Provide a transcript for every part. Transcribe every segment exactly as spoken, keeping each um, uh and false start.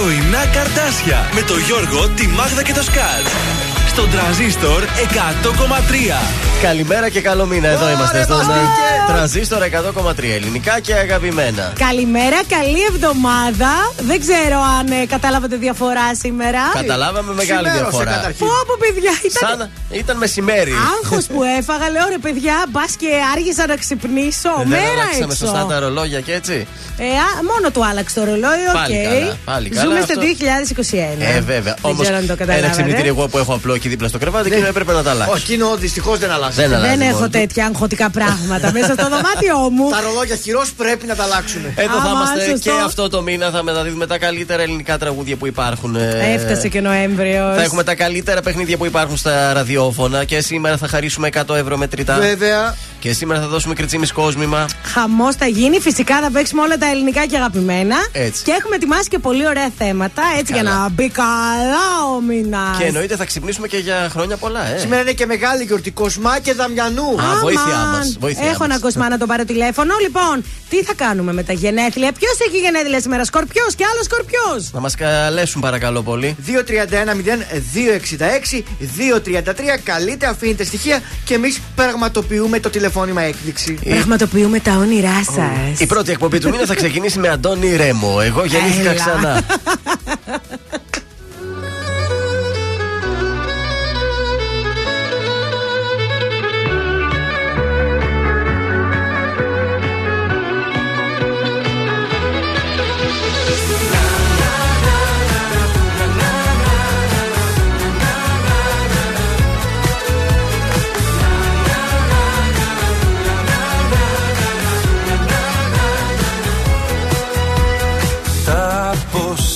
Πρωινά Καρντάσια με το Γιώργο, τη Μάγδα και το Σκάτς. Στον Τρανζίστορ εκατό κόμμα τρία. Καλημέρα και καλό μήνα. Εδώ Ω, είμαστε. Στον Τρανζίστορ εκατό κόμμα τρία. Ελληνικά και αγαπημένα. Καλημέρα, καλή εβδομάδα. Δεν ξέρω αν ε, καταλάβατε διαφορά σήμερα. Καταλάβαμε μεγάλη Σημέρωσε διαφορά. Καταρχήν. Πω, πω, παιδιά, ήταν. Σαν ήταν μεσημέρι. Άγχος που έφαγα, λέω ρε παιδιά, μπας και άργησα να ξυπνήσω. Δεν μέρα αλλάξαμε έξω. Σωστά τα ρολόγια και έτσι. Ε, α, μόνο του άλλαξε το ρολόι, οκ. Okay. Ζούμε αυτό... στο δύο χιλιάδες είκοσι ένα. Ε, βέβαια. Όμως ένα ξυπνητήρι εγώ που έχω απλό εκεί δίπλα στο κρεβάτι, εκείνο έπρεπε να τα αλλάξει. Όχι, εκείνο δυστυχώς δεν αλλάζει. Δεν, δεν αλλάζει, έχω μόνο τέτοια αγχωτικά πράγματα μέσα στο δωμάτιό μου. Τα ρολόγια χειρός πρέπει να τα αλλάξουμε. Εδώ Άμα, θα είμαστε σωστό. Και αυτό το μήνα θα μεταδίδουμε τα καλύτερα ελληνικά τραγούδια που υπάρχουν. Έφτασε και Νοέμβριος. Θα έχουμε τα καλύτερα παιχνίδια που υπάρχουν στα ραδιόφωνα και σήμερα θα χαρίσουμε εκατό ευρώ μετρητά. Βέβαια. Και σήμερα θα δώσουμε κριτσίμις κόσμημα. Χαμός θα γίνει, φυσικά θα παίξουμε όλα τα ελληνικά και αγαπημένα. Έτσι. Και έχουμε ετοιμάσει και πολύ ωραία θέματα έτσι καλά, για να μπει καλά ο μήνας. Και εννοείται θα ξυπνήσουμε και για χρόνια πολλά. Ε. Σήμερα είναι και μεγάλη γιορτή Κοσμά και Δαμιανού. Α, Ά, βοήθειά μας. Βοήθειά Έχω μας. Ένα Κοσμά να τον πάρω τηλέφωνο. Λοιπόν, τι θα κάνουμε με τα γενέθλια. Ποιος έχει γενέθλια σήμερα, Σκορπιός και άλλο Σκορπιός. Να μας καλέσουν παρακαλώ πολύ. δύο τρία ένα μηδέν δύο έξι έξι δύο τρία τρία. Καλείτε, αφήνετε στοιχεία και εμείς πραγματοποιούμε το τηλεφώνημα έκπληξη. Η... Πραγματοποιούμε τα όνειρά σας. Oh. Η πρώτη εκπομπή του μήνα θα ξεκινήσει με Αντώνη Ρέμο. Εγώ γεννήθηκα ξανά.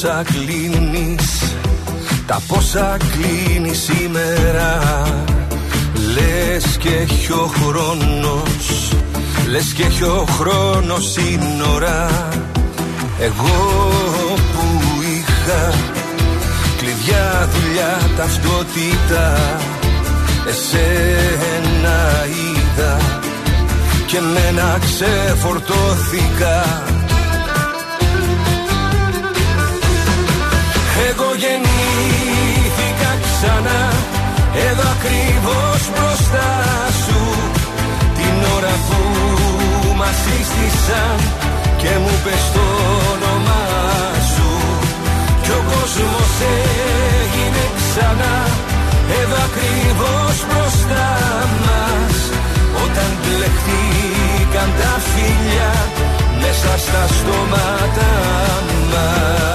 Τα πόσα κλείνεις, τα πόσα κλείνεις σήμερα. Λες και έχει ο χρόνος, λες και έχει ο χρόνος σύνορα. Εγώ που είχα κλειδιά, δουλειά, ταυτότητα, εσένα είδα και μένα ξεφορτώθηκα. Εγώ γεννήθηκα ξανά, εδώ ακριβώς μπροστά σου, την ώρα που μας σύστησαν και μου πες το όνομά σου. Κι ο κόσμος έγινε ξανά, εδώ ακριβώς μπροστά μας, όταν μπλεχτήκαν τα φιλιά μέσα στα στόματα μας.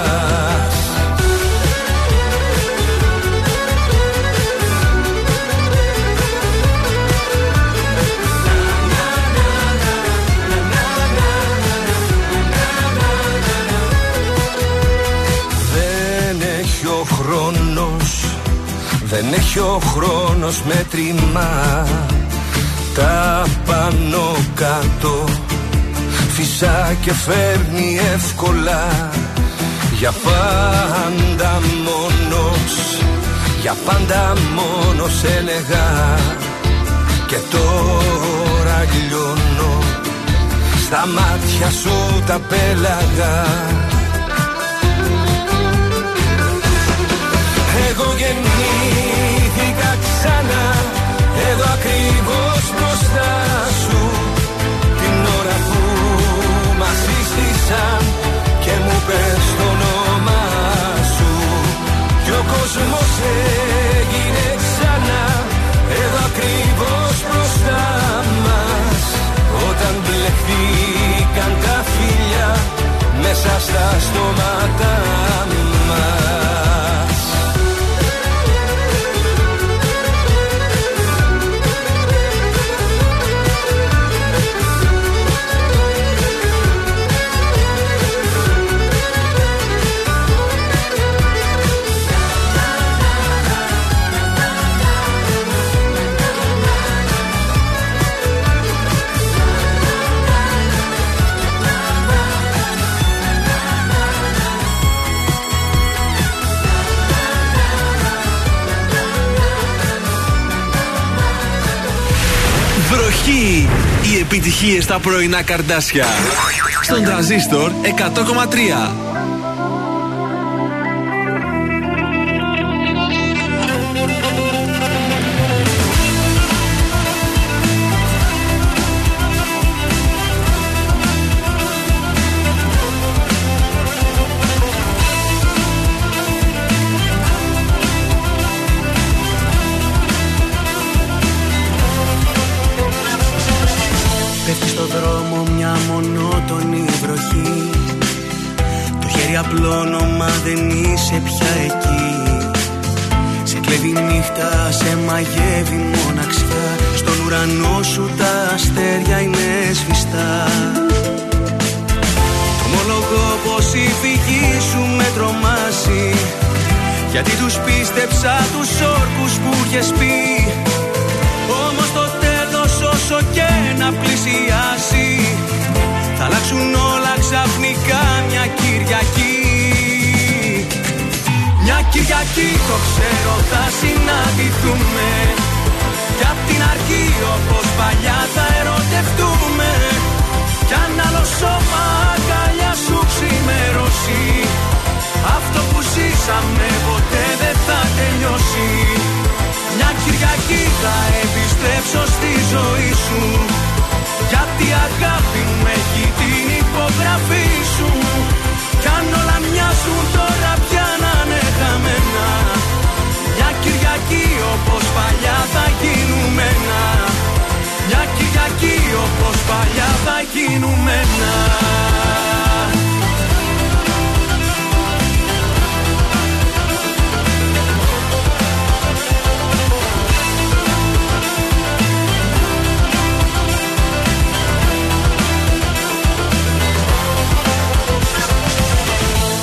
Δεν έχει ο χρόνος μέτρημα, τα πάνω κάτω φυσά και φέρνει εύκολα. Για πάντα μόνος, για πάντα μόνος έλεγα, και τώρα λιώνω στα μάτια σου τα πέλαγα. Εγώ γεννήθηκα ξανά, εδώ ακριβώς μπροστά σου, την ώρα που μας σύστησαν και μου πες το όνομά σου. Κι ο κόσμος έγινε ξανά, εδώ ακριβώς μπροστά μας, όταν μπλεχτήκαν τα φιλιά μέσα στα στόματα μας. Οι επιτυχίες στα πρωινά Καρντάσια στον Τρανζίστορ εκατό κόμμα τρία. τον η βροχή. Το χέρι απλώνω μα δεν είσαι πια εκεί. Σε κλέβει νύχτα, σε μαγεύει μοναξιά. Στον ουρανό σου τα αστέρια είναι σβηστά. Ομολογώ πως η φυγή σου με τρομάζει, γιατί τους πίστεψα τους όρκους που είχες πει. Όμως το τέλος όσο και να πλησιάσει, θα αλλάξουν όλα ξαφνικά μια Κυριακή. Μια Κυριακή το ξέρω θα συναντηθούμε, κι απ' την αρχή όπως παλιά θα ερωτευτούμε. Κι αν άλλο σώμα αγκαλιά σου ξημερώσει, αυτό που ζήσαμε ποτέ δεν θα τελειώσει. Μια Κυριακή θα επιστρέψω στη ζωή σου, γιατί αγάπη με έχει την υπογραφή σου. Κι αν όλα μοιάζουν τώρα πια να είναι χαμένα, μια Κυριακή όπως παλιά θα γίνουμε ένα. Μια Κυριακή όπως παλιά θα γίνουμε ένα.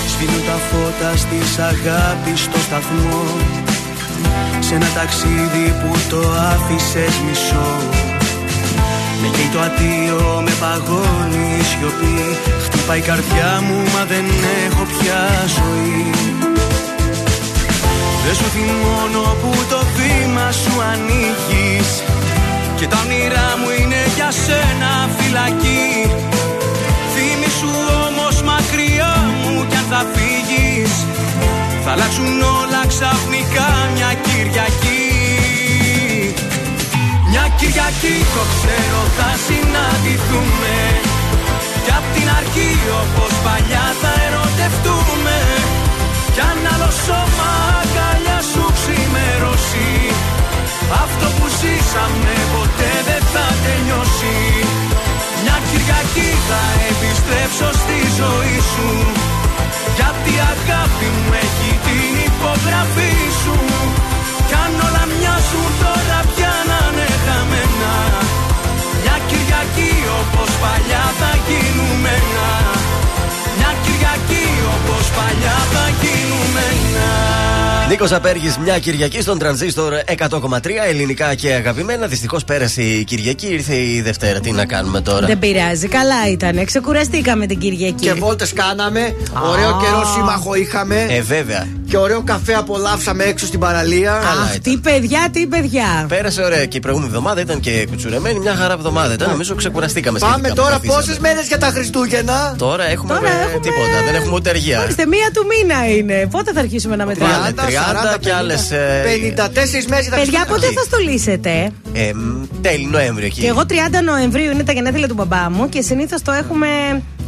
Σβήνουν τα φώτα στις αγάπη στο σταθμό, σε ένα ταξίδι που το άφησες μισό. Με καίει το ατίο, με παγώνει η σιωπή. Χτυπάει η καρδιά μου, μα δεν έχω πια ζωή. Δε σου θυμώνω που το βήμα σου ανοίγεις, και τα όνειρά μου είναι για σένα φυλακή. Θύμησου όμως μακριά μου κι αν θα φύγεις, θα αλλάξουν όλα ξαφνικά μια Κυριακή. Μια Κυριακή το ξέρω θα συναντηθούμε, κι απ' την αρχή όπως παλιά θα ερωτευτούμε. Κι αν άλλο σώμα αγκαλιά σου ξημερώσει, αυτό που ζήσαμε ποτέ δεν θα τελειώσει. Μια Κυριακή θα επιστρέψω στη ζωή σου, γιατί αγάπη μου έχει την υπογραφή σου. Κι αν όλα μοιάζουν τώρα πια να είναι χαμένα, μια Κυριακή όπως παλιά θα γίνουμε ένα. Μια Κυριακή όπως παλιά θα γίνουμε ένα. Νίκος Απέργης, μια Κυριακή στον Τρανζίστορ εκατό κόμμα τρία, ελληνικά και αγαπημένα. Δυστυχώς πέρασε η Κυριακή, ήρθε η Δευτέρα. Τι να κάνουμε τώρα. Δεν πειράζει, καλά ήταν. Ξεκουραστήκαμε την Κυριακή. Και βόλτες κάναμε. Ωραίο καιρό σύμμαχο είχαμε. Ε, βέβαια. Και ωραίο καφέ απολαύσαμε έξω στην παραλία. Αχ, τι παιδιά, τι παιδιά. Πέρασε ωραία και η προηγούμενη εβδομάδα ήταν και κουτσουρεμένη. Μια χαρά εβδομάδα ήταν. Νομίζω ξεκουραστήκαμε. Πάμε τώρα πόσες μέρες για τα Χριστούγεννα. Τώρα έχουμε, τώρα με... έχουμε... τίποτα. Δεν έχουμε ούτε αργία. Ορίστε, μία του μήνα είναι. Πότε θα αρχίσουμε να μετράμε. τριάντα, τριάντα, τριάντα και άλλες. πενήντα τέσσερις μέρες. Παιδιά, πότε θα στολίσετε. Ε, τέλη Νοέμβρη εκεί. Και εγώ τριάντα Νοεμβρίου είναι τα γενέθλια του μπαμπά μου και συνήθως το έχουμε.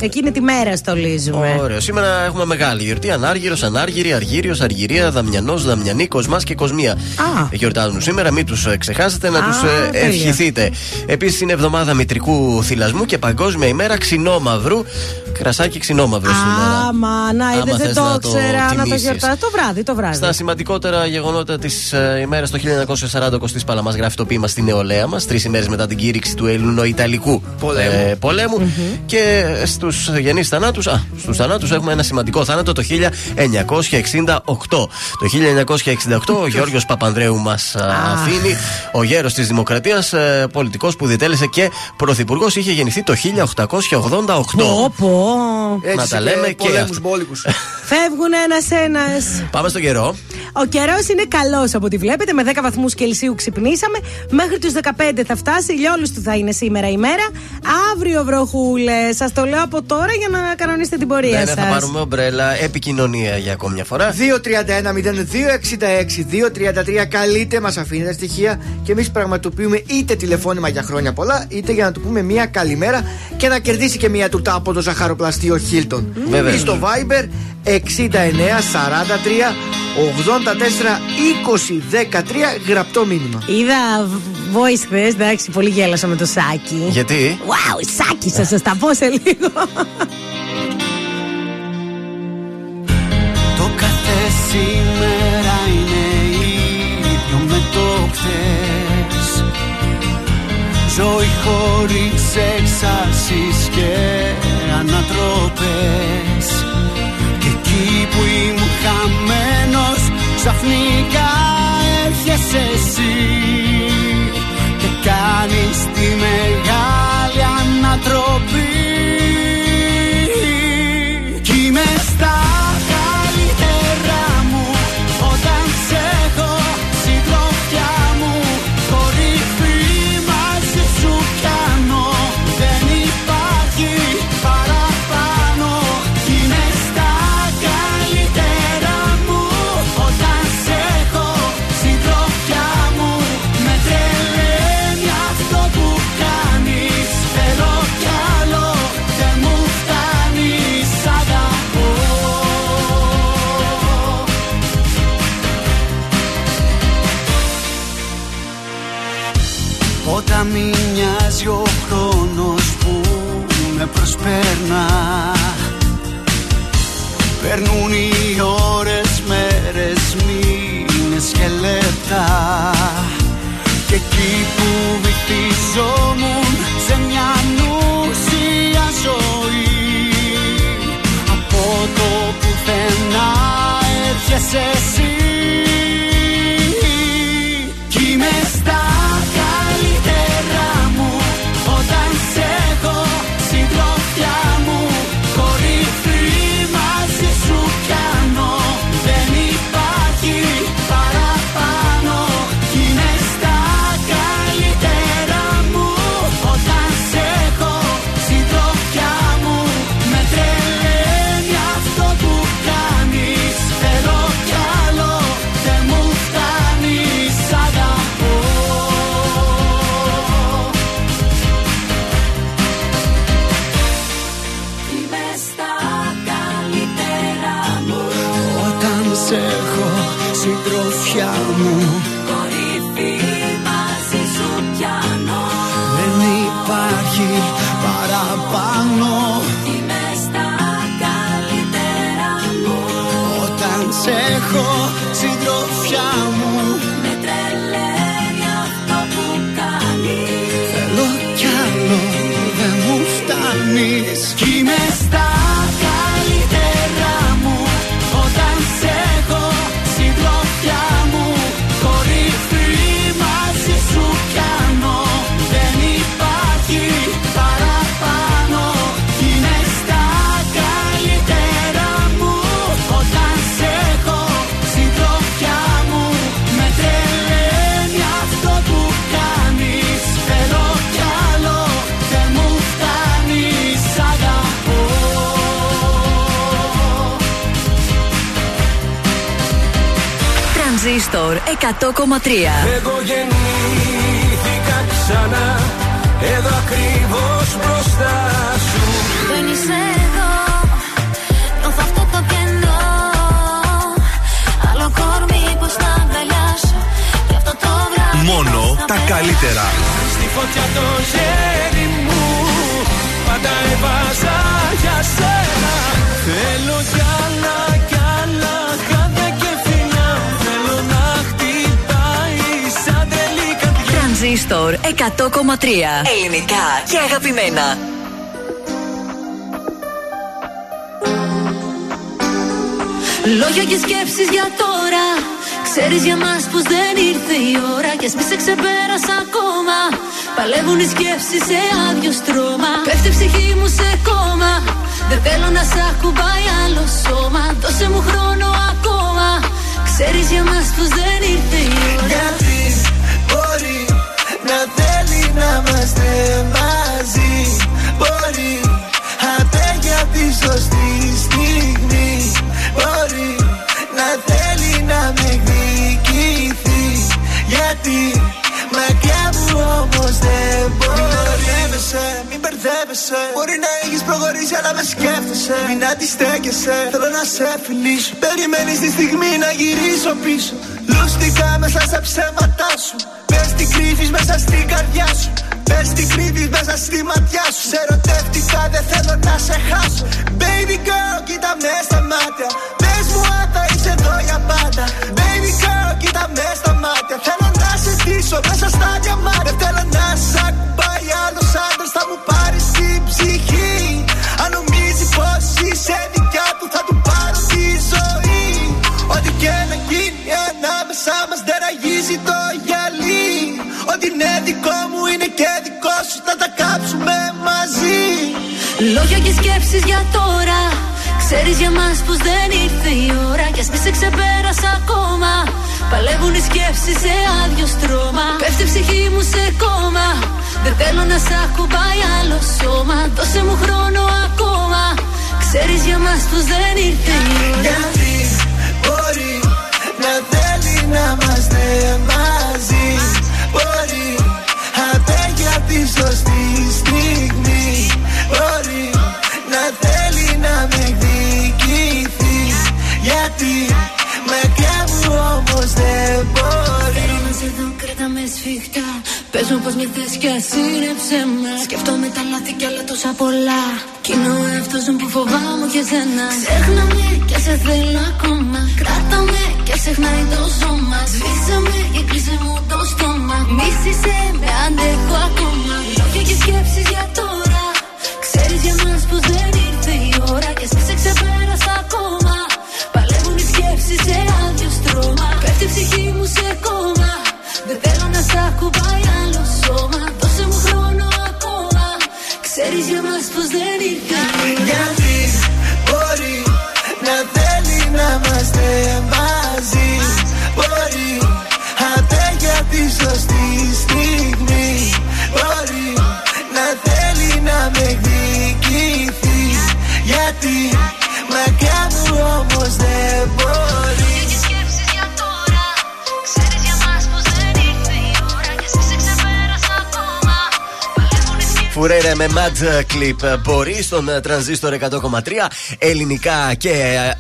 Εκείνη τη μέρα στολίζουμε. Ωραίο. Σήμερα έχουμε μεγάλη γιορτή. Ανάργυρος, Ανάργυρη, Αργύριος, Αργυρία, Δαμιανός, Δαμιανή, Κοσμάς και Κοσμία. Α. Γιορτάζουν σήμερα. Μην τους ξεχάσετε, να Α, τους τέλεια. Ευχηθείτε. Επίσης είναι εβδομάδα μητρικού θυλασμού και Παγκόσμια ημέρα ξινόμαυρου. Κρασάκι ξινόμαυρο σήμερα. Άμα, να είδε, το ήξερα να το γιορτάζει. Το βράδυ, το βράδυ. Στα σημαντικότερα γεγονότα της ε, ημέρας, το χίλια εννιακόσια σαράντα ο Κωστής Παλαμάς γράφει το ποίημα στην νεολαία μας, τρεις ημέρες μετά την κήρυξη του Ελληνοϊταλικού πολέμου. Ε, πολέμου. Mm-hmm. Και στους γενείς θανάτους, α, στους θανάτους έχουμε ένα σημαντικό θάνατο το χίλια εννιακόσια εξήντα οκτώ. Το χίλια εννιακόσια εξήντα οκτώ ο Γιώργιος Παπανδρέου μας αφήνει, ο γέρος της Δημοκρατίας, ε, πολιτικός που διτέλεσε και πρωθυπουργός, είχε γεννηθεί το χίλια οκτακόσια ογδόντα οκτώ. Oh. Να τα λέμε και, και αυτό. Φεύγουν ένας-ένας. Πάμε στον καιρό. Ο καιρός είναι καλός από ό,τι βλέπετε. Με δέκα βαθμούς Κελσίου ξυπνήσαμε. Μέχρι τους δεκαπέντε θα φτάσει. Ηλιόλουστη θα είναι σήμερα η μέρα. Αύριο βροχούλες. Σας το λέω από τώρα για να κανονίσετε την πορεία ναι, σας. Ναι, θα πάρουμε ομπρέλα. Επικοινωνία για ακόμη μια φορά. δύο τρία ένα μηδέν δύο έξι έξι δύο τρία τρία. Καλείτε, μας αφήνετε στοιχεία και εμείς πραγματοποιούμε είτε τηλεφώνημα για χρόνια πολλά, είτε για να του πούμε μια καλημέρα και να κερδίσει και μια τουρτά από το ζαχαροπλαστείο Χίλτον. Mm. Ή στο Viber εξήντα εννέα σαράντα τρία ογδόντα τέσσερα είκοσι δεκατρία, γραπτό μήνυμα. Είδα voice χθες, εντάξει, πολύ γέλασα με το Σάκη. Γιατί? Wow, Σάκη, θα σας τα πω σε λίγο. Το κάθε σήμερα είναι ίδιο με το χθες. Ζωή χωρίς εξάσεις και ανατροπές. Που ήμουν χαμένος, ξαφνικά έρχεσαι εσύ και κάνεις τη μεγάλη ανατροπή. Κι είμαι στα καλύτερα μου όταν σ' έχω συντροφιά μου. Κορυφή μαζί σου πιάνω, δεν υπάρχει παραπάνω. Κι είμαι στα όταν μη μοιάζει ο χρόνος που με προσπέρνα. Περνούν οι ώρες, μέρες, μήνες και λεπτά. Κι εκεί που βυθιζόμουν σε μια νουσία ζωή, από το πουθενά έρχεσαι εσύ. Κι είμαι στα καλύτερα μου όταν σε έχω συντροφιά μου. Κορυφή μαζί σου πιάνω, δεν υπάρχει παραπάνω. Κι είμαι στα καλύτερα μου όταν σε έχω συντροφιά μου. Με τρελαίνει αυτό που κάνεις, θέλω κι άλλο, δεν μου φτάνεις. Αγαπώ. Είμαι στα καλύτερα μου όταν σε έχω συντροφιά μου. Κορυφή μαζί σου πιάνω, δεν υπάρχει παραπάνω. Είμαι στα καλύτερα μου όταν σε έχω συντροφιά μου. Με τρελαίνει αυτό που κάνεις, θέλω κι άλλο, δεν μου φτάνεις. Κι είμαι στα καλύτερα μου όταν σε έχω συντροφιά μου. Κορυφή μαζί σου πιάνω, δεν υπάρχει παραπάνω. Κι είμαι στα καλύτερα μου όταν σε έχω συντροφιά μου. Με τρελαίνει αυτό που κάνεις, θέλω κι άλλο, δεν μου φτάνεις. Αγαπώ. Τρανζίστορ εκατό κόμμα τρία. Εγώ γεννήθηκα ξανά, εδώ ακριβώς μπροστά σου. Δεν είσαι εδώ, νιώθω αυτό το κενό. Άλλο κορμί πως να αγκαλιάσω, γι' αυτό το βράδυ Μόνο τα καλύτερα. Στη φωτιά το χέρι μου πάντα έβαζα για σένα. Θέλω κι άλλα κι άλλα, κάντε και φιλιά. Θέλω να χτυπάει σαν τελή καρδιά. Τρανζίστορ εκατό κόμμα τρία. Ελληνικά και αγαπημένα. Λόγια και σκέψεις για τώρα. Ξέρεις για μας πως δεν ήρθε η ώρα. Κι ας μη σε ξεπέρασα ακόμα, παλεύουν οι σκέψεις σε άδειο στρώμα. Πέφτει η ψυχή μου σε κόμμα, δεν θέλω να σ' ακουμπάει άλλο σώμα. Δώσε μου χρόνο ακόμα, ξέρεις για μας πως δεν ήρθε η ώρα. Γιατί μπορεί να θέλει να είμαστε μαζί, μπορεί άντε για τη σωστή στιγμή. Μπορεί να θέλει να με εκδικηθεί, γιατί μακριά μου όμως δεν μπορεί. Μην μπερδεύεσαι, μην μπερδεύεσαι. χαίρεσαι. Μπορεί να έχεις προχωρήσει, αλλά με σκέφτεσαι. Μην αντιστέκεσαι, θέλω να σε φιλήσω. Περιμένεις τη στιγμή να γυρίσω πίσω. Λούστηκα μέσα στα ψέματά σου. Πες τι κρύβεις μέσα στην καρδιά σου. Πες τι κρύβεις μέσα στη ματιά σου. Σε ερωτεύτηκα, δεν θέλω να σε χάσω. Baby girl, κοίτα με στα μάτια. Πες μου αν θα είσαι εδώ για πάντα. Baby girl, κοίτα με στα μάτια. Θέλω να σε ντύσω μέσα στα διαμάτια. Θέλω να σε ακουμπάει άλλος άντρας. Θα μου πάρεις την ψυχή. Αν νομίζει πως είσαι δικιά του, θα του πάρω τη ζωή. Ό,τι και να γίνει ανάμεσά μας δεν αγγίζει το γυαλί. Ό,τι είναι δικό μου είναι και δικό σου, θα τα κάψουμε μαζί. Λόγια και σκέψεις για τώρα. Ξέρεις για μας πως δεν ήρθε η ώρα. Κι ας μη σε ξεπέρασα ακόμα. Παλεύουν οι σκέψεις σε άδειο στρώμα. Πέφτει η ψυχή μου σε κόμμα. Δεν θέλω να σ' ακουμπάει άλλο σώμα. Δώσε μου χρόνο ακόμα. Ξέρεις για μας πως δεν ήρθε η ώρα. Γιατί μπορεί να θέλει να είμαστε μαζί. Μπορεί απέγει απ' τη σωστή στιγμή. Μπορεί να θέλει να με εκδικηθείς. Γιατί με κλέβουν όμως δεν μπορεί. Θέλω να σε δω, κράτα με σφιχτά. Πες μου πως μη θες κι ας είναι ψέμα. Σκεφτόμαι τα λάθη κι άλλα τόσα πολλά. Κι είναι ο εαυτός μου που φοβάμαι και εσένα. Ξέχνα με κι σε θέλω ακόμα. Κράτα με κι ξεχνάει το σώμα. Σβήσε με και κλείσε μου το στόμα. Μίσησε με αντέχω ακόμα. Λόγια και σκέψεις για τώρα. Ξέρεις για μας πως δεν ήρθε η ώρα. Κι ας μη σε ξεπέρασα ακόμα. Παλεύουν οι σκέψεις σε άδειο στρώμα. Πέφτει η ψυχή μου σε κόμμα. Δεν θέλω να σ' ακουμπάει άλλο σώμα. Δώσε μου χρόνο ακόμα. Ξέρεις για μας πως δεν ήρθε η ώρα. Γιατί μπορεί να θέλει να είμαστε μαζί. Μπορεί απέγει απ' τη σωστή στιγμή. Μπορεί να θέλει να με εκδικηθείς. Γιατί μακριά μου όμως δεν μπορεί. Λόγια και σκέψεις για τώρα. Ξέρεις για μας πως δεν ήρθε η ώρα. Και εσύ σε ξεπέρασα ακόμα. Παλεύουν οι σκέψεις. Φουρέρα με Mad Clip. Μπορεί στον Τρανζίστορ εκατό κόμμα τρία. Ελληνικά και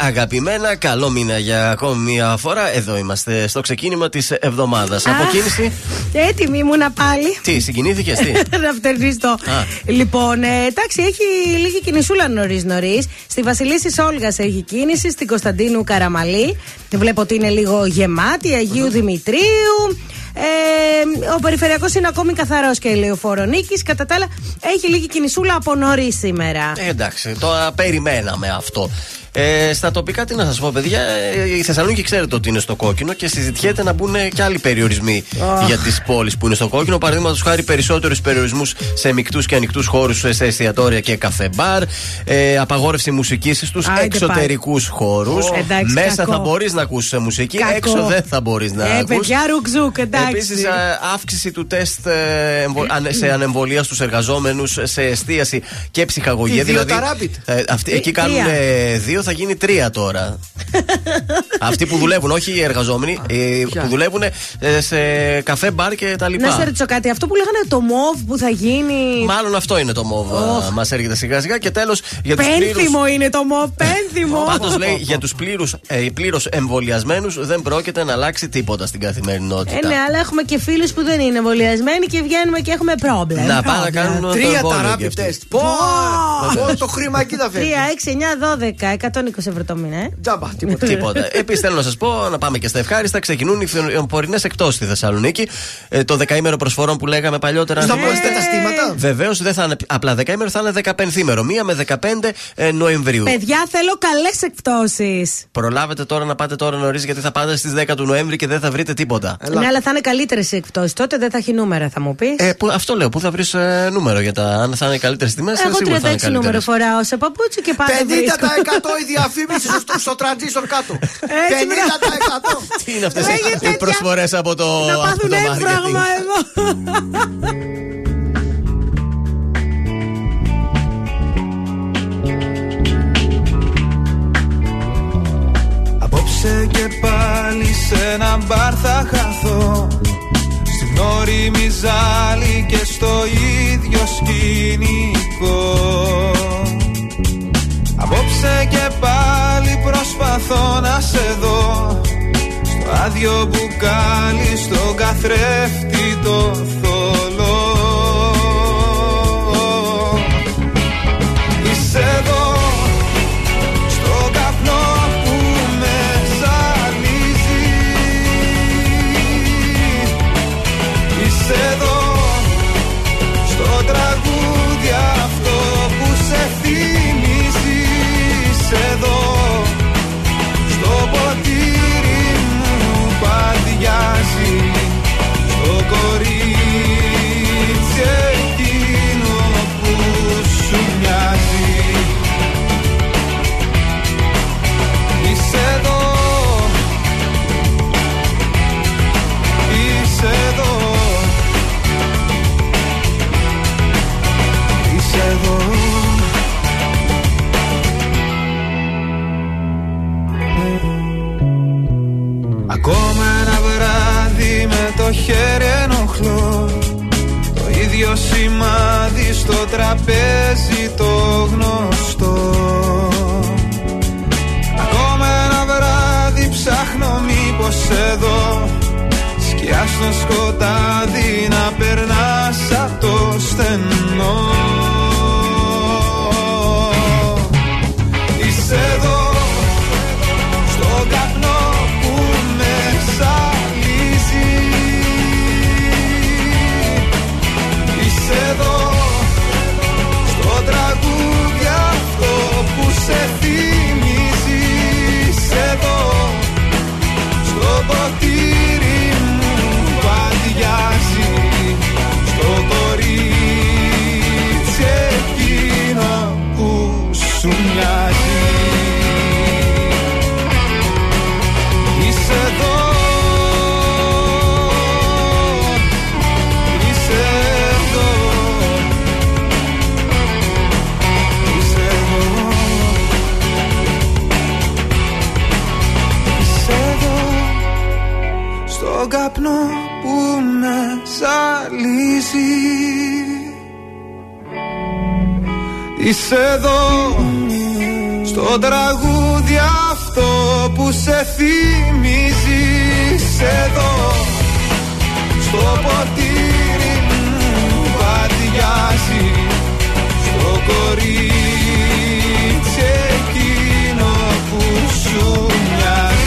αγαπημένα. Καλό μήνα για ακόμη μια φορά. Εδώ είμαστε στο ξεκίνημα της εβδομάδας. Αποκίνηση. Έτοιμη ήμουνα πάλι. Τι, συγκινήθηκες, τι. Να φτερνιστώ. Λοιπόν, εντάξει, έχει λίγη κινησούλα νωρίς-νωρίς. Στη Βασιλίσσης Όλγας έχει κίνηση, στην Κωνσταντίνου Καραμαλή. Βλέπω ότι είναι λίγο γεμάτη. Αγίου Δημητρίου. Ε, ο περιφερειακός είναι ακόμη καθαρός και η Λεωφορονίκης. Κατά τα άλλα, έχει λίγη κινησούλα από νωρίς σήμερα. Ε, εντάξει, το περιμέναμε αυτό. Ε, στα τοπικά, τι να σας πω, παιδιά, η Θεσσαλονίκη ξέρετε ότι είναι στο κόκκινο και συζητιέται να μπουν και άλλοι περιορισμοί oh. για τις πόλεις που είναι στο κόκκινο. Παραδείγματος χάρη, περισσότερους περιορισμούς σε μικτούς και ανοιχτούς χώρους, σε εστιατόρια και καφέ μπαρ. Ε, απαγόρευση μουσικής στους ah, εξωτερικούς χώρους. Oh. Εντάξει, μέσα κακό. Θα μπορείς να ακούσεις μουσική, κακό. Έξω δεν θα μπορείς να ε, ακούσεις. Επίσης, αύξηση του τεστ ε, εμβολ, ε, σε ανεμβολία στους εργαζόμενους, σε εστίαση και ψυχαγωγία. Δηλαδή, ε, αυτοί, ε, εκεί κάνουν ε, δύο. Θα γίνει τρία τώρα. Αυτοί που δουλεύουν, όχι οι εργαζόμενοι, ε, που δουλεύουν ε, σε καφέ, μπαρ και τα λοιπά. Να σε ρωτήσω κάτι, αυτό που λέγανε το μοβ που θα γίνει. Μάλλον αυτό είναι το μοβ. Oh. Μας έρχεται σιγά σιγά και τέλος. Πένθυμο πλήρους... είναι το μοβ, πένθυμο. Πάντως λέει για τους πλήρους, ε, πλήρως εμβολιασμένους δεν πρόκειται να αλλάξει τίποτα στην καθημερινότητα. Ε, ναι, αλλά έχουμε και φίλους που δεν είναι εμβολιασμένοι και βγαίνουμε και έχουμε πρόβλημα. Να πάμε να κάνουμε τρία ταράπι τεστ. Πω! Το χρήμα εκεί θα φέρει. τρία, έξι, εννιά, δώδεκα, εκατόν είκοσι ευρώ το μήνα. Ε. Τζάμπα, τίποτα. τίποτα. Επίσης θέλω να σας πω, να πάμε και στα ευχάριστα. Ξεκινούν οι φθινοπορεινές εκτός στη Θεσσαλονίκη. Ε, το δεκαήμερο προσφορών που λέγαμε παλιότερα. Θα μπορείτε τα στήματα. Βεβαίως δεν θα είναι απλά δεκαήμερο, θα είναι δεκαπενθήμερο. Μία με δεκαπέντε Νοεμβρίου. Παιδιά, θέλω καλές εκπτώσεις. Προλάβετε τώρα να πάτε τώρα νωρίς, γιατί θα πάτε στις δέκα του Νοέμβρη και δεν θα βρείτε τίποτα. Ελά. Ναι, αλλά θα είναι καλύτερες οι εκπτώσεις. Τότε δεν θα έχει νούμερα, θα μου πει. Ε, αυτό λέω, πού θα βρει ε, νούμερο για τα. Αν θα είναι καλύτερες τιμές, εγώ σίγουρα θα είναι καλύτερες. Νούμερο φοράω σε παπούτσι και πάλι. πενήντα τοις εκατό η διαφήμιση στο, στο τρανζίστορ κάτω. πενήντα τοις εκατό. Τι είναι αυτές οι προσφορές από το μάρκετινγκ. Απόψε και πάλι σε ένα μπαρ θα χαθώ. Στην Νόρι μιζάλι και στο ίδιο σκηνικό. Απόψε και πάλι προσπαθώ να σε δω, στο άδειο μπουκάλι, στον καθρέφτη το θολό. Είσαι εδώ. Ακόμα ένα βράδυ με το χέρι ενοχλώ, το ίδιο σημάδι στο τραπέζι το γνωστό. Ακόμα ένα βράδυ ψάχνω μήπως εδώ, σκιά στο σκοτάδι να περνάς απ' το στενό. Είσαι εδώ. Εδώ, στο τραγούδι αυτό που σε θυμίζει. Εδώ, στο ποτήρι μου βαδιάζει, στο κορίτσι εκείνο που σου μοιάζει. Είσαι εδώ. Το καπνό που με ζαλίζει. Είσαι εδώ, στο τραγούδι αυτό που σε θυμίζει. Είσαι εδώ, στο ποτήρι μου βαδιάζει, στο κορίτσι εκείνο που σου μοιάζει.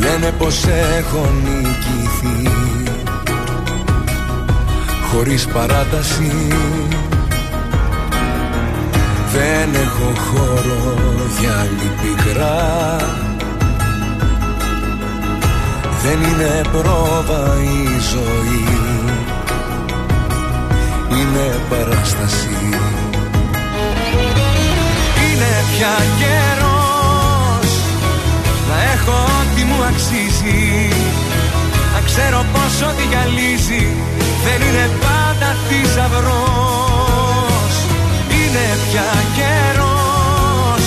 Λένε πως έχω νικηθεί, χωρίς παράταση. Δεν έχω χώρο για λυπηγρά. Δεν είναι πρόβα η ζωή, είναι παράσταση. Είναι πια καιρός να έχω ό,τι μου αξίζει. Να ξέρω πως ό,τι γυαλίζει δεν είναι πάντα θησαυρός. Είναι πια καιρός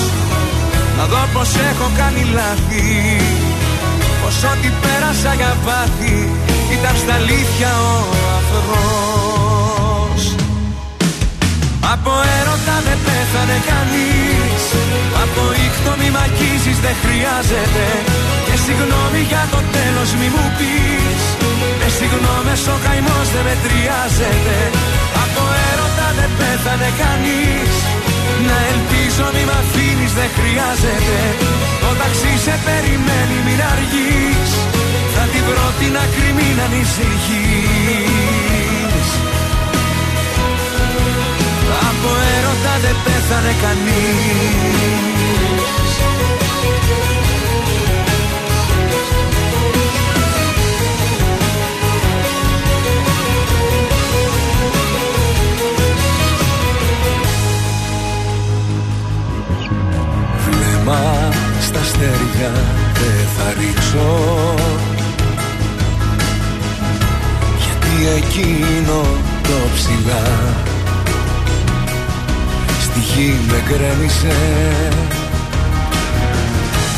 να δω πως έχω κάνει λάθη, πως ό,τι πέρασα για πάθη ήταν στα αλήθεια ο αφρός. Από έρωτα δεν πέθανε κανείς, από ήχτο μη μακίζεις δεν χρειάζεται. Και συγγνώμη για το τέλος μη μου πεις, με συγγνώμες ο καημός δεν μετριάζεται. Από έρωτα δεν πέθανε κανείς, Να ελπίζω μη μ' αφήνεις, δεν χρειάζεται. Το ταξί σε περιμένει, μην αργείς. Θα την πρώτη να κρυμεί, να ανησυχείς. Από έρωτα δεν πέθανε κανείς. Βλέμμα στα αστέρια δεν θα ρίξω, γιατί εκείνο το ψηλά στη γη με κρέμισε.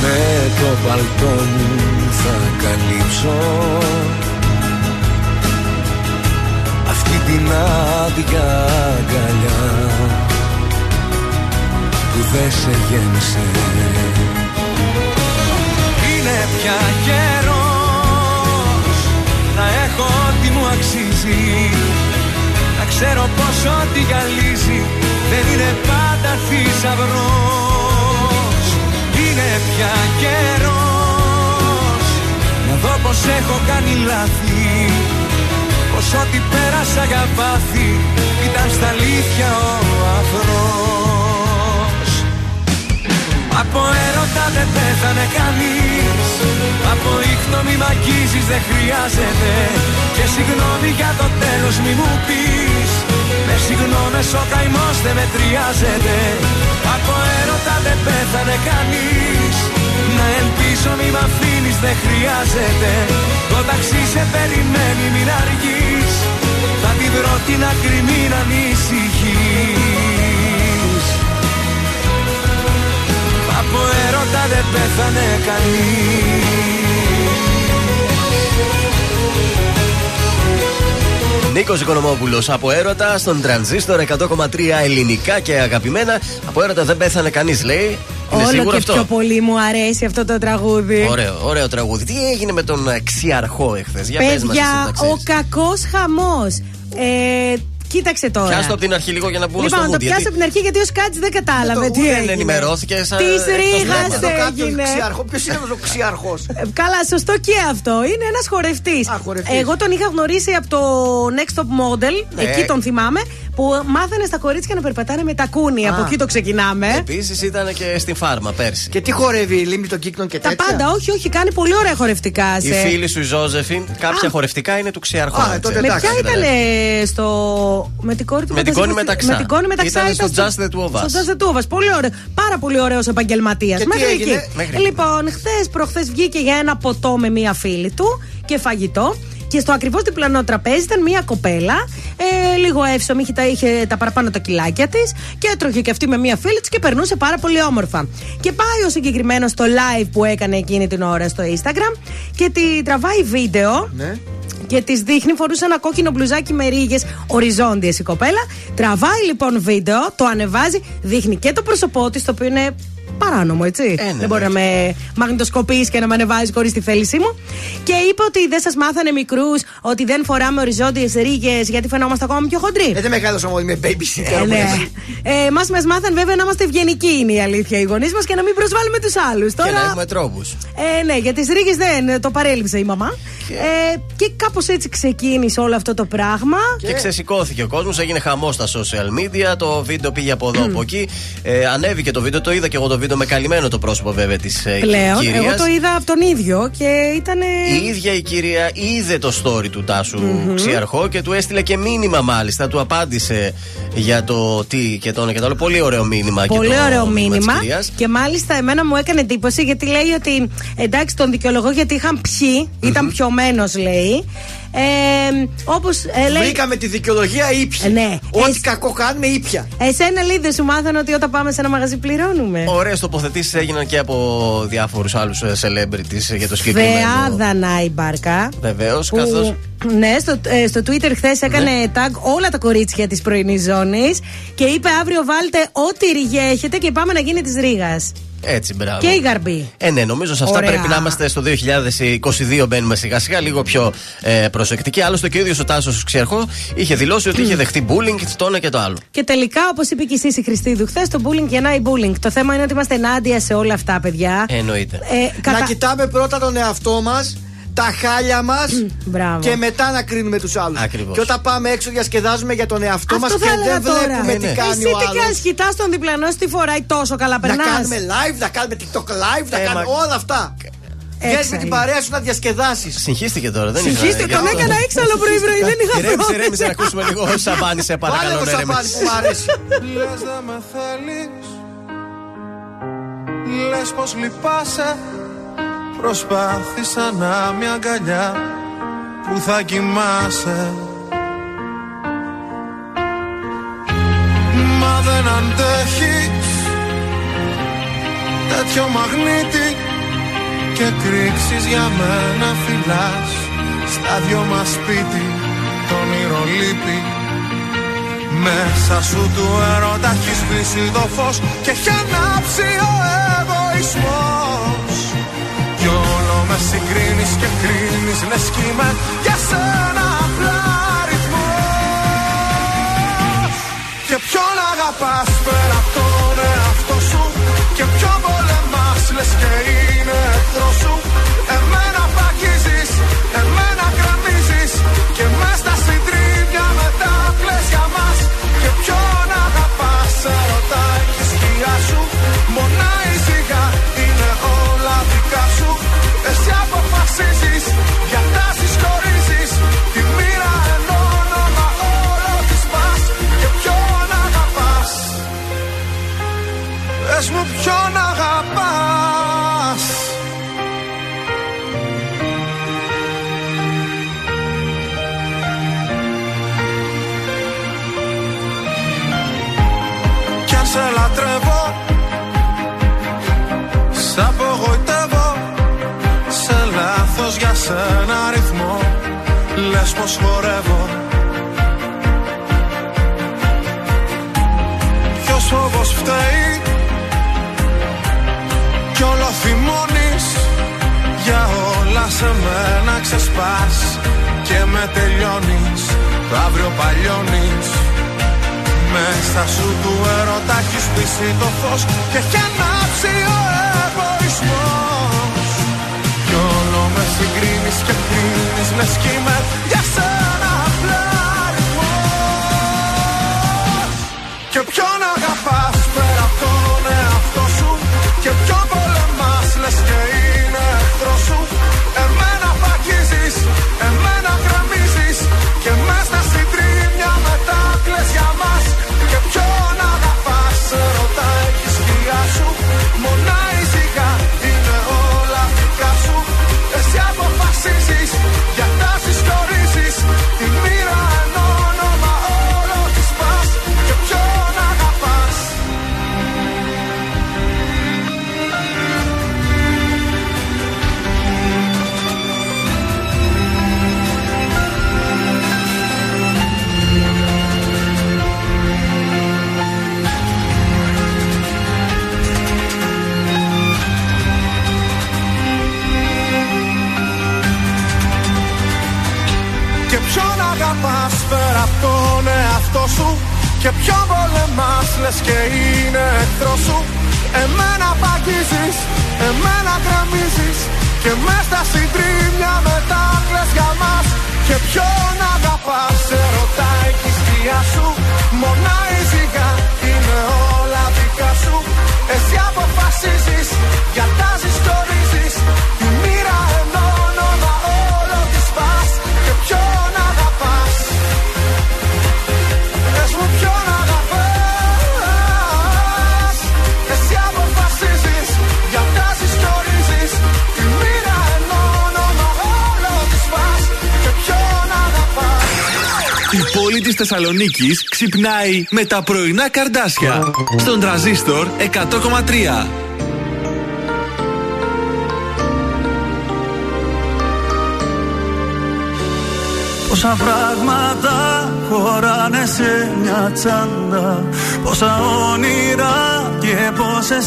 Με το παλτό μου θα καλύψω αυτή την άδεια αγκαλιά που δεν σε γέμισε. Είναι πια καιρός να έχω ό,τι μου αξίζει. Να ξέρω πως ό,τι γυαλίζει δεν είναι πάντα θησαυρός. Είναι πια καιρός να δω πως έχω κάνει λάθη, πως ό,τι πέρασα για πάθη ήταν στα αλήθεια ο αφρός. Από έρωτα δεν πέθανε κανείς. Από ίχνο μη μ' αγγίζεις, δεν χρειάζεται. Και συγγνώμη για το τέλος μη μου πεις. Με συγγνώμες ο καημός δεν μετριάζεται. Από έρωτα δεν πέθανε κανείς. Να ελπίζω μη μ' αφήνεις, δεν χρειάζεται. Το ταξί σε περιμένει, μην αργείς. Θα την πρώτη να κρυμεί, να ανησυχείς. Από έρωτα δεν πέθανε κανείς. Νίκος Οικονομόπουλος, από έρωτα στον Τρανζίστορ εκατό κόμμα τρία, ελληνικά και αγαπημένα. Από έρωτα δεν πέθανε κανείς, λέει. Είναι όλο και αυτό. Πιο πολύ μου αρέσει αυτό το τραγούδι. Ωραίο, ωραίο τραγούδι. Τι έγινε με τον Ξιαρχό εχθές? Για πες μας, ο κακός χαμός. Ε, Κοίταξε τώρα. Πιάστο από την αρχή λίγο για να μπούμε. Λοιπόν, στο να το πιάσω γιατί... από την αρχή, γιατί ο Σκάτς δεν κατάλαβε. Δεν έγινε. ενημερώθηκε σαν. Τη ρίγασε. Ποιο είναι ο Ξιάρχος? Καλά, σωστό και αυτό. Είναι ένας χορευτής. Α, χορευτής. Εγώ τον είχα γνωρίσει από το Next Top Model. Ναι. Εκεί τον θυμάμαι. Που μάθανε στα κορίτσια να περπατάνε με τα κούνη. Από εκεί το ξεκινάμε. Επίσης ήταν και στην Φάρμα πέρσι. Και τι χορεύει, λίμνη των κύκλων και τέτοια? Τα πάντα, όχι, όχι, κάνει πολύ ωραία χορευτικά. Η φίλη σου η Josephine, κάποια χορευτικά είναι του Ξιάρχου. Με ποια ήταν στο. Με την κόρη του μεταξύ. Με την κόρη μεταξύ. Στο Just the Two of Us. Στο Just the Two of Us. Πολύ ωραίο. Πάρα πολύ ωραίο επαγγελματία. Μέχρι εκεί. Λοιπόν, χθες προχθές βγήκε για ένα ποτό με μία φίλη του και φαγητό. Και στο ακριβώς διπλανό τραπέζι ήταν μία κοπέλα, ε, λίγο εύσωμη, είχε, είχε τα παραπάνω τα κιλάκια της και έτρωγε και αυτή με μία φίλη της και περνούσε πάρα πολύ όμορφα. Και πάει ο συγκεκριμένος στο live που έκανε εκείνη την ώρα στο Instagram και τη τραβάει βίντεο. Ναι. Και τη δείχνει, φορούσε ένα κόκκινο μπλουζάκι με ρίγες, οριζόντιες η κοπέλα. Τραβάει λοιπόν βίντεο, το ανεβάζει, δείχνει και το πρόσωπό της, το οποίο είναι παράνομο, έτσι. Ε, ναι, δεν μπορεί ναι. να με μαγνητοσκοπείς και να με ανεβάζεις χωρίς τη θέλησή μου. Και είπε ότι δεν σας μάθανε μικρούς ότι δεν φοράμε οριζόντιες ρίγες γιατί φαινόμαστε ακόμα πιο χοντροί. Ε, δεν μεγάλωσα όμως με babysitter. Ε, ναι. ε, μας μας μάθανε βέβαια να είμαστε ευγενικοί, είναι η αλήθεια, οι γονείς μας, και να μην προσβάλλουμε τους άλλους. Τώρα... Και να έχουμε τρόπους. Ε, ναι, για τις ρίγες δεν το παρέλειψε η μαμά. Και, ε, και κάπως έτσι ξεκίνησε όλο αυτό το πράγμα. Και, και ξεσηκώθηκε ο κόσμος, έγινε χαμός στα social media. Το βίντεο πήγε από εδώ, από εκεί. Ε, ανέβηκε το βίντεο, το είδα και εγώ το βίντεο. Με καλυμμένο το πρόσωπο βέβαια της πλέον, κυρίας. Εγώ το είδα από τον ίδιο και ήτανε... Η ίδια η κυρία είδε το story του Τάσου mm-hmm. Ξιαρχό και του έστειλε και μήνυμα, μάλιστα. Του απάντησε για το τι και το ένα και το άλλο. Πολύ ωραίο μήνυμα. Πολύ και το ωραίο μήνυμα, μήνυμα της κυρίας. Και μάλιστα εμένα μου έκανε εντύπωση γιατί λέει ότι εντάξει, τον δικαιολογώ γιατί είχαν πιει, ήταν mm-hmm. πιωμένος, λέει. Ε, όπως, ε, λέει... Βρήκαμε τη δικαιολογία ήπια. Ναι. Ό,τι Εσ... κακό κάνουμε ήπια. Εσένα λέει δεν σου μάθανε ότι όταν πάμε σε ένα μαγαζί πληρώνουμε? Ωραίες τοποθετήσεις έγιναν και από διάφορους άλλους celebrities για το συγκεκριμένο. Βεάδα Νάιμπαρκα. Βεβαίως, που... καθώς. Ναι, στο, ε, στο Twitter χθες έκανε ναι. tag όλα τα κορίτσια της πρωινής ζώνης και είπε αύριο βάλτε ό,τι ριγέ έχετε και πάμε να γίνει της Ρήγας. Έτσι, μπράβο. Και η Γαρμπή. Ε, ναι, νομίζω σε αυτά Ωραία. πρέπει να είμαστε στο δύο χιλιάδες είκοσι δύο. Μπαίνουμε σιγά-σιγά, λίγο πιο ε, προσεκτικοί. Άλλωστε και ο ίδιος ο Τάσος Ξιάρχος είχε δηλώσει ότι είχε δεχτεί bullying, το ένα και το άλλο. Και τελικά, όπως είπε και η Σύση Χριστίδου χθες, το bullying γεννάει bullying. Το θέμα είναι ότι είμαστε ενάντια σε όλα αυτά, παιδιά. Ε, εννοείται. Ε, κατα... Να κοιτάμε πρώτα τον εαυτό μας, τα χάλια μας και μετά να κρίνουμε τους άλλους. Ακριβώς. Και όταν πάμε έξω διασκεδάζουμε για τον εαυτό μας και δεν τώρα. βλέπουμε ε, τι ναι. κάνει εσύ ο άλλος. Εσύ τι κοιτά στον διπλανό, σου τι φοράει τόσο καλά, περνάς. Να κάνουμε live, να κάνουμε TikTok live, να ε, κάνουμε μα... όλα αυτά. Βγες με την παρέα σου να διασκεδάσεις. Συγχύστηκε τώρα, δεν είχα. Συγχύστηκε, τον έκανα έξαλλο πρωί-πρωί, δεν είχα φρόντιση. Ρέμισε, ρέμισε, να ακούσουμε λίγο σαμπάνι, σε παρακαλώ. Βάλε το σαμπάνι που μου αρέσει. Λες να μ' θέλεις, λες πως λυπάσαι. Προσπάθησα να μια αγκαλιά που θα κοιμάσαι, μα δεν αντέχεις. Τέτοιο μαγνήτη και κρίξεις για μένα φυλάς. Στα δυο μας σπίτι το όνειρο λείπει. Μέσα σου του έρωτα έχεις σβήσει το φως και έχει ανάψει ο εγωισμός. Κι όλο με συγκρίνεις και κρίνεις, λες κι είμαι για σένα απλά αριθμός. Και ποιον αγαπάς πέρα απ' τον εαυτό σου, και ποιον πολεμάς, λες και είναι εχθρός σου. Εμένα παγίζεις, εμένα γραμμίζεις, και μες στα συντρίμια μετά κλαις για μας. Και ποιον αγαπάς, ερωτάει η σκιά σου, μονά η ζυγά είναι όλα δικά σου. Εσύ αποφασίζεις, διατάσεις χωρίζεις, τη μοίρα εν όνομα όλο της πας. Και ποιον αγαπάς, πες μου ποιον αγαπάς. Κι αν σε λατρεύω, σ' απογοητεύω, σε λάθος για σένα ρυθμό, λες πως χορεύω. Ποιος φόβος φταίει κι όλο θυμώνεις, για όλα σε μένα ξεσπάς και με τελειώνεις, το αύριο παλιώνεις. Μέσα σου του έρωτα έχεις πίσει το φως και έχει ανάψει ο εγωισμός. Κι όλο με συγκρίνεις και κρίνεις, λες κι είμαι για σένα απλά αριθμός. Και ποιον αγαπάς πέρα απ' τον εαυτό σου, και ποιον πολεμάς, λες και είναι εχθρός σου. Εμένα παγίζεις, εμένα γραμμίζεις, και μες στα συντρίμια μετά κλαις για μας. Και ποιον αγαπάς, σε ρωτάει η σκιά σου, μονά η ζυγά είναι όλα δικά σου. Εσύ αποφασίζεις, διατάσεις χωρίζεις, τη μοίρα εν όνομα όλο της πας. Και ποιον αγαπάς. Αγαπάς πέρα απ' τον εαυτό σου, και ποιον πολεμάς, λες και είναι εχθρός σου. Εμένα παγίζεις, εμένα γραμμίζεις, και μες στα συντρίμια μετά κλαις για μας. Και ποιον αγαπάς, σε ρωτάει η σκιά σου, μονά η ζυγά είναι όλα δικά σου. Εσύ αποφασίζεις, διατάζεις, χωρίζεις, τη μοίρα εν όνομα όλο της πας. Και ποιον αγαπάς, πες μου ποιον αγαπάς. Εσύ αποφασίζεις, διατάζεις, χωρίζεις, τη μοίρα εν όνομα όλο της πας. Και ποιον αγαπάς. Η πόλη της Θεσσαλονίκης ξυπνάει με τα πρωινά Καρντάσια στον Τρανζίστορ εκατό κόμμα τρία. Πόσα πράγματα χωράνε σε μια τσάντα, πόσα όνειρα και πόσες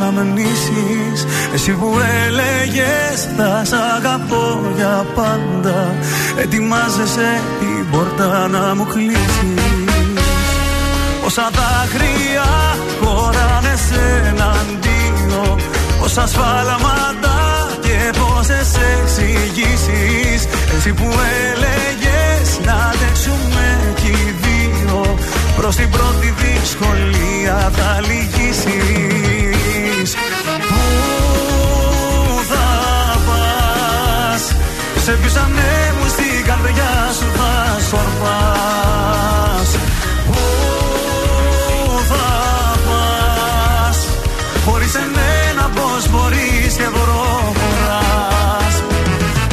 αναμνήσεις. Εσύ που έλεγες θα σ' αγαπώ για πάντα, ετοιμάζεσαι την πόρτα να μου κλείσεις. Όσα δάκρυα χωράνε σε εναντίον, όσα σφάλματα και πόσες εξηγήσεις. Εσύ που έλεγες να αντέξουμε κι οι δύο, προς την πρώτη δυσκολία θα λυγίσεις. Πού θα πας, σε ποιους ανέμους στην καρδιά σου θα σορπάς. Πού θα πας, χωρίς εμένα πως μπορείς και προχωράς.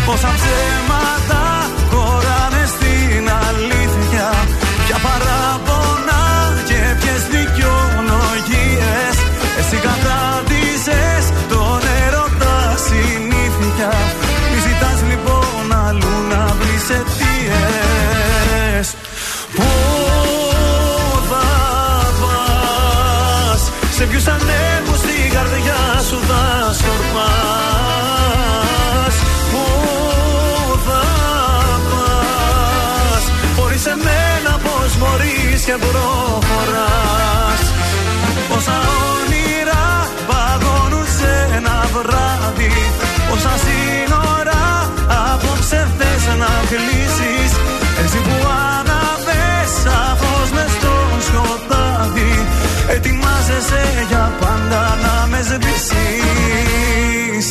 Πόσα ψέματα χωράνε στην αλήθεια, ποια παράπονα και ποιες δικαιολογίες. Εσύ κατάδυσες τον έρωτα συνήθεια, μη ζητάς λοιπόν αλλού να βρεις αιτίες. Πού θα πας, σε ποιους ανέμους την καρδιά σου θα σορπάς. Πού θα πας, χωρίς εμένα πως μπορείς και προχωράς. Όσα όνειρα παγώνουν σε ένα βράδυ, όσα σύνορα απόψε θες να κλείσεις. Εσύ που αναβες σαφώς μες στον σκοτάδι, ετοιμάζεσαι για πάντα να με σβήσεις.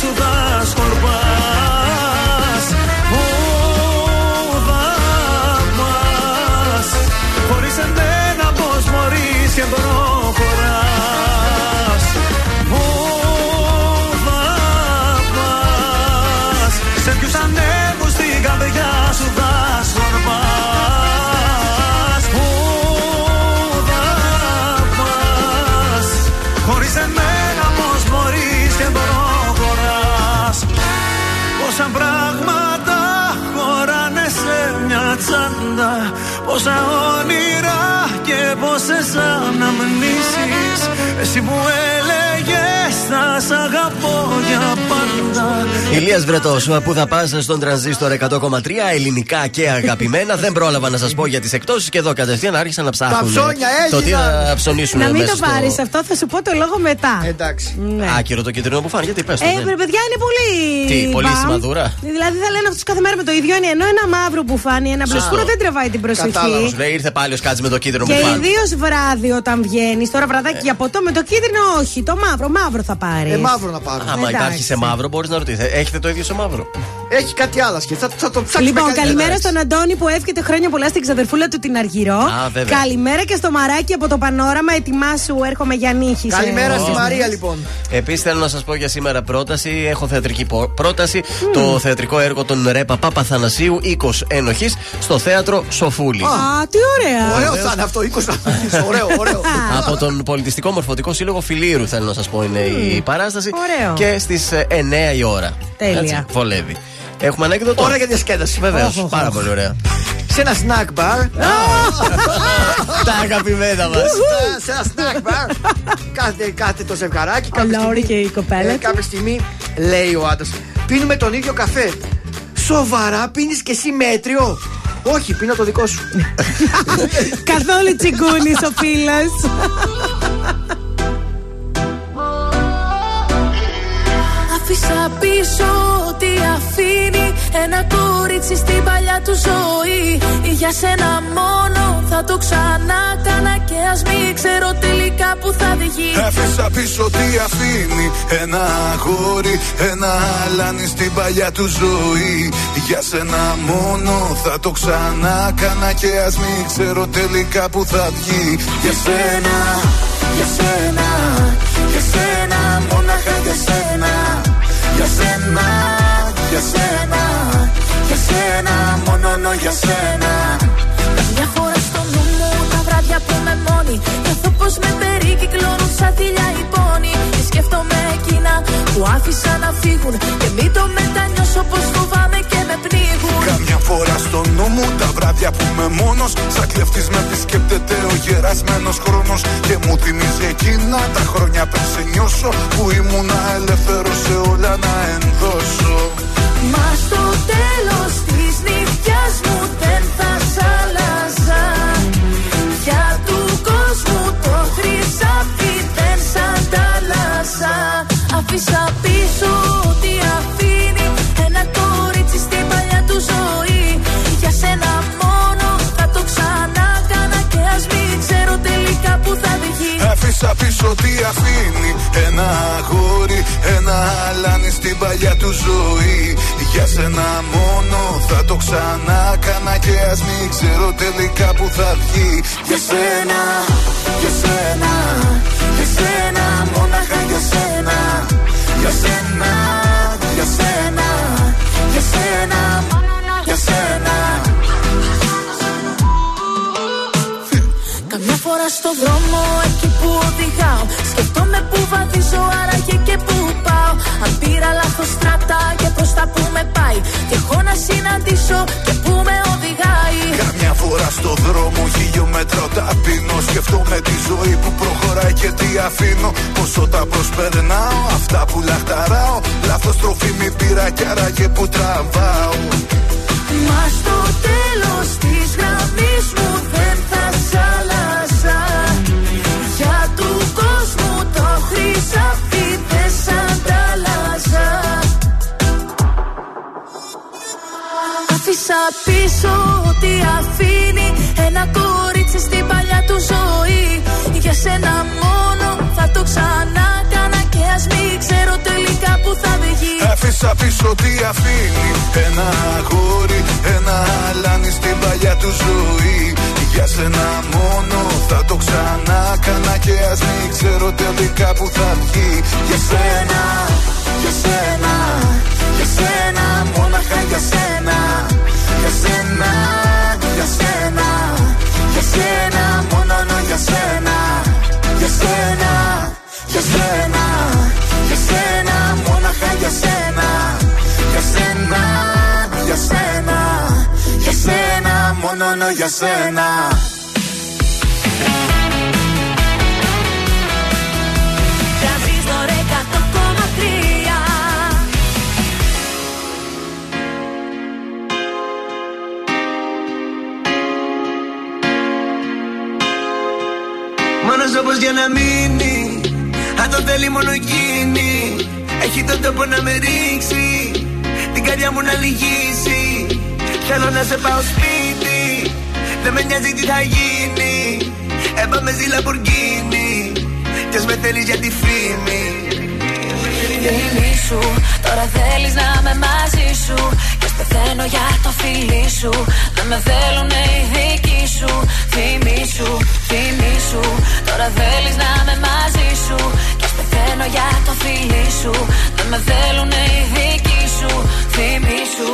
Σου θα σκορπάς, πού θα πας, χωρίς εμένα πως μπορείς και προχωράς. Πού θα πας, σε ποιους ανέμους την καρδιά σου θα σκορπάς. Πού θα πας, χωρίς εμένα πως μπορείς και προχωράς. Πόσα πράγματα χωράνε σε μια τσάντα, πόσα όνειρα και πόσες αναμνήσεις. Εσύ που έλεγες θα σ' αγαπώ για πάντα. Ηλίας Βρετός, που θα πας στον Τρανζίστορ εκατό κόμμα τρία, ελληνικά και αγαπημένα. Δεν πρόλαβα να σας πω για τις εκτόσεις και εδώ κατευθείαν άρχισαν να ψάχνουν τα ψώνια, το τι θα ψωνίσουν. Να μην το πάρεις στο... αυτό, θα σου πω το λόγο μετά. Εντάξει. Ναι. Άκυρο το κίτρινο που φάνε, γιατί πες το. Ε, ναι. Παιδιά, είναι πολύ. Τι, πολύ σημαδούρα. Δηλαδή θα λένε αυτούς κάθε μέρα με το ίδιο είναι, ενώ ένα μαύρο που φάνει, ένα μπλουσκούρο δεν τρεβάει την προσοχή. Κατάλαβα. Λέει, ήρθε πάλι ο Σκάτς με το κίτρινο που φάνει. Και ιδίως βράδυ όταν βγαίνει, τώρα βραδάκι για ποτό με το κίτρινο, όχι, το μαύρο, μαύρο θα πάρει. Ε, μαύρο να πάρω. Άμα υπάρχει σε μαύρο, μπορεί να ρωτήσει. Έχετε το ίδιο σε μαύρο. Έχει κάτι άλλο και θα, θα το ψάξουμε. Λοιπόν, καλημέρα στον Αντώνη που εύχεται χρόνια πολλά στην ξαδερφούλα του την Αργυρό. Α, καλημέρα και στο Μαράκι από το Πανόραμα. Ετοιμάσου, έρχομαι για νύχη. Καλημέρα ε, στη Μαρία, λοιπόν. Επίσης, θέλω να σας πω για σήμερα πρόταση. Έχω θεατρική πρόταση. Mm. Το θεατρικό έργο των Ρέπα Παπαθανασίου, Οίκος Ένοχης, στο θέατρο Σοφούλη. Α, τι ωραία! Ωραίο θα είναι αυτό, οίκος Ένοχης. Ωραίο, ωραίο. Από τον Πολιτιστικό Μορφωτικό Σύλλογο Φιλήρου, θέλω να σας πω, είναι mm. η παράσταση. Ωραίο. Και στις εννιά η ώρα. Τέλεια. Βολεύει. Έχουμε ανέκδοτο. Ωραία για διασκέδαση, βεβαίως. Πάρα πολύ ωραία. Σε ένα snack bar. Τα αγαπημένα μας. Σε ένα snack bar. Κάθεται το ζευγαράκι. Λόρι και η κοπέλα. Κάποια στιγμή λέει ο άντρας, πίνουμε τον ίδιο καφέ. Σοβαρά, πίνεις και εσύ μέτριο? Όχι, πίνω το δικό σου. Καθόλου τσιγκούνης ο φίλας. Αφήσα πίσω ότι αφήνει ένα κόριτσι στην παλιά του ζωή. Για σένα μόνο θα το ξανά κάνα και ας μην ξέρω τελικά που θα βγει. Αφήσα πίσω τι αφήνει ένα αγόρι, ένα αλάνι στην παλιά του ζωή. Για σένα μόνο θα το ξανά κάνα και ας μην ξέρω τελικά που θα βγει. Για σένα, για σένα, για σένα, μόναχα για σένα. για σένα, για σένα, για σένα, μόνο για σένα. Μια φορά στο νου μου τα βράδια που με μόνη, καθώ πως με περικυκλώνουν σαν θηλιά οι πόνοι. Και σκέφτομαι εκείνα που άφησα να φύγουν και μην το μετανιώσω πως φοβάμαι και με πνίγουν. Καμιά φορά στο νου μου τα βράδια που με μόνος, σαν κλέφτης με επισκέπτεται ο γερασμένος χρόνος. Και μου θυμίζει εκείνα τα χρόνια πριν σε νιώσω, που ήμουνα ελεύθερος σε όλα να ενδώσω. Μα στο τέλος της νυχτιάς μου δεν θα σ' άλλαζα. Για του κόσμου το χρυσάφι δεν σ' αντάλλαζα. Αφήσα πίσω ό,τι αφήνει ένα κορίτσι στην παλιά του ζωή. Για σένα μόνο θα το ξανάκανα και ας μην ξέρω τελικά που θα βγει. Αφήσα πίσω ό,τι αφήνει ένα αγόρι, ένα αλάνι στην παλιά του ζωή. Για σένα μόνο θα το ξανάκανα και ας μην ξέρω τελικά που θα βγει. Για σένα, για σένα, για σένα, μόναχα για σένα. Για σένα, για σένα, για σένα, για σένα. Καμιά φορά στο δρόμο εκεί που οδηγάω, σκεφτόμαι που βαδίζω άραγε και που πάω. Αν πήρα λάθος στράτα και προς τα που με πάει, και έχω να συναντήσω και που με οδηγάει. Καμιά φορά στο δρόμο χιλιόμετρα ταπεινώ, σκεφτόμαι τη ζωή που προχωράει και τι αφήνω. Πως όταν προσπερνάω αυτά που λαχταράω, λάθος τροφή μη πήρα κι άραγε που τραβάω. Μα στο τέλος της γραμμής μου δεν θα σ' άλλαζα. Για του κόσμου το χρυσάφι δεν σ' αντάλλαζα. Άφησα πίσω ό,τι αφήνει ένα κορίτσι στην παλιά του ζωή. Για σένα μόνο θα το ξανάκανα και ας μην ξέρω τελικά που θα βγει. Άφησα πίσω τι αφήνει ένα αγόρι, ένα αλάνι στην παλιά του ζωή. Για σένα μόνο θα το ξανάκανα και ας μην ξέρω τελικά που θα βγει. Για σένα, για σένα, για σένα, μόναχα για σένα. Για σένα, για σένα, για σένα, μόνο για σένα. Για σένα, για σένα, για σένα, μόναχα για σένα. Για σένα, για σένα, για σένα, μόνο για σένα. Τρανζίστορ εκατό κόμμα τρία. Μόνος όπως για να μείνει, αν το θέλει μόνο εκείνη. Έχει τον τόπο να με ρίξει, την καρδιά μου να λυγίσει. Θέλω να σε πάω σπίτι, δεν με νοιάζει τι θα γίνει. Έπαμε ζει Λαμποργκίνι, κι ας με θέλεις για τη φήμη. Φίλη σου, τώρα θέλεις να με μαζί σου. Και πεθαίνω για το φίλι σου. Δεν με θέλουνε οι δικοί σου. Φήμη σου, φήμη σου. Τώρα θέλεις να με μαζί σου. Και πεθαίνω για το φίλι σου. Δεν με θέλουνε οι δικοί σου. Φήμη σου.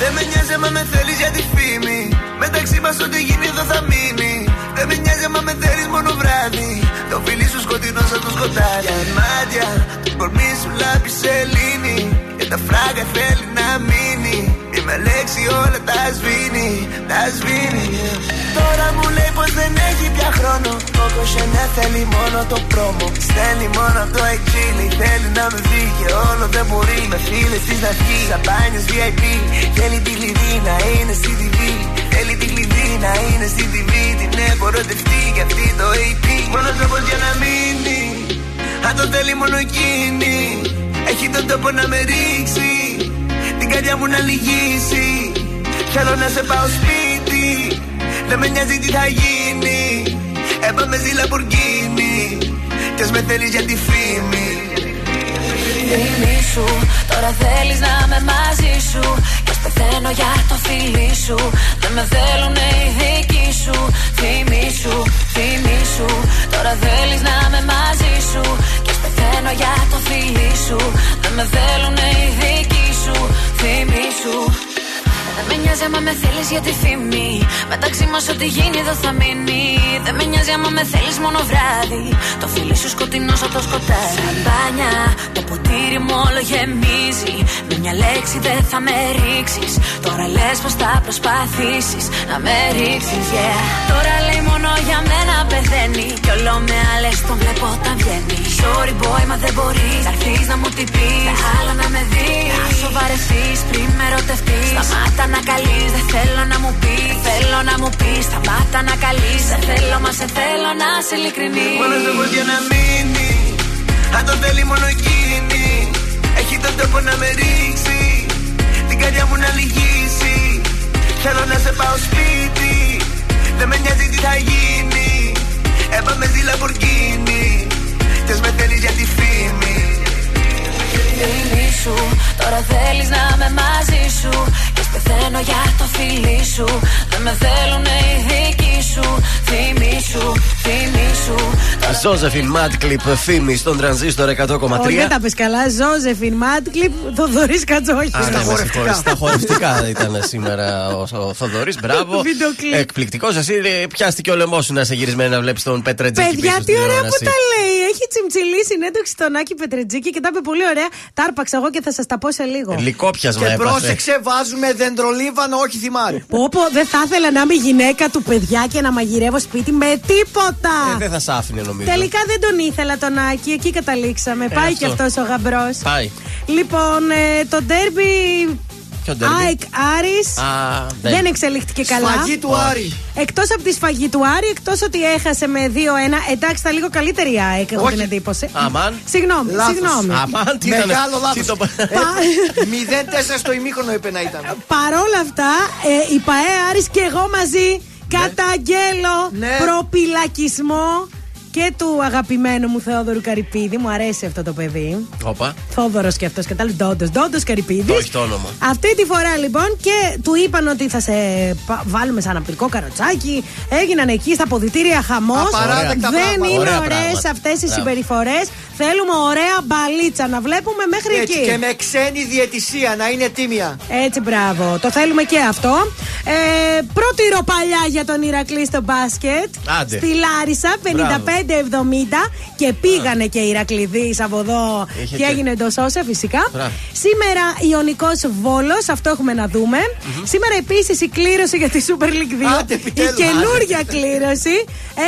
Δεν με νοιάζει μα με θέλεις για τη φήμη. Μεταξύ μας ό,τι γίνει εδώ θα μείνει. Δεν με νοιάζει μα με θέλεις μόνο βράδυ. Το φίλι σου σκοτεινό σαν το σκοτάδι. Για μάτια, το κορμί σου λάμπει σελήνη. Και τα φράγκα θέλει να μείνει. Η με λέξη όλα τα σβήνει, τα σβήνει. Τώρα μου λέει πως δεν έχει πια χρόνο. Κόκο Σενέ θέλει μόνο το πρόμο. Στέλνει μόνο αυτό εκείνη. Θέλει να με δει και όλο δεν μπορεί. Με φίλες της να βγει, σαμπάνιες βι άι πι. Θέλει τη κλειδί να είναι στη τι βι. Θέλει τη κλειδί να είναι στη τι βι. Την έχω ρωτευτεί κι αυτή το έι πι. Μόνος όπως για να μείνει, αν το θέλει μόνο εκείνη. Έχει τον τόπο να με ρίξει, την καρδιά μου να λυγίσει. Θέλω να σε πάω σπίτι, δεν με νοιάζει τι θα γίνει. Έπαμε ζει Λαμποργκίνι, κι ας με θέλεις για τη φήμη. Φήμη σου, τώρα θέλεις να με μαζί σου. Κι ας πεθαίνω για το φίλι σου. Δεν με θέλουνε οι δικοί σου. Φήμη σου, φήμη σου. Τώρα θέλεις να με μαζί σου. Κι ας πεθαίνω Περιμένω για το φίλι σου. Δεν με θέλουνε οι δικοί σου. Φήμη σου. Δεν με νοιάζει άμα με θέλεις για τη φήμη. Μεταξύ μας ό,τι γίνει εδώ θα μείνει. Δεν με νοιάζει άμα με θέλεις μόνο βράδυ. Το φίλι σου σκοτεινό σαν το σκοτάδι. Σαμπάνια, το ποτήρι μου όλο γεμίζει. Με μια λέξη δεν θα με ρίξεις. Τώρα λες πως θα προσπαθήσεις να με ρίξεις, yeah. Τώρα λέει μόνο για μένα πεθαίνει. Κι όλο με άλλες τον βλέπω όταν βγαίνει. Sorry boy μα δεν μπορείς. Θα έρθεις να μου την πεις. Τα άλλα να με δεις. Να σοβαρευτείς πριν με ερωτευτείς. Σταμάτα να καλείς, δεν θέλω να μου πεις. Θέλω να μου πεις, σταμάτα να καλείς. Δεν θέλω μα σε θέλω να είσαι ειλικρινής. Μόνος λόγος για να μείνει. Αν το θέλει μόνο εκείνη. Έχει τον τόπο να με ρίξει. Την καρδιά μου να λυγίσει. Θέλω να σε πάω σπίτι. Δεν με νοιάζει τι θα γίνει. Έπαμε στη Λαμπορκίνη. Θες με θέλεις για τη φήμη. Φίλη σου, τώρα θέλεις να είμαι μαζί σου. Και σπεθαίνω για το φίλι σου. Δεν με θέλουνε οι δικοί σου. Φήμη σου, φήμη σου. Josephine, Mad Clip, φήμη στον Τρανζίστορ εκατό κόμμα τρία. Όχι, δεν τα πες καλά. Josephine, Mad Clip, Θοδωρής Κατσόχης. Στα χορευτικά ήταν σήμερα ο Θοδωρής, μπράβο. Εκπληκτικός, εσύ πιάστηκε ο λαιμός σου να σε γυρισμένη να βλέπεις τον Πετρετζίκη. Παιδιά, τι ωραία που τα λέει. Έχει τσιμτσιλήσει συνέντευξη στον Άκη Πετρετζίκη και τα είπε πολύ ωραία. Τα άρπαξα εγώ και θα σας τα πω σε λίγο. Λυκόπιασμα έπαθε. Και πρόσεξε, βάζουμε δεντρολίβανο, όχι θυμάρι. Πόπο, δεν θα ήθελα να είμαι γυναίκα του παιδιά και να μαγειρεύω σπίτι με τίποτα. Ε, δεν θα σ' άφηνε νομίζω. Τελικά δεν τον ήθελα τον Άκη, εκεί καταλήξαμε. Ε, Πάει αυτό. Και αυτός ο γαμπρός. Πάει. Λοιπόν, ε, το ντέρμπι ΑΕΚ Άρης δεν εξελίχθηκε καλά. Σφαγή του Άρη. Εκτός από τη σφαγή του Άρη, εκτός ότι έχασε με δύο ένα. Εντάξει, ήταν λίγο καλύτερη η ΑΕΚ, έχω την εντύπωση. Αμάν. Συγγνώμη, συγγνώμη. Μεγάλο λάθος. μηδέν τέσσερα στο ημίχρονο είπε να ήταν. Παρόλα αυτά, η ΠαΕ Άρης και εγώ μαζί καταγγέλλω προπυλακισμό και του αγαπημένου μου Θεόδωρου Καρυπίδη. Μου αρέσει αυτό το παιδί. Όπα. Θόδωρος και αυτός, κατάλληλος. Ντόντος, Ντόντος Καρυπίδης. Όχι το όνομα. Αυτή τη φορά λοιπόν και του είπαν ότι θα σε βάλουμε σαν απειρικό καροτσάκι. Έγιναν εκεί στα αποδυτήρια χαμός. Απαράδεκτα δεν πράγματα. Είναι ωραία ωραίες αυτές οι συμπεριφορές. Θέλουμε ωραία μπαλίτσα να βλέπουμε μέχρι έτσι, εκεί. Και με ξένη διαιτησία να είναι τίμια. Έτσι, μπράβο. Το θέλουμε και αυτό. Ε, πρώτη ροπαλιά για τον Ηρακλή στο μπάσκετ. Άντε. Στη Λάρισα, πενήντα πέντε εβδομήντα. Και πήγανε και οι Ηρακλειδείς από εδώ. Είχε και έγινε εντός όσα φυσικά. Μπράβο. Σήμερα Ιωνικός Βόλος, αυτό έχουμε να δούμε. Mm-hmm. Σήμερα επίσης η κλήρωση για τη Super League δύο. Άντε, η καινούργια κλήρωση.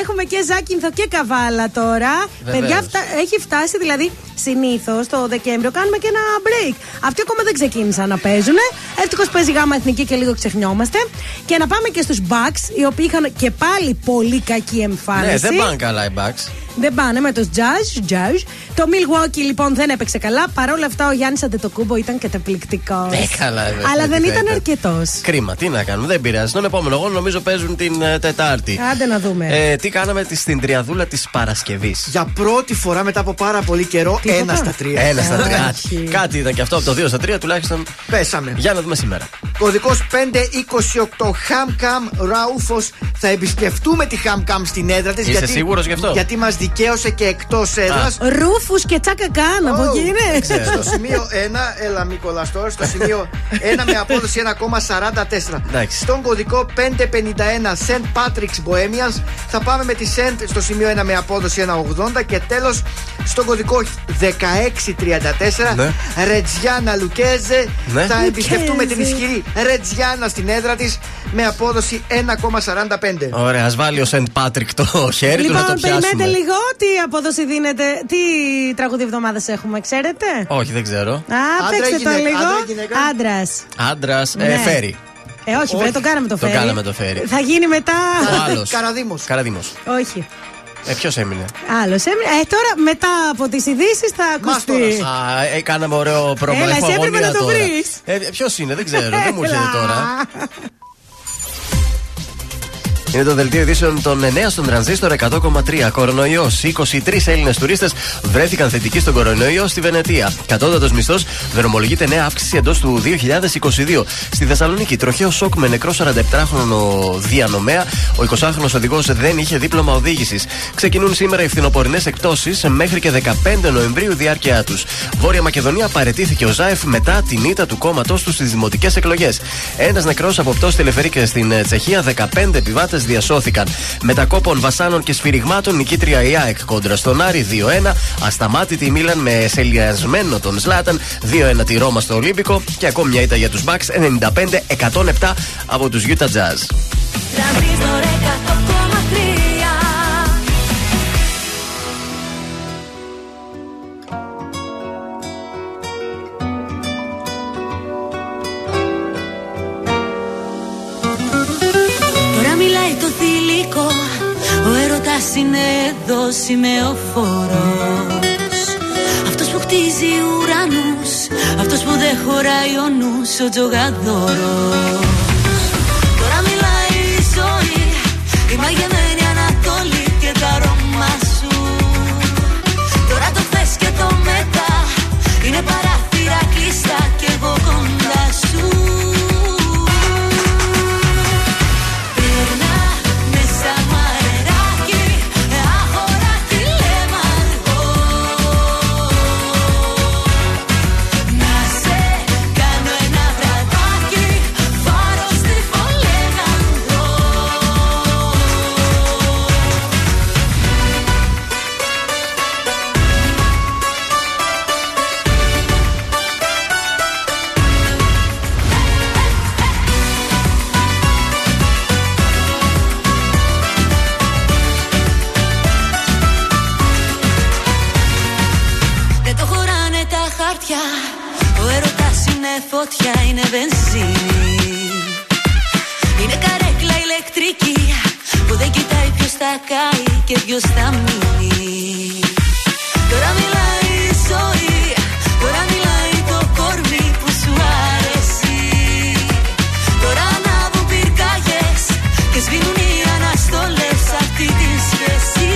Έχουμε και Ζάκυνθο και Καβάλα τώρα. Βεβαίως. Παιδιά, φτα- έχει φτάσει. Δηλαδή, συνήθως το Δεκέμβριο κάνουμε και ένα break. Αυτοί ακόμα δεν ξεκίνησαν να παίζουν. Ευτυχώς παίζει Γάμα Εθνική και λίγο ξεχνιόμαστε. Και να πάμε και στους Bucks, οι οποίοι είχαν και πάλι πολύ κακή εμφάνιση. Ναι, δεν πάνε καλά οι Bucks. Δεν πάνε με τους Jazz. Jazz. Το Milwaukee λοιπόν δεν έπαιξε καλά. Παρ' όλα αυτά, ο Γιάννης Αντετοκούμπο ήταν καταπληκτικός. Ναι, καλά, βέβαια. Αλλά δεν ήταν αρκετός. Κρίμα, τι να κάνουμε, δεν πειράζει. Στον επόμενο αγώνα νομίζω παίζουν την ε, Τετάρτη. Άντε να δούμε. Ε, τι κάναμε στην τριαδούλα της Παρασκευής. Για πρώτη φορά μετά από πάρα πολύ καιρό, τι ένα στα τρία. Ένα στα τρία. Κάτι ήταν και αυτό από το δύο στα τρία τουλάχιστον. Πέσαμε. Για να δούμε σήμερα. Κωδικός πέντε είκοσι οκτώ Χαμκαμ Ραούφος. Θα επισκεφτούμε τη Χαμκαμ στην έδρα της. Είσαι σίγουρος γι' αυτό? Γιατί μας δικαίωσε και εκτός έδρας. Ρούφους και τσακακάν, από εκεί είναι. Στο σημείο ένα, έλα Μίκολας τώρα, στο σημείο ένα με απόδοση ένα κόμμα σαράντα τέσσερα. Στον κωδικό πέντε πενήντα ένα Saint Patrick's Bohemians. Θα πάμε με τη Saint στο σημείο ένα με απόδοση ένα κόμμα ογδόντα. Και τέλος στον κωδικό δεκαέξι τριάντα τέσσερα Ρετζιάνα Λουκέζε. Θα επισκεφτούμε την ισχυρή Ρετζιάνα στην έδρα της με απόδοση ένα κόμμα σαράντα πέντε. Ωραία, ας βάλει ο Σεντ Πάτρικ το χέρι λοιπόν, του να το πιάσουμε. Λοιπόν, περιμένετε λίγο τι απόδοση δίνεται, τι τραγούδι εβδομάδας έχουμε, ξέρετε? Όχι, δεν ξέρω. Α, άντρα παίξτε γυναίκα, το λίγο. Άντρας. Άντρας, ναι. ε, φέρει. Ε, όχι, όχι. Πρέπει, το κάναμε το φέρει. Το κάναμε το φέρει. Θα γίνει μετά... Καραδήμος. Καραδήμος. Όχι. Ε, ποιος έμεινε? Άλλος έμεινε. Ε, τώρα μετά από τις ειδήσεις θα ακουστεί. Α, ε, κάναμε ωραίο πρόγραμμα. Έλα, εσύ έπρεπε να το βρεις. Ε, ποιος είναι, δεν ξέρω, δεν μου έρχεται τώρα. Είναι το δελτίο ειδήσεων των εννέα στον Τρανζίστορ εκατό κόμμα τρία. Κορονοϊός. είκοσι τρεις Έλληνες τουρίστες βρέθηκαν θετικοί στον κορονοϊό στη Βενετία. Κατώτατος μισθός δρομολογείται νέα αύξηση εντός του δύο χιλιάδες είκοσι δύο. Στη Θεσσαλονίκη, τροχαίο σοκ με νεκρό σαρανταεπτάχρονο διανομέα. Ο εικοσάχρονος οδηγός δεν είχε δίπλωμα οδήγησης. Ξεκινούν σήμερα οι φθινοπορεινές εκπτώσεις μέχρι και δεκαπέντε Νοεμβρίου διάρκεια τους. Βόρεια Μακεδονία, παραιτήθηκε ο Ζάεφ μετά την ήττα του κόμματός του στις δημοτικές εκλογές. Ένας νεκρός από πτώση τελεφερίκας στην Τσεχία, δεκαπέντε επιβάτες διασώθηκαν. Μετά κόπων, βασάνων και σφυριγμάτων, νικήτρια η ΑΕΚ κόντρα στον Άρη δύο ένα. Ασταμάτητη η Μίλαν με σελιασμένο τον Σλάταν δύο ένα τη Ρώμα στο Ολύμπικο. Και ακόμη μια ήττα για τους Bucks ενενήντα πέντε εκατόν επτά από τους Utah Jazz. Ο έρωτας είναι εδώ σημεοφόρος. Αυτός που χτίζει ουρανούς, αυτός που δεν χωράει ο νους, ο τζογαδόρος. Τώρα μιλάει η ζωή, η μαγεμένη Ανατολή και τα αρώμα σου. Τώρα το θες και το μετά, είναι παράθυρα κλειστά και εγώ κοντά σου. Φωτιά είναι βενζίνη, είναι καρέκλα ηλεκτρική που δεν κοιτάει ποιος θα καεί και ποιος θα μείνει. Τώρα μιλάει η ζωή, τώρα μιλάει το κορμί που σου αρέσει. Τώρα ανάβουν πυρκαγιές και σβήνουν οι αναστολές αυτή τη σχέση.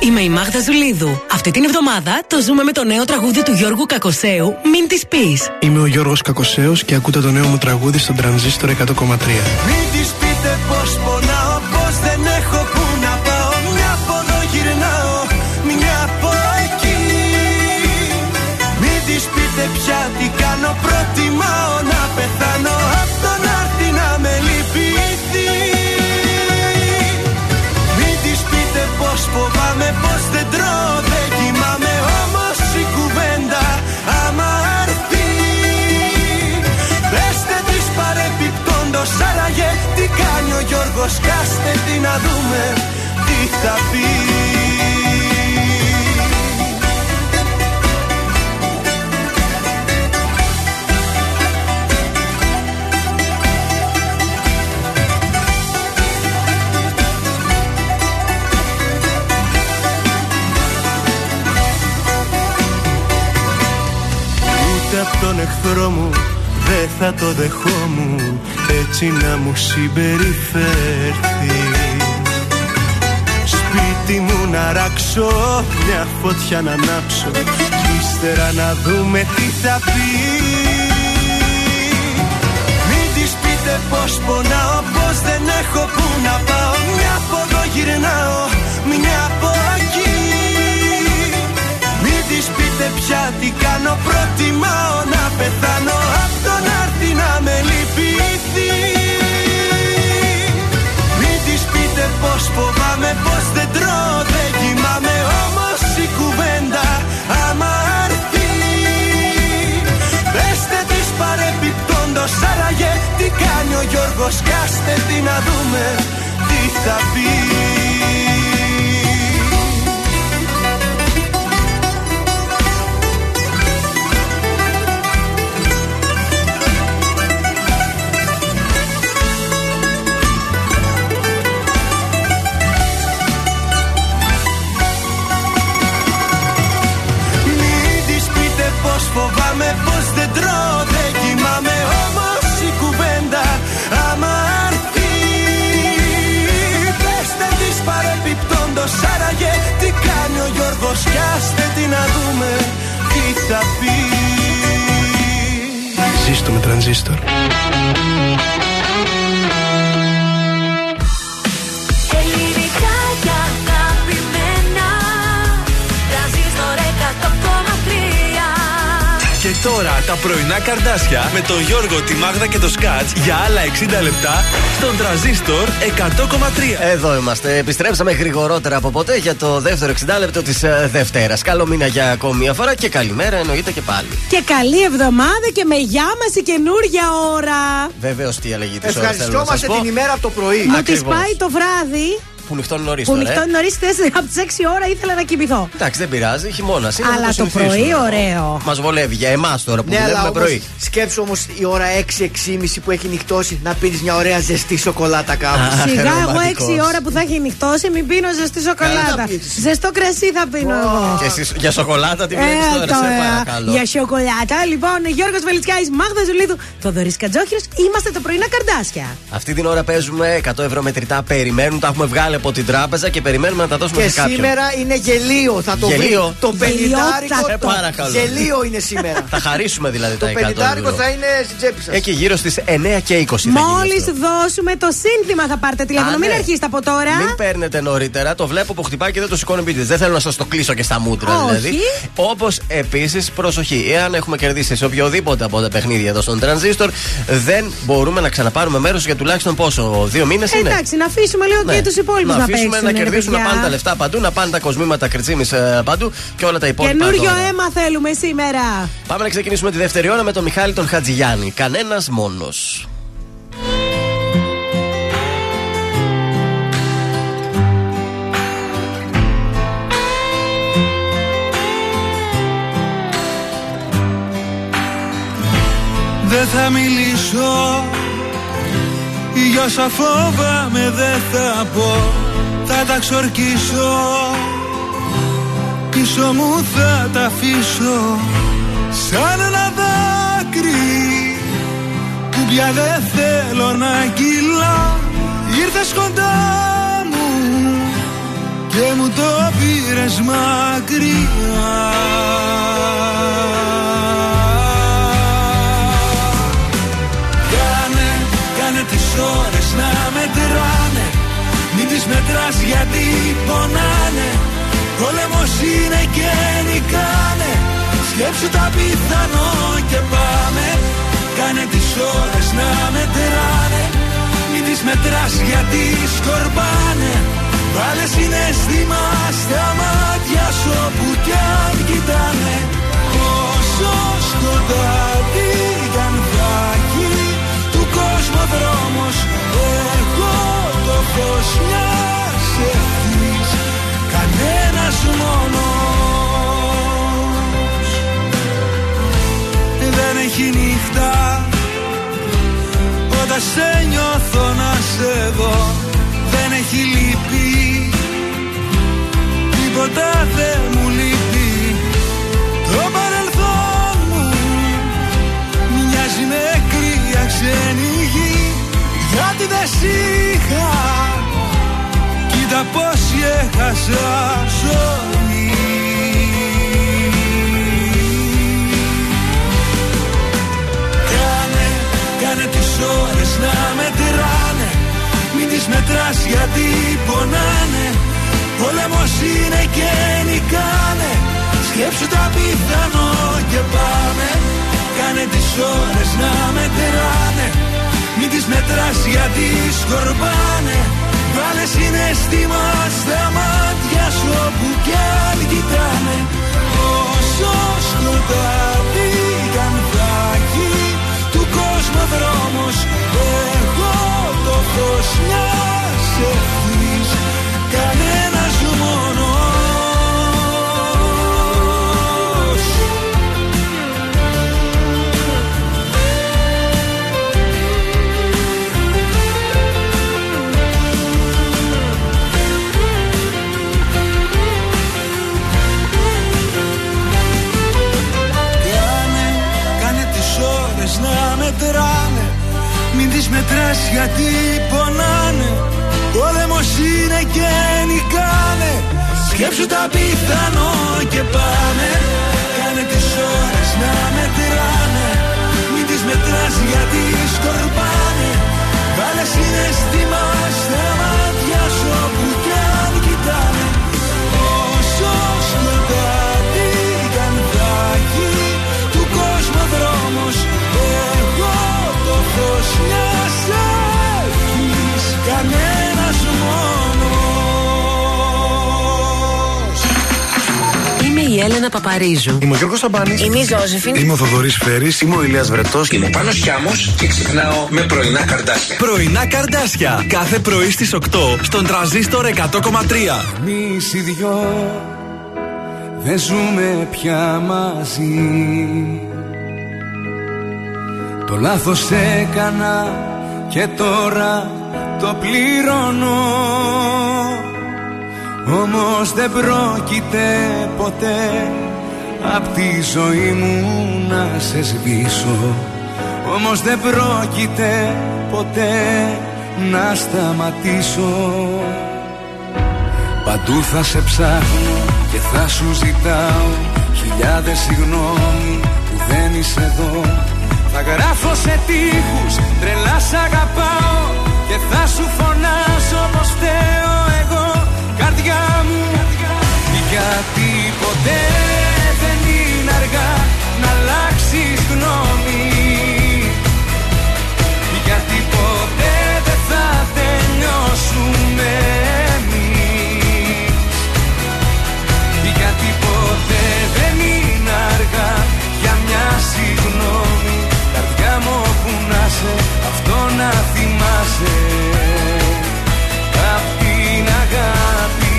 Είμαι η Μάγδα Ζουλίδου. Αυτή την εβδομάδα το ζούμε με το νέο τραγούδι του Γιώργου Κακοσέου, Μην της πεις. Είμαι ο Γιώργος Κακοσέος και ακούτε το νέο μου τραγούδι στον Τρανζίστορ εκατό κόμμα τρία. Μην της πείτε πως πονάω, πως δεν έχω που να πάω. Μια από εδώ γυρνάω, μια από εκεί. Μην της πείτε πια τι κάνω, προτιμάω να πεθάνω απ' τον άρτη να με λυπηθεί. Πως φοβάμαι, πως δεν τρώω, δεν κοιμάμαι. Όμως η κουβέντα άμα αρθεί, πέστε της παρεπιπτόντος, άραγε τι κάνει ο Γιώργος, κάστε τη να δούμε τι θα πει. Απ' τον εχθρό μου, δε ποτέ θα το δεχόμουν έτσι να μου συμπεριφέρθει. Σπίτι μου να ράξω, μια φωτιά να ανάψω κι ύστερα να δούμε τι θα πει. Μην της πείτε πως πονάω, πως δεν έχω που να πάω. Μια από εδώ γυρνάω, μια από εκεί. Μην της πείτε πια τι κάνω, προτιμάω να πεθάνω απ' το να έρθει να με λυπηθεί. Μην της πείτε πως φοβάμαι, πως δεν τρώω, δεν κοιμάμαι, όμως η κουβέντα άμα έρθει πέστε της παρεπιπτόντος, άραγε τι κάνει ο Γιώργος, κάστε τι να δούμε τι θα πει. Φοβάμαι πως δεν τρώω, δεν κοιμάμαι, όμως η κουβέντα άμα αρθεί πέστε της παρεπιπτόντος, άραγε τι κάνει ο Γιώργος, κι άστε τι να δούμε τι θα πει. Ζήστο με Τρανζίστορ. Και τώρα τα πρωινά καρντάσια με τον Γιώργο, τη Μάγδα και το Σκάτς για άλλα εξήντα λεπτά στον Τρανζίστορ εκατό κόμμα τρία. Εδώ είμαστε. Επιστρέψαμε γρηγορότερα από ποτέ για το δεύτερο εξήντα λεπτό της Δευτέρας. Καλό μήνα για ακόμη μια φορά και καλημέρα εννοείται και πάλι. Και καλή εβδομάδα και με γεια μας η καινούργια ώρα. Βέβαιως τι αλλαγή της ώρας. Ευχαριστόμαστε την ημέρα από το πρωί. Μου τη πάει το βράδυ. Που νυχτώνει νωρίς τώρα. Που νυχτώνει νωρίς, από τις έξι ώρα ήθελα να κοιμηθώ. Εντάξει, δεν πειράζει, χειμώνας είναι. Αλλά το, το πρωί, ωραίο. Μας βολεύει για εμάς τώρα που δουλεύουμε, ναι, όμως, πρωί. Σκέψου όμως η ώρα έξι, έξι και μισή που έχει νυχτώσει να πίνεις μια ωραία ζεστή σοκολάτα κάπου. Σιγά, εγώ έξι ώρα που θα έχει νυχτώσει, μην πίνω ζεστή σοκολάτα. Ζεστό κρασί θα πίνω εγώ. Και εσύ, για σοκολάτα την πίνεις ε, τώρα, σε παρακαλώ. Για σοκολάτα, λοιπόν, Γιώργος Βελιτσιάης, Μάγδα Ζουλίδου, Θοδωρής Κατσόχης, είμαστε τα πρωινά καρντάσια. Αυτή την ώρα παίζουμε εκατό ευρώ μετρητά, περιμένουν, τα έχουμε βγάλει από την τράπεζα και περιμένουμε να τα δώσουμε και σε κάποιον. Και σήμερα είναι γελίο, θα το γελίο. Βρει. Το πενηντάρικο. Ε, παρακαλώ. Γελίο είναι σήμερα. Θα χαρίσουμε δηλαδή τα εκατό. Το πενηντάρικο θα είναι στην τσέπη σας. Εκεί γύρω στις εννιά και είκοσι. Μόλις δώσουμε το σύνθημα θα πάρετε τηλέφωνο. Α, μην ναι. αρχίσετε από τώρα. Μην παίρνετε νωρίτερα. Το βλέπω που χτυπάει και δεν το σηκώνω μπίτες. Δεν θέλω να σας το κλείσω και στα μούτρα δηλαδή. Όπως επίσης, προσοχή. Εάν έχουμε κερδίσει σε οποιοδήποτε από τα παιχνίδια εδώ στον Τρανζίστορ, δεν μπορούμε να ξαναπάρουμε μέρος για τουλάχιστον πόσο, δύο μήνες είναι. Εντάξει, να αφήσουμε λίγο και του υπόλοιπου. Να, να αφήσουμε παίξουν, να κερδίσουν, παιδιά. Να πάνε τα λεφτά παντού, να πάνε τα κοσμήματα κριτσίμης παντού και όλα τα υπόλοιπα. Καινούριο αίμα θέλουμε σήμερα. Πάμε να ξεκινήσουμε τη δεύτερη ώρα με τον Μιχάλη τον Χατζηγιάννη. Κανένας μόνος. Δεν θα μιλήσω για όσα φοβάμαι, δεν θα πω. Θα τα ξορκίσω, πίσω μου θα τα αφήσω σαν ένα δάκρυ που πια δεν θέλω να κυλάω. Ήρθες κοντά μου και μου το πήρες μακριά. Ώρες να μετράνε, μην τις μετράς γιατί πονάνε. Πόλεμος είναι και νικάνε. Σκέψου τα πιθανό και πάμε. Κάνε τις ώρες να μετράνε, μην τις μετράς γιατί σκορπάνε. Βάλε συναίσθημα στα μάτια σου όπου κι αν κοιτάνε. Όσο σκοτάδι κι αν βγει του κόσμου δρόμος, εγώ το φως μιας ευθύς, κανένας μόνος. Δεν έχει νύχτα όταν σε νιώθω να σε δω. Δεν έχει λύπη, τίποτα δεν μου λείπει. Το παρελθόν μου ώρες είχα, κοίτα πόσοι έχασα ζωή. Κάνε, κάνε τις ώρες να μετράνε, μην τις μετράς γιατί πονάνε. Πόλεμος είναι και νικάνε, σκέψου τα πιθανό και πάμε. Κάνε τις ώρες να μετράνε, μην τις μετράς γιατί σκορπάνε. Βάλε συναίσθημα στα μάτια σου όπου κι αν κοιτάνε. Όσο σκοτάδι κι αν θα έχει του κόσμου δρόμος, εγώ το φως μιας ευχής, κανένας μόνος. Να μετράνε, μην τις μετράς γιατί πονάνε. Πόλεμος είναι και νικάνε, σκέψου τα πιθανό και πάμε. Κάνε τις ώρες να μετράνε, μην τις μετράς γιατί σκορπάνε. Βάλε συναίσθημα στα μάτια σου όπου κι αν κοιτάνε. Όσο σκοτάδι κι αν θα έχει του κόσμου δρόμος, εγώ το φως μιας ευχής, κανένας μόνος. Είμαι η Έλενα Παπαρίζου. Είμαι ο Γιώργος Αμπάνης. Είμαι η Josephine. Είμαι ο Θοδωρής Φέρης. Είμαι ο Ηλίας Βρετός. Είμαι ο Πάνος Χιάμος και ξυπνάω με πρωινά καρντάσια. Πρωινά καρντάσια. Κάθε πρωί στις οκτώ στον Τρανζίστορ εκατό κόμμα τρία. Εμείς οι δυο δεν ζούμε πια μαζί. Το λάθος έκανα και τώρα το πληρώνω. Όμως δεν πρόκειται ποτέ απ' τη ζωή μου να σε σβήσω. Όμως δεν πρόκειται ποτέ να σταματήσω. Παντού θα σε ψάχνω και θα σου ζητάω χιλιάδες συγγνώμη που δεν είσαι εδώ. Θα γράφω σε τείχους, τρελά σ' αγαπάω και θα σου φωνάζω πως φταίω εγώ. Καρδιά μου, γιατί ποτέ δεν είναι αργά να αλλάξεις γνώμη. Γιατί ποτέ δεν θα τελειώσουμε εμείς. Γιατί ποτέ δεν είναι αργά για μια συγγνώμη. Καρδιά μου όπου να σε, αυτό να θυμάσαι. Απ' την αγάπη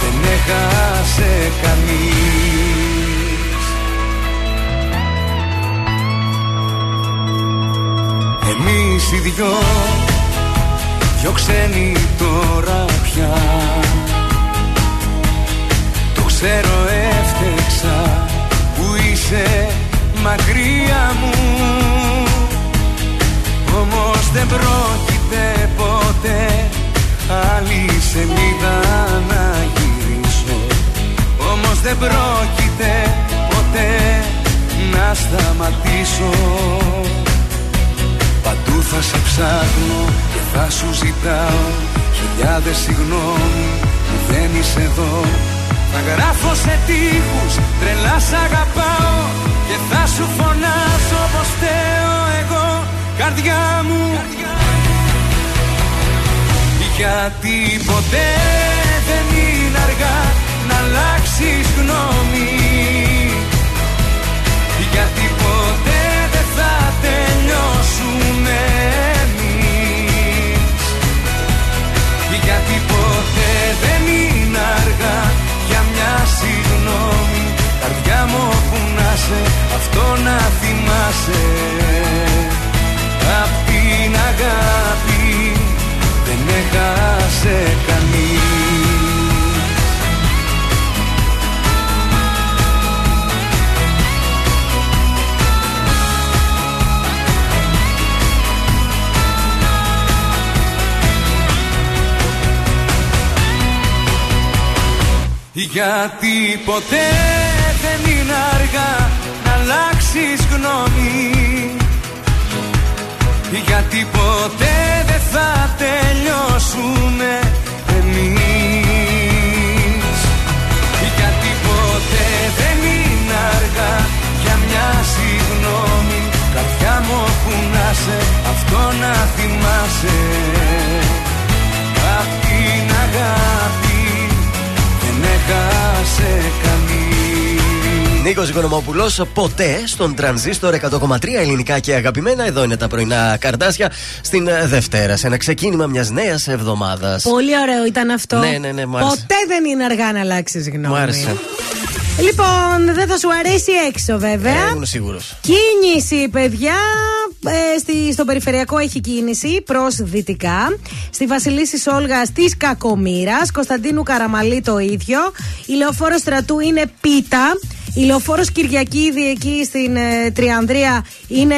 δεν έχασε κανείς. Εμείς οι δυο, δυο ξένοι τώρα πια. Το ξέρω έφτεξα που είσαι μακριά μου. Όμως δεν πρόκειται ποτέ άλλη σελίδα να γυρίσω. Όμως δεν πρόκειται ποτέ να σταματήσω. Παντού θα σε ψάχνω και θα σου ζητάω χιλιάδες συγγνώμη που δεν είσαι εδώ. Θα γράφω σε τείχους, τρελά σ' αγαπάω και θα σου φωνάσω πως φταίω εγώ. Καρδιά μου, καρδιά. Γιατί ποτέ δεν είναι αργά να αλλάξεις γνώμη. Γιατί ποτέ δεν θα τελειώσουμε εμείς. Γιατί ποτέ δεν είναι αργά για μια συγγνώμη. Καρδιά μου όπου να σε, αυτό να θυμάσαι. Απ' την αγάπη δεν έχασε κανείς. Γιατί ποτέ δεν είναι αργά να αλλάξεις γνώμη. Γιατί ποτέ δεν θα τελειώσουμε εμείς. Γιατί ποτέ δεν είναι αργά για μια συγγνώμη. Καρδιά μου που να σε, αυτό να θυμάσαι. Απ' την αγάπη δεν έχασε καμία. Νίκος Οικονομόπουλος, ποτέ στον Τρανζίστορ εκατό κόμμα τρία, ελληνικά και αγαπημένα. Εδώ είναι τα πρωινά Καρντάσια στην Δευτέρα, σε ένα ξεκίνημα μιας νέας εβδομάδας. Πολύ ωραίο ήταν αυτό. Ναι, ναι, ναι, ποτέ δεν είναι αργά να αλλάξεις γνώμη. Μου άρεσε. Λοιπόν, δεν θα σου αρέσει έξω βέβαια. Ε, ήμουν σίγουρος. Κίνηση, παιδιά. Ε, στη, στο περιφερειακό έχει κίνηση προς δυτικά. Στη Βασιλίσσης Όλγας της Κακομοίρας, Κωνσταντίνου Καραμαλή το ίδιο. Η Λεωφόρος Στρατού είναι πίτα. Η Λεωφόρος Κυριακίδη εκεί στην ε, Τριανδρία είναι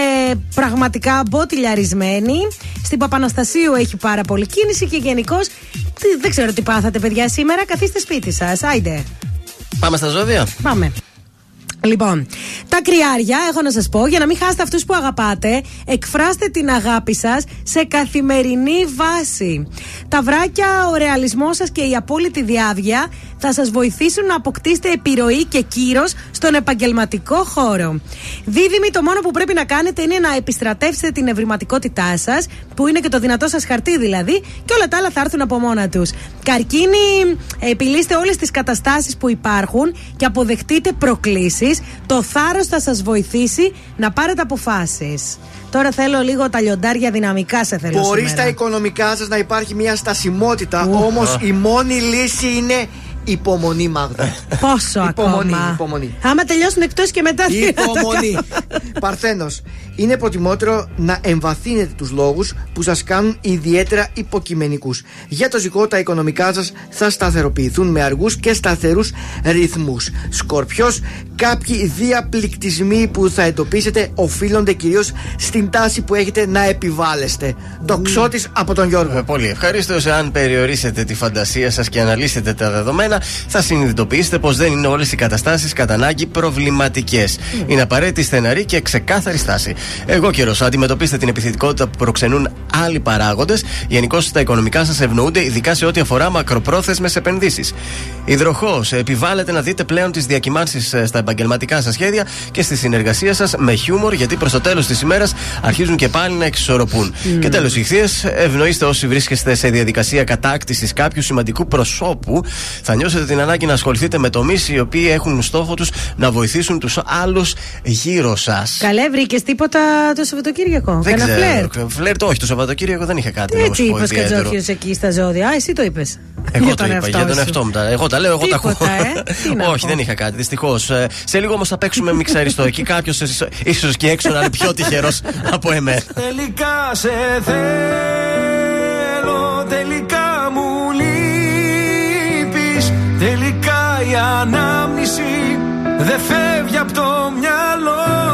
πραγματικά μποτιλιαρισμένη. Στην Παπαναστασίου έχει πάρα πολύ κίνηση και γενικώς δεν ξέρω τι πάθατε παιδιά σήμερα. Καθίστε σπίτι σας, άιντε. Πάμε στα ζώδια. Πάμε. Λοιπόν, τα κρυάρια, έχω να σας πω, για να μην χάσετε αυτούς που αγαπάτε, εκφράστε την αγάπη σας σε καθημερινή βάση. Τα βράκια, ο ρεαλισμός σας και η απόλυτη διάβγεια θα σας βοηθήσουν να αποκτήσετε επιρροή και κύρος στον επαγγελματικό χώρο. Δίδυμοι, το μόνο που πρέπει να κάνετε είναι να επιστρατεύσετε την ευρηματικότητά σας, που είναι και το δυνατό σας χαρτί δηλαδή, και όλα τα άλλα θα έρθουν από μόνα τους. Καρκίνοι, επιλύστε όλες τις καταστάσεις που υπάρχουν και αποδεχτείτε προκλήσεις. Το θάρρος θα σας βοηθήσει να πάρετε αποφάσεις. Τώρα θέλω λίγο τα λιοντάρια δυναμικά σε θέλω. Χωρίς τα οικονομικά σας να υπάρχει μια στασιμότητα, Ου, όμως α. η μόνη λύση είναι υπομονή, Μάγδα. Πόσο υπομονή, ακόμα. Υπομονή. Άμα τελειώσουν εκτός και μετά θα υπομονή. Παρθένος. Είναι προτιμότερο να εμβαθύνετε τους λόγους που σας κάνουν ιδιαίτερα υποκειμενικούς. Για το ζυγό, τα οικονομικά σας θα σταθεροποιηθούν με αργούς και σταθερούς ρυθμούς. Σκορπιός. Κάποιοι διαπληκτισμοί που θα εντοπίσετε οφείλονται κυρίως στην τάση που έχετε να επιβάλλεστε. Τοξότης από τον Γιώργο. Πολύ ευχαρίστως. Αν περιορίσετε τη φαντασία σας και αναλύσετε τα δεδομένα, θα συνειδητοποιήσετε πως δεν είναι όλες οι καταστάσεις κατά ανάγκη προβληματικές. Mm. Είναι απαραίτητη στεναρή και ξεκάθαρη στάση. Εγώ καιρός, αντιμετωπίστε την επιθετικότητα που προξενούν άλλοι παράγοντες. Γενικώς τα οικονομικά σας ευνοούνται, ειδικά σε ό,τι αφορά μακροπρόθεσμες επενδύσεις. Υδροχόος, επιβάλλετε να δείτε πλέον τις διακυμάνσεις στα επαγγελματικά σας σχέδια και στη συνεργασία σας με χιούμορ, γιατί προς το τέλος της ημέρας αρχίζουν και πάλι να εξισορροπούν. Mm. Και τέλος, Ιχθείες, ευνοείστε όσοι βρίσκεστε σε διαδικασία κατάκτησης κάποιου σημαντικού προσώπου. Θα νιώσετε την ανάγκη να ασχοληθείτε με τομείς οι οποίοι έχουν στόχο τους να βοηθήσουν τους άλλους γύρω σας. Καλέ, βρήκες τίποτα το Σαββατοκύριακο? Δεν Κάνα ξέρω. Φλερ. Φλερτ, όχι, το Σαββατοκύριακο δεν είχε κάτι. Δεν τι είπες Κατζόχιος εκεί στα ζώδια. Α, εσύ το είπες. Εγώ το είπα, για τον εαυτό μου. Εγώ τα λέω, εγώ τα ακούω. Όχι, δεν είχα κάτι, δυστυχώς. Σε λίγο όμως θα παίξουμε μιξαριστό. Εκεί κάποιος ίσως και έξω να είναι πιο τυχερός από εμένα. Τελικά σε θέλω, τελικά μου λείπεις. Τελικά η ανάμνηση δεν φεύγει από το μυαλό.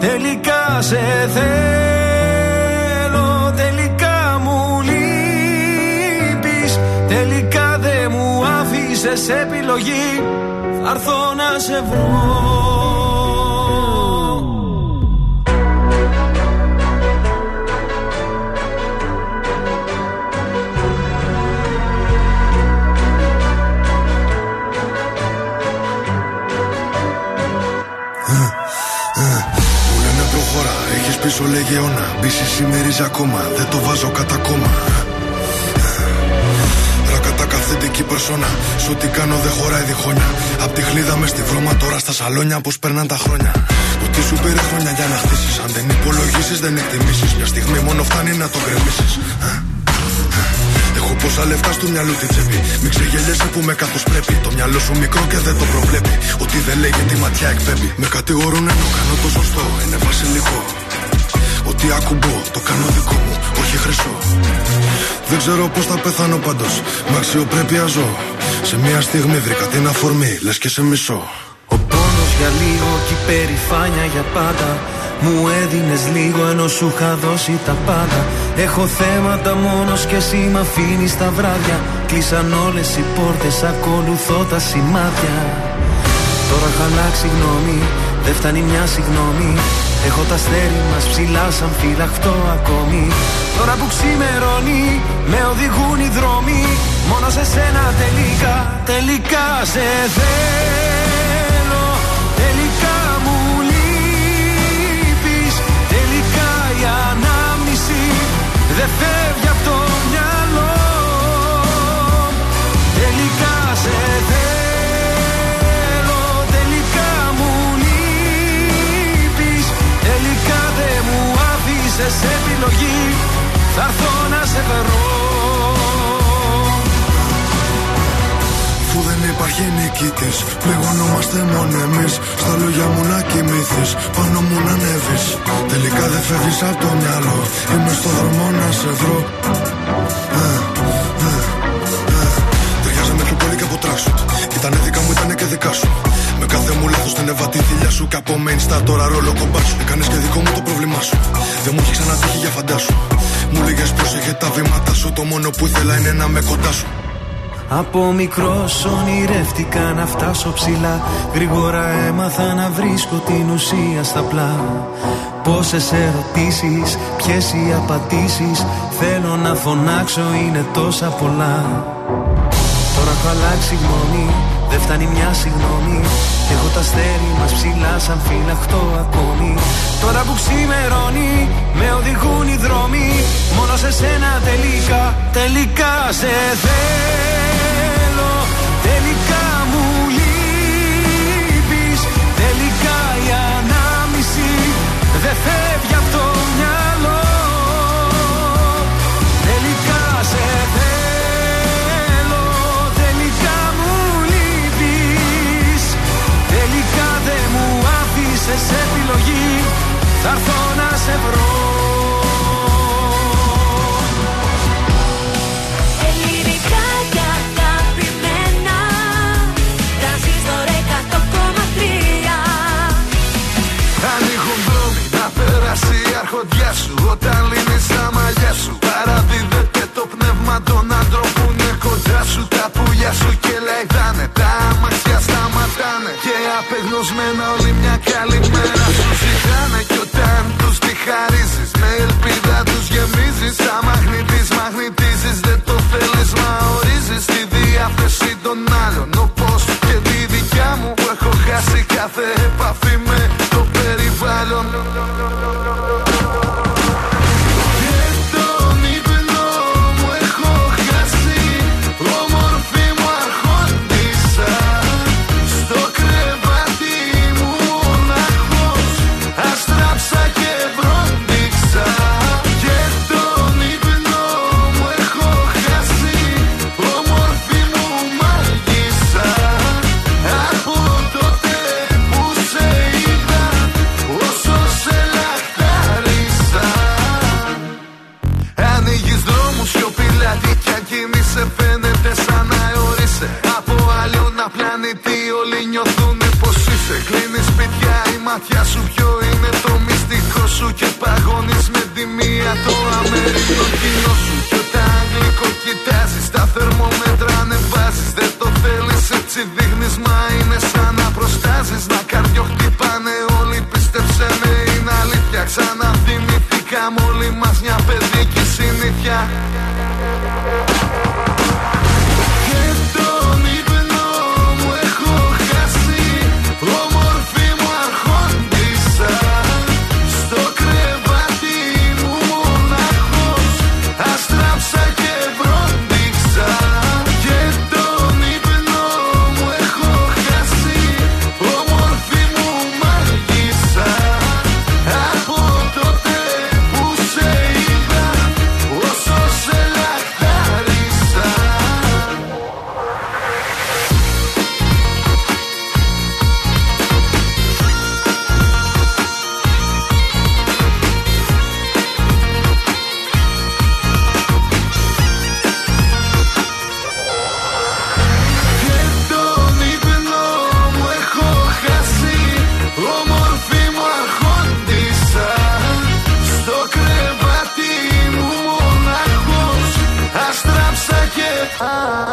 Τελικά σε θέλω, τελικά μου λείπεις. Τελικά δεν μου άφησες επιλογή, θα έρθω να σε βρω. Πίσω λέγε αιώνα, μπίση σημερίζει ακόμα. Δεν το βάζω κατά κόμμα. Ρακατά καθεντική περσόνα. Σ' ό,τι κάνω δεν χωράει διχόνια. Απ' τη χλίδα με στη βρώμα, τώρα στα σαλόνια. Πώς περνάν τα χρόνια. Το τι σου πήρε χρόνια για να χτίσεις. Αν δεν υπολογίσεις, δεν εκτιμήσεις. Μια στιγμή μόνο φτάνει να το γκρεμίσεις. Έχω πόσα λεφτά στο μυαλό τη τσέπη. Μην ξεγελέσει που με κάπως πρέπει. Το μυαλό σου μικρό και δεν το προβλέπει. Ό,τι δεν λέει και τη ματιά εκπέμπει. Με κατηγορούν ενώ κάνω το σωστό. Είναι βασιλικό. Ότι ακουμπώ, το κάνω δικό μου, όχι χρυσό. Δεν ξέρω πώς θα πεθάνω πάντως, μ' αξιοπρέπεια ζω. Σε μια στιγμή βρήκα την αφορμή, λες και σε μισώ. Ο πόνος για λίγο και η περηφάνεια για πάντα. Μου έδινες λίγο ενώ σου είχα δώσει τα πάντα. Έχω θέματα μόνος και εσύ μ' αφήνεις τα βράδια. Κλείσαν όλες οι πόρτες, ακολουθώ τα σημάδια. Τώρα είχα αλλάξει γνώμη, δεν φτάνει μια συγγνώμη. Έχω τα αστέρι μας ψηλά σαν φυλαχτό ακόμη. Τώρα που ξημερώνει με οδηγούν οι δρόμοι. Μόνο σε σένα τελικά, τελικά σε θέλω. Τελικά μου λείπεις, τελικά η ανάμνηση δεν φεύγει από το μυαλό. Τελικά σε θέλω. Σε επιλογή θα έρθω να σε φερώ. Αφού δεν υπάρχει νικητής, πληγωνόμαστε μόνο εμείς. Στα λόγια μου να κοιμηθείς, πάνω μου να ανέβεις. Τελικά δεν φεύγεις από το μυαλό, είμαι στο δρόμο να σε βρω. Ταιριάζαμε πιο πολύ και από τράξουτ, ήτανε δικά μου, ήτανε και δικά σου. Με κάθε μου λάθος την εβατή θηλιά σου. Καπό με insta τώρα ρόλο κομπά σου. Έκανες και δικό μου το πρόβλημά σου. Δεν μου είχε ξανατύχει για φαντάσου. Μου λέγες πρόσεχε τα βήματα σου. Το μόνο που ήθελα είναι να με κοντά σου. Από μικρός ονειρεύτηκα να φτάσω ψηλά. Γρήγορα έμαθα να βρίσκω την ουσία στα πλά. Πόσες ερωτήσεις, ποιες οι απαντήσεις. Θέλω να φωνάξω, είναι τόσα πολλά. Τώρα έχω αλλάξει γνώμη, δεν φτάνει μια συγγνώμη. Έχω τα αστέρι μας ψηλά σαν φυλαχτό ακόμη. Τώρα που ξημερώνει με οδηγούν οι δρόμοι. Μόνο σε σένα τελικά, τελικά σε θέλω. Τελικά μου λείπεις, τελικά η ανάμνηση δεν φεύγει από το μυαλό. Τελικά σε θέλω. Σε επιλογή θα έρθω να σε βρω. Ελληνικά και αγαπημένα, Τρανζίστορ εκατό κόμμα τρία. Ανοίγουν δρόμοι να πέρασει η αρχοντιά σου. Όταν λύνεις τα μαγιά σου, παραδίδεται το πνεύμα των άντρων που είναι κοντά σου. Τα πουλιά σου και λαϊδάνε, τα αμαξιά σταματάνε και απεγνωσμένα όλοι μια καλή μέρα σου ζητάνε. Κι όταν τους τη χαρίζεις, με ελπίδα τους γεμίζεις. Τα μαγνητής μαγνητίζεις, δεν το θέλεις μα ορίζεις. Τη διάθεση των άλλων, όπως και τη δικιά μου, που έχω χάσει κάθε επαφή με το περιβάλλον. Σου ποιο είναι το μυστικό σου και παγώνεις με τη μία το αμερικό κοινό σου. Κι όταν γλυκό κοιτάζεις, τα θερμόμετρα ανεβάζεις. Δεν το θέλεις έτσι δείχνεις, μα είναι σαν να προστάζεις. Να καρδιό χτυπάνε όλοι, πίστεψε με είναι αλήθεια. Ξαναθυμηθήκα μόλι μας μια παιδική συνήθεια. Ah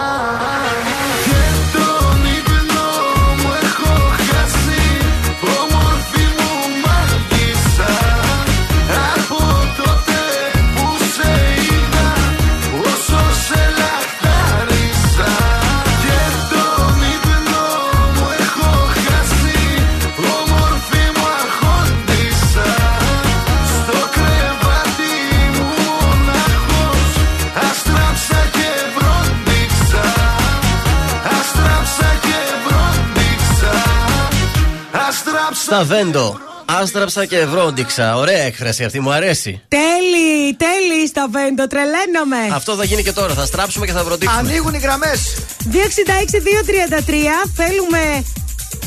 στα Βέντο. Άστραψα και βρόντιξα. Ωραία έκφραση αυτή, μου αρέσει. Τέλει, τέλει στα Βέντο, τρελαίνομαι. Αυτό θα γίνει και τώρα. Θα στράψουμε και θα βροντίξουμε. Ανοίγουν οι γραμμές. δύο έξι έξι δύο τρία τρία. Θέλουμε.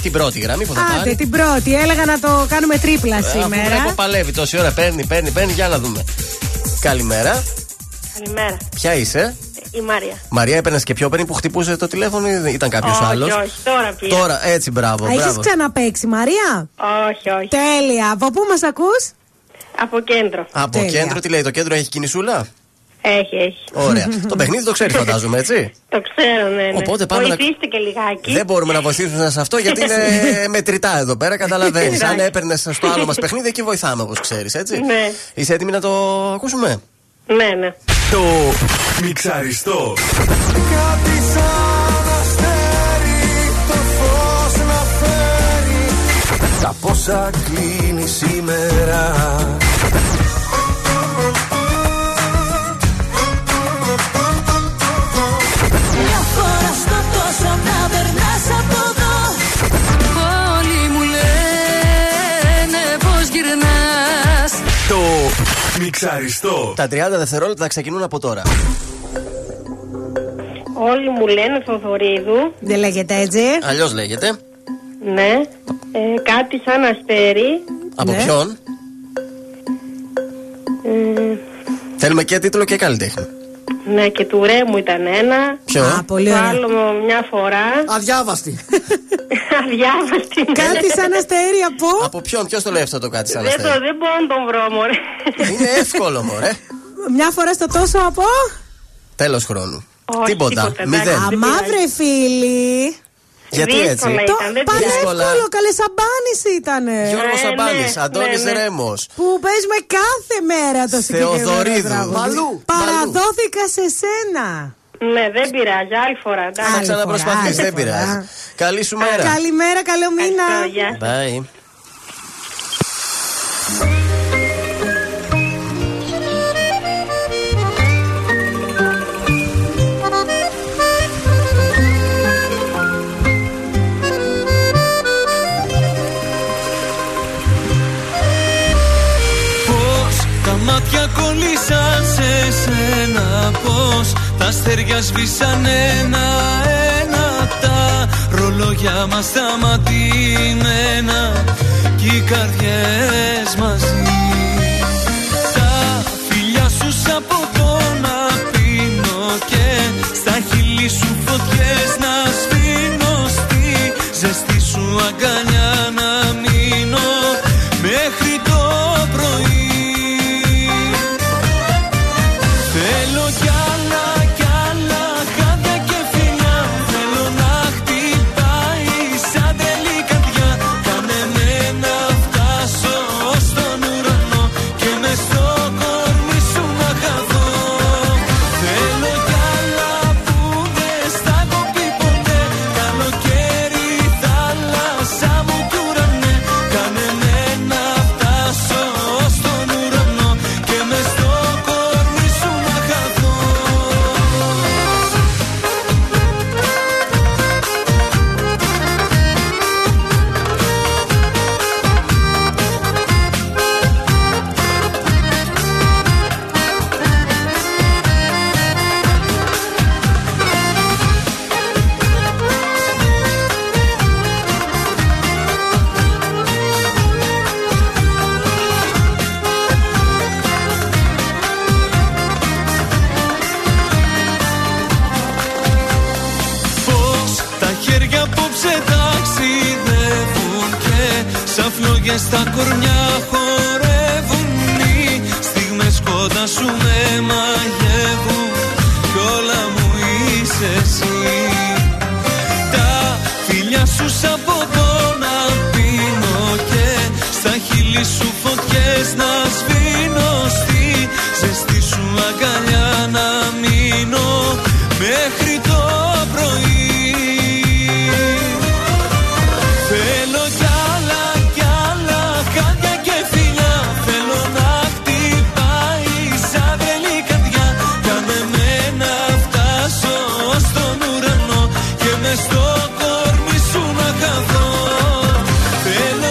Την πρώτη γραμμή που θα Άντε, πάρει. Την πρώτη. Έλεγα να το κάνουμε τρίπλα ε, σήμερα. Βλέπω παλεύει τόση ώρα. Παίρνει, παίρνει, παίρνει. Για να δούμε. Καλημέρα. Καλημέρα. Ποια είσαι? Η Μαρία. Μαρία, έπαιρνε και πιο πριν που χτυπούσε το τηλέφωνο ή ήταν κάποιο άλλο? Όχι, όχι, τώρα πια. Τώρα, έτσι, μπράβο. Α, έχεις ξαναπαίξει, Μαρία? Όχι, όχι. Τέλεια. Από πού μας ακούς? Από κέντρο. Από Τέλεια. Κέντρο, τι λέει το κέντρο, έχει κινησούλα? Έχει, έχει. Ωραία. Το παιχνίδι το ξέρει, φαντάζομαι, έτσι. Το ξέρω, ναι. ναι. Οπότε πάμε. Βοηθήστε να... και λιγάκι. Δεν μπορούμε να βοηθήσουμε σε αυτό γιατί είναι μετρητά εδώ πέρα, καταλαβαίνεις. Αν έπαιρνε στο άλλο μας παιχνίδι, εκεί βοηθάμε, όπως ξέρεις, έτσι. Ναι. Είσαι έτοιμη να το ακούσουμε? Ναι, ναι. Το μιξαριστό. Κάτι σαν αστέρι, το φως να φέρει. Τα πόσα κλείνει σήμερα. Μια φορά στο τόσο να περνάς από εδώ. Όλοι μου λένε πως γυρνάς. Το μιξαριστό. Τα τριάντα δευτερόλεπτα θα ξεκινούν από τώρα. Όλοι μου λένε Θοδωρίδου. Δεν λέγεται έτσι. Αλλιώς λέγεται. Ναι. Ε, κάτι σαν αστέρι. Από ναι. ποιον? Ε... Θέλουμε και τίτλο και καλλιτέχνη. Ναι, και του Ρέμου ήταν ένα. Ποιο? Α, πολύ ωραία. Άλλο μια φορά. Αδιάβαστη. Αδιάβαστη. Ναι. Κάτι σαν αστέρι από. Από ποιον, ποιο το λέει αυτό το κάτι σαν αστέρι? Δεν, το, δεν μπορώ να τον βρω, μωρέ. Είναι εύκολο, μωρέ. Μια φορά στο τόσο από. Τέλος χρόνου. Όχι, τίποτα. Μηδέν. Αμαύρε φίλοι. Γιατί δύσκολα έτσι. Ήταν, το παρεύκολο, καλέ Σαμπάνης ήτανε. Γιώργος Σαμπάνης, ναι, Αντώνης ναι, ναι. Ρέμος. Που παίζουμε κάθε μέρα το συγκεκριμένο. Θεοδωρίδου. Παλού. Παραδόθηκα σε σένα. Ναι, δεν πειράζει, άλλη φορά. Θα ξαναπροσπαθείς, δεν πειράζει. Καλή σου μέρα. Καλημέρα, καλό μήνα. Bye. Μάτια κολλήσαν σε σένα, πως τα αστέρια σβήσαν ένα-ένα. Τα ρολόγια μας σταματημένα κι οι καρδιές μαζί. Τα φιλιά σου από το να πίνω και στα χείλη σου φωτιές να σβήνω. Στη ζεστή σου αγκαλιά να μείνω μέχρι το πρωί. Στα κορμιά χορεύουν οι στιγμές κοντά σου με μαγεύουν κι όλα μου είσαι εσύ. Τα φιλιά σου από εδώ να πίνω και στα χείλη σου φωτιές να σβήνω. Στη ζεστή σου αγκαλιά να μείνω μέχρι το πρωί. Στο κορμί σου να καθώ. Θέλω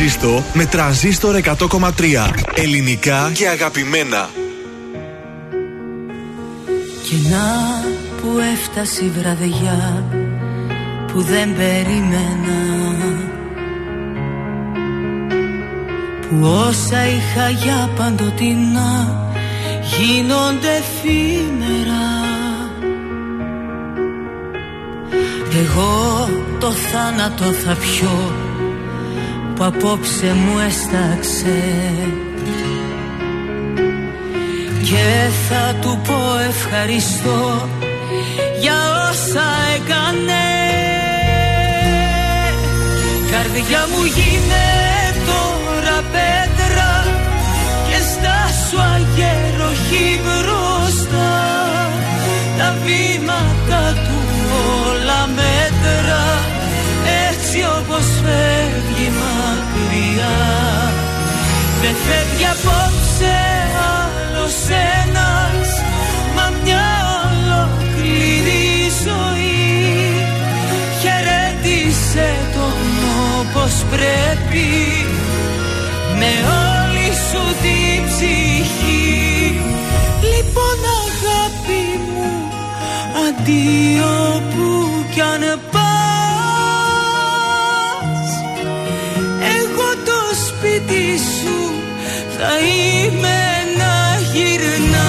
Ζήστο με Τρανζίστορ εκατό κόμμα τρία. Ελληνικά και αγαπημένα. Και να που έφτασε η βραδιά που δεν περίμενα, που όσα είχα για παντοτινά γίνονται εφήμερα. Εγώ το θάνατο θα πιω που απόψε μου έσταξε, και θα του πω ευχαριστώ για όσα έκανε. Καρδιά μου γίνε τώρα πέτρα και στάσου αγέροχη μπροστά. Τα βήματα του όλα μέτρα, έτσι όπως φεύγει μακριά. Δεν φεύγει απόψε άλλος ένας, μα μια ολόκληρη ζωή. Χαιρέτησε τον όπως πρέπει, με όλη σου την ψυχή. Λοιπόν αγάπη μου, αντίο που κι αν πας, εγώ το σπίτι σου θα είμαι να γυρνάς.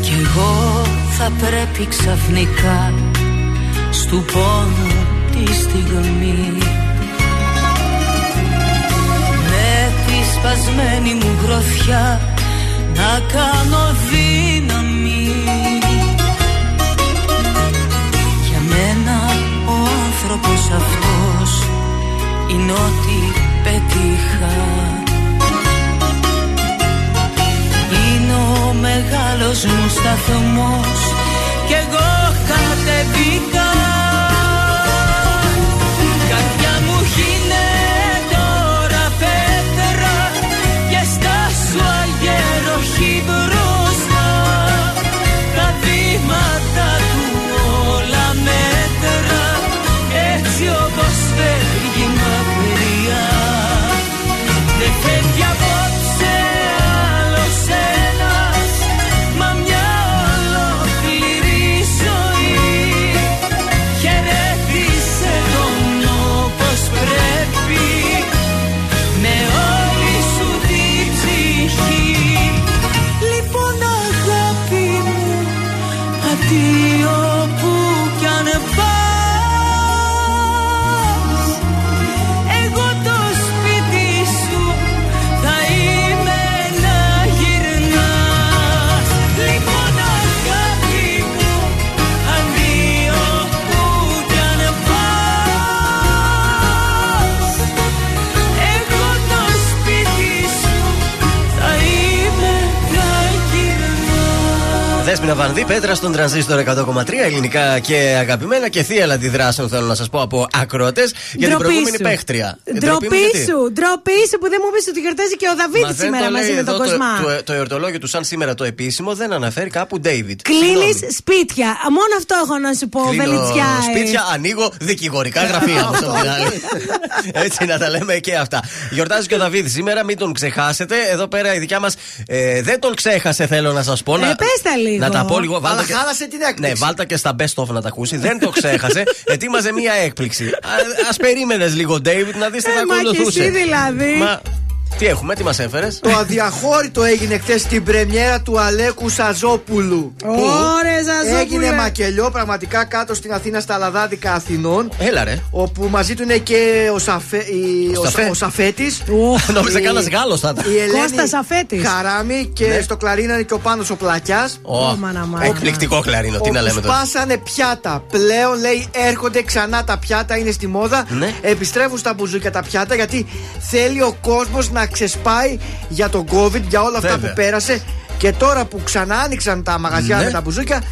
Κι εγώ θα πρέπει ξαφνικά στου πόνου τη στιγμή, σπασμένη μου γροθιά να κάνω δύναμη. Για μένα ο άνθρωπος αυτός είναι ό,τι πέτυχα. Είναι ο μεγάλος μου σταθμός κι εγώ κατεβήκα. Καρδιά μου γίνε τώρα πέτρα και στάσου αγέροχη μπροστά. Τα βήματα του όλα μέτρα, έτσι όπως φεύγει μακριά. Δεν φεύγει απόψε άλλος ένας, μα μια ολόκληρη ζωή. Χαιρέτησε τον όπως πρέπει, με όλη σου την ψυχή. Λοιπόν αγάπη μου, αντίο που κι αν πας, εγώ το σπίτι σου θα είμαι να γυρνάς. Λοιπόν αγάπη μου, αντίο που κι αν πας, εγώ το σπίτι σου θα είμαι να γυρνάς. Δέσποινα Βανδύ, Πέτρα στον Τρανζίστορ εκατό κόμμα τρία, ελληνικά και αγαπημένα, και θύελλα αντιδράσεων θέλω να σας πω από ακροατές για την Ντροπή προηγούμενη σου. παίχτρια. Ε, ντροπή Ντροπή μου γιατί? σου, ντροπή σου που δεν μου είπες ότι γιορτάζει και ο Μα Δαβίδ δεν σήμερα το μαζί λέει με εδώ τον το- Κοσμά. Το, το, εορτολόγιο του, σαν σήμερα το επίσημο, δεν αναφέρει κάπου David. Κλείνεις Συγγνώμη. σπίτια. Α, μόνο αυτό έχω να σου πω, Κλείνω Βελιτσιά. σπίτια, ανοίγω δικηγορικά γραφεία. Αυτό δηλαδή. Έτσι να τα λέμε και αυτά. Γιορτάζει και ο Δαβίδ σήμερα, μην τον ξεχάσετε. Εδώ πέρα η δικιά μας ε, δεν τον ξέχασε, θέλω να σας πω. Ε, να- πες τα λίγο. Να τα πω λίγο. Βάλτα Αλλά και- χάλασε την έκπληξη. Ναι, βάλτα και στα best of να τα ακούσει. Δεν το ξέχασε. Ετοίμαζε μία έκπληξη. Ας περίμενες λίγο, David, να δεις τι θα Ε, μα και ακολουθούσε. εσύ δηλαδή. Μα τι έχουμε, τι μας έφερες? Το αδιαχώρητο έγινε χθες στην πρεμιέρα του Αλέκου Σαζόπουλου. Ωρε, Σαζόπουλε. Έγινε μακελιό, πραγματικά κάτω στην Αθήνα, στα Λαδάδικα Αθηνών. Έλα ρε. Όπου μαζί του είναι και ο, Σαφέ, η- Ο ο Σαφέ. Σα- ο Σαφέτης. Νόμιζα κανένας Γάλλος θα ήταν. Η Κώστας Σαφέτης. Χαράμι, και Ναι. στο κλαρίνα είναι και ο Πάνος ο Πλακιάς. Ω, μάνα, μάνα. Εκπληκτικό κλαρίνο, τι να λέμε τώρα. Σπάσανε πιάτα. Πλέον λέει έρχονται ξανά τα πιάτα, είναι στη μόδα. Ναι. Επιστρέφουν στα μπουζούκια τα πιάτα, γιατί θέλει ο κόσμος να ξεσπάει για τον COVID, για όλα αυτά Βέβαια. που πέρασε. Και τώρα που ξανά άνοιξαν τα μαγαζιά με ναι. τα μπουζούκια,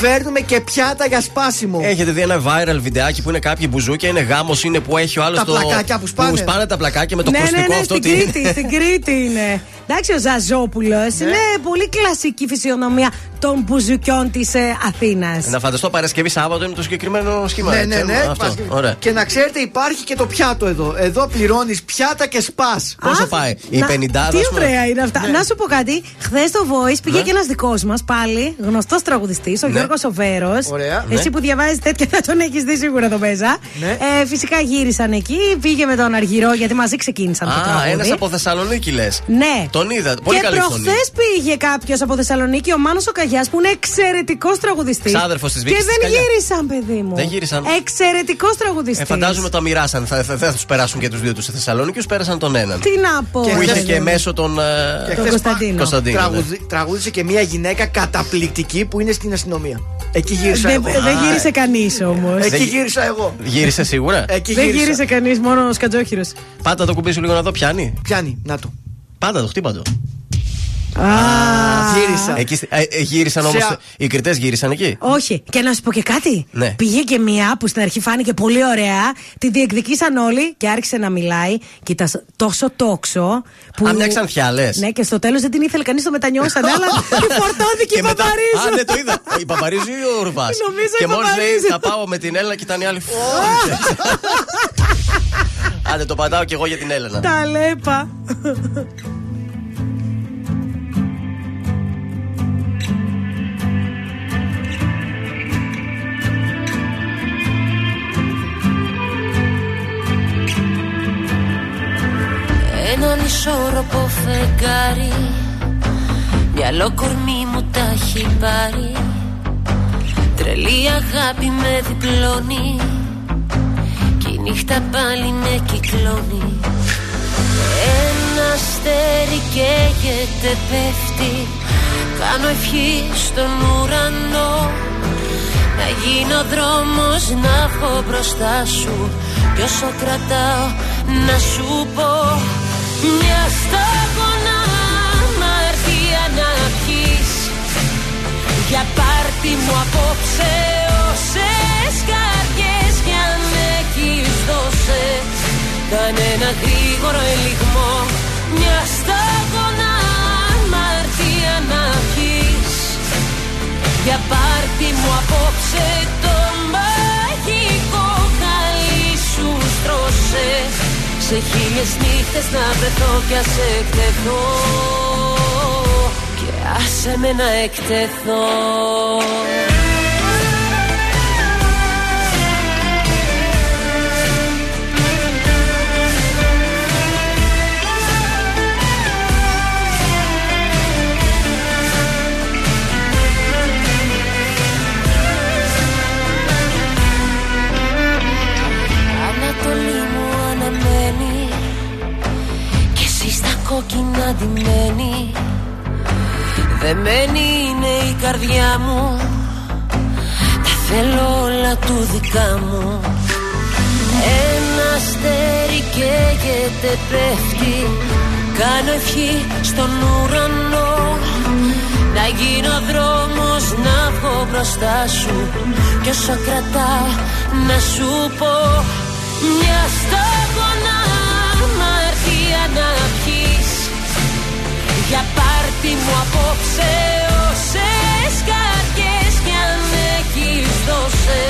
φέρνουμε και πιάτα για σπάσιμο. Έχετε δει ένα viral βιντεάκι που είναι κάποιοι μπουζούκια, είναι γάμος, είναι που έχει ο άλλος. Τα το... πλακάκια που σπάνε. Που σπάνε τα πλακάκια με το ναι, ακουστικό ναι, ναι, αυτό. Στην τι... Κρήτη, στην Κρήτη είναι. Εντάξει, ο Ζαζόπουλος ναι. είναι πολύ κλασική φυσιονομία των μπουζουκιών της ε, Αθήνας. Να φανταστώ Παρασκευή Σάββατο είναι το συγκεκριμένο σχήμα. Ναι, έτσι, ναι, ναι. Αυτό. Ωραία. Και να ξέρετε, υπάρχει και το πιάτο εδώ. Εδώ πληρώνεις πιάτα και σπάς. Πόσο πάει, η πενήντα. Τι ωραία είναι αυτά. Να σου πω κάτι, χθες το Voice πήγε και ένας δικός μας πάλι, γνωστός τραγουδιστής, ο Γιώργος ο Βέρος. Εσύ που διαβάζεις τέτοια θα τον έχεις δει σίγουρα εδώ μέσα. Φυσικά γύρισαν εκεί, πήγε με τον Αργυρό γιατί μαζί ξεκίνησαν το τραγούδι. Α, ένας από Θεσσαλονίκη λες. Ναι. Τον είδα. Πολύ καλή φωνή. Και προχθές πήγε κάποιος από Θεσσαλονίκη, ο Μάνος ο Καγιάς, που είναι εξαιρετικός τραγουδιστής. Ξάδερφος της Βίκης. Και δεν γύρισαν, παιδί μου. Δεν γύρισαν. Εξαιρετικός τραγουδιστής. Φαντάζομαι τα μοιράσαν. Θα τους περάσουν και τους δύο τους Θεσσαλονίκη, τους πέρασαν τον έναν. Τι να πω. Που είχε και μέσω τον Κωνσταντίνο. Τραγούδισε και μια γυναίκα καταπληκτική που είναι στην αστυνομία. Εκεί γύρισα εγώ. Δεν γύρισε κανείς όμως. Εκεί γύρισα εγώ. Γύρισε σίγουρα. Δεν γύρισε κανείς, μόνο ο Σκατζόχυρος. Πάτα το κουμπί σου λίγο να δω, πιάνει. Πιάνει, να το. Πάντα το, χτύπα το. Α, γύρισαν. Εκεί, ε, γύρισαν όμως. Σε... Οι κριτές γύρισαν εκεί. Όχι. Και να σου πω και κάτι. Ναι. Πήγε και μία που στην αρχή φάνηκε πολύ ωραία. Την διεκδικήσαν όλοι και άρχισε να μιλάει. Κοίτα, τόσο τόξο. Που... Αν μοιάξαν φιάλες. Ναι, και στο τέλος δεν την ήθελε κανείς, το μετανιώσαν. Αλλά τη φορτώθηκε η Παπαρίζου. Α, ναι, το είδα. Η Παπαρίζου ή ο Ρουβάς. Και μόλις λέει θα πάω με την Έλενα και ήταν η άλλη. Άντε, το πατάω κι εγώ για την Έλενα. Τα λέπα. Έναν ισόρροπο φεγγάρι, μυαλό κορμί μου τα έχει πάρει. Τρελή αγάπη με διπλώνει κι η νύχτα πάλι με κυκλώνει. Ένα αστέρι καίγεται, πέφτει, κάνω ευχή στον ουρανό. Να γίνω δρόμος, να βγω μπροστά σου κι όσο κρατάω να σου πω. Μια σταγόνα αμαρτία να πεις, για πάρτι μου απόψε όσες καρδιές κι αν έχεις δώσει κανένα γρήγορο ελιγμό. Μια σταγόνα αμαρτία να πεις, για πάρτι μου απόψε το μαγικό χαλί σου στρώσε. Σε χίλιες νύχτες να βρεθώ κι ας εκτεθώ, και άσε με να εκτεθώ. Κόκκινα ντυμένη, δεμένη είναι η καρδιά μου. Τα θέλω όλα του δικά μου. Ένα αστέρι καίγεται, πέφτει, κάνω ευχή στον ουρανό. Να γίνω δρόμος, να βγω μπροστά σου κι όσο κρατάω να σου πω. Μια σταγόνα αμαρτία να πιω, για πάρτι μου απόψε όσες καρδιές κι αν έχεις δώσει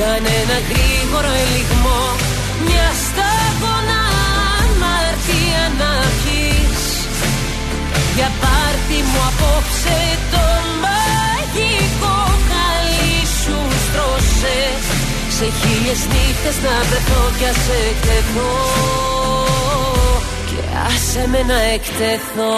κανένα γρήγορο ελιγμό. Μια σταγόνα αμαρτία να πεις, για πάρτι μου απόψε το μαγικό χαλί σου στρώσε. Σε χίλιες νύχτες να βρεθώ κι ας εκτεθώ, άσε με να εκτεθώ.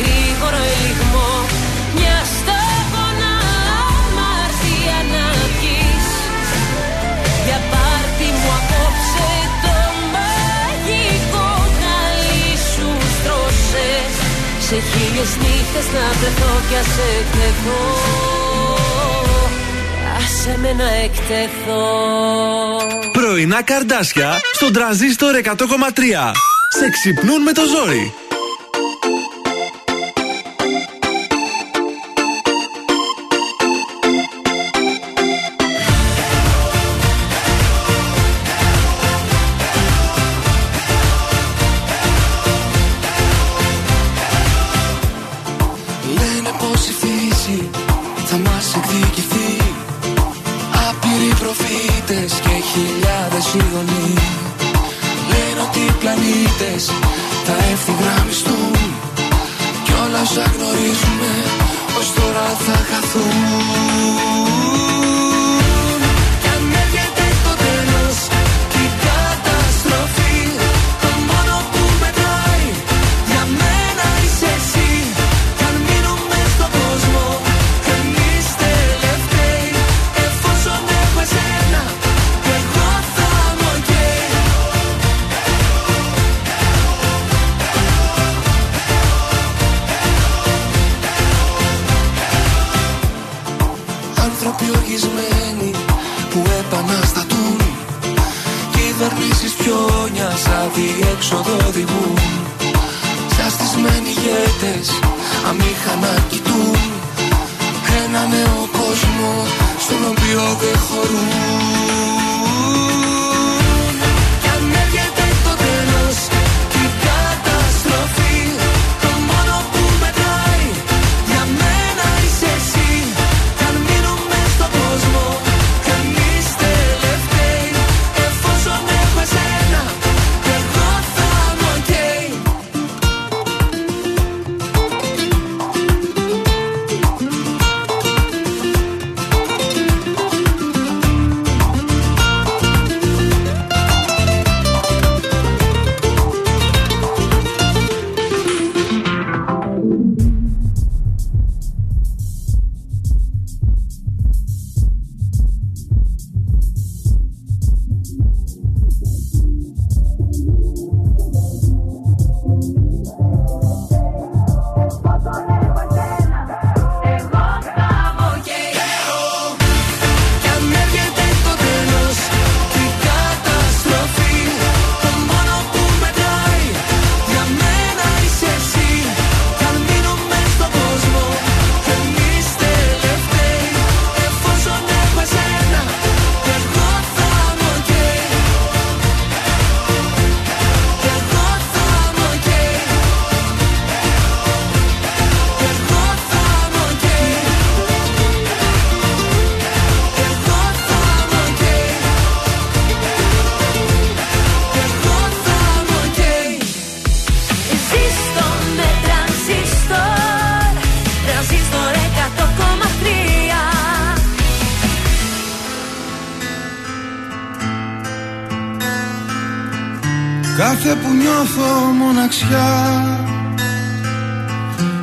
γρήγορο ελιγμό, μια στόχονα αμαρτία να βγεις. Για πάρτι μου απόψε το μαγικό χαλί σου στρώσε. Σε χίλιες νύχτες να βρεθώ κι ας εκτεθώ. Άσε με να εκτεθώ. Πρωινά Καρντάσια στον Τρανζίστορ εκατό κόμμα τρία. Σε ξυπνούν με το ζόρι.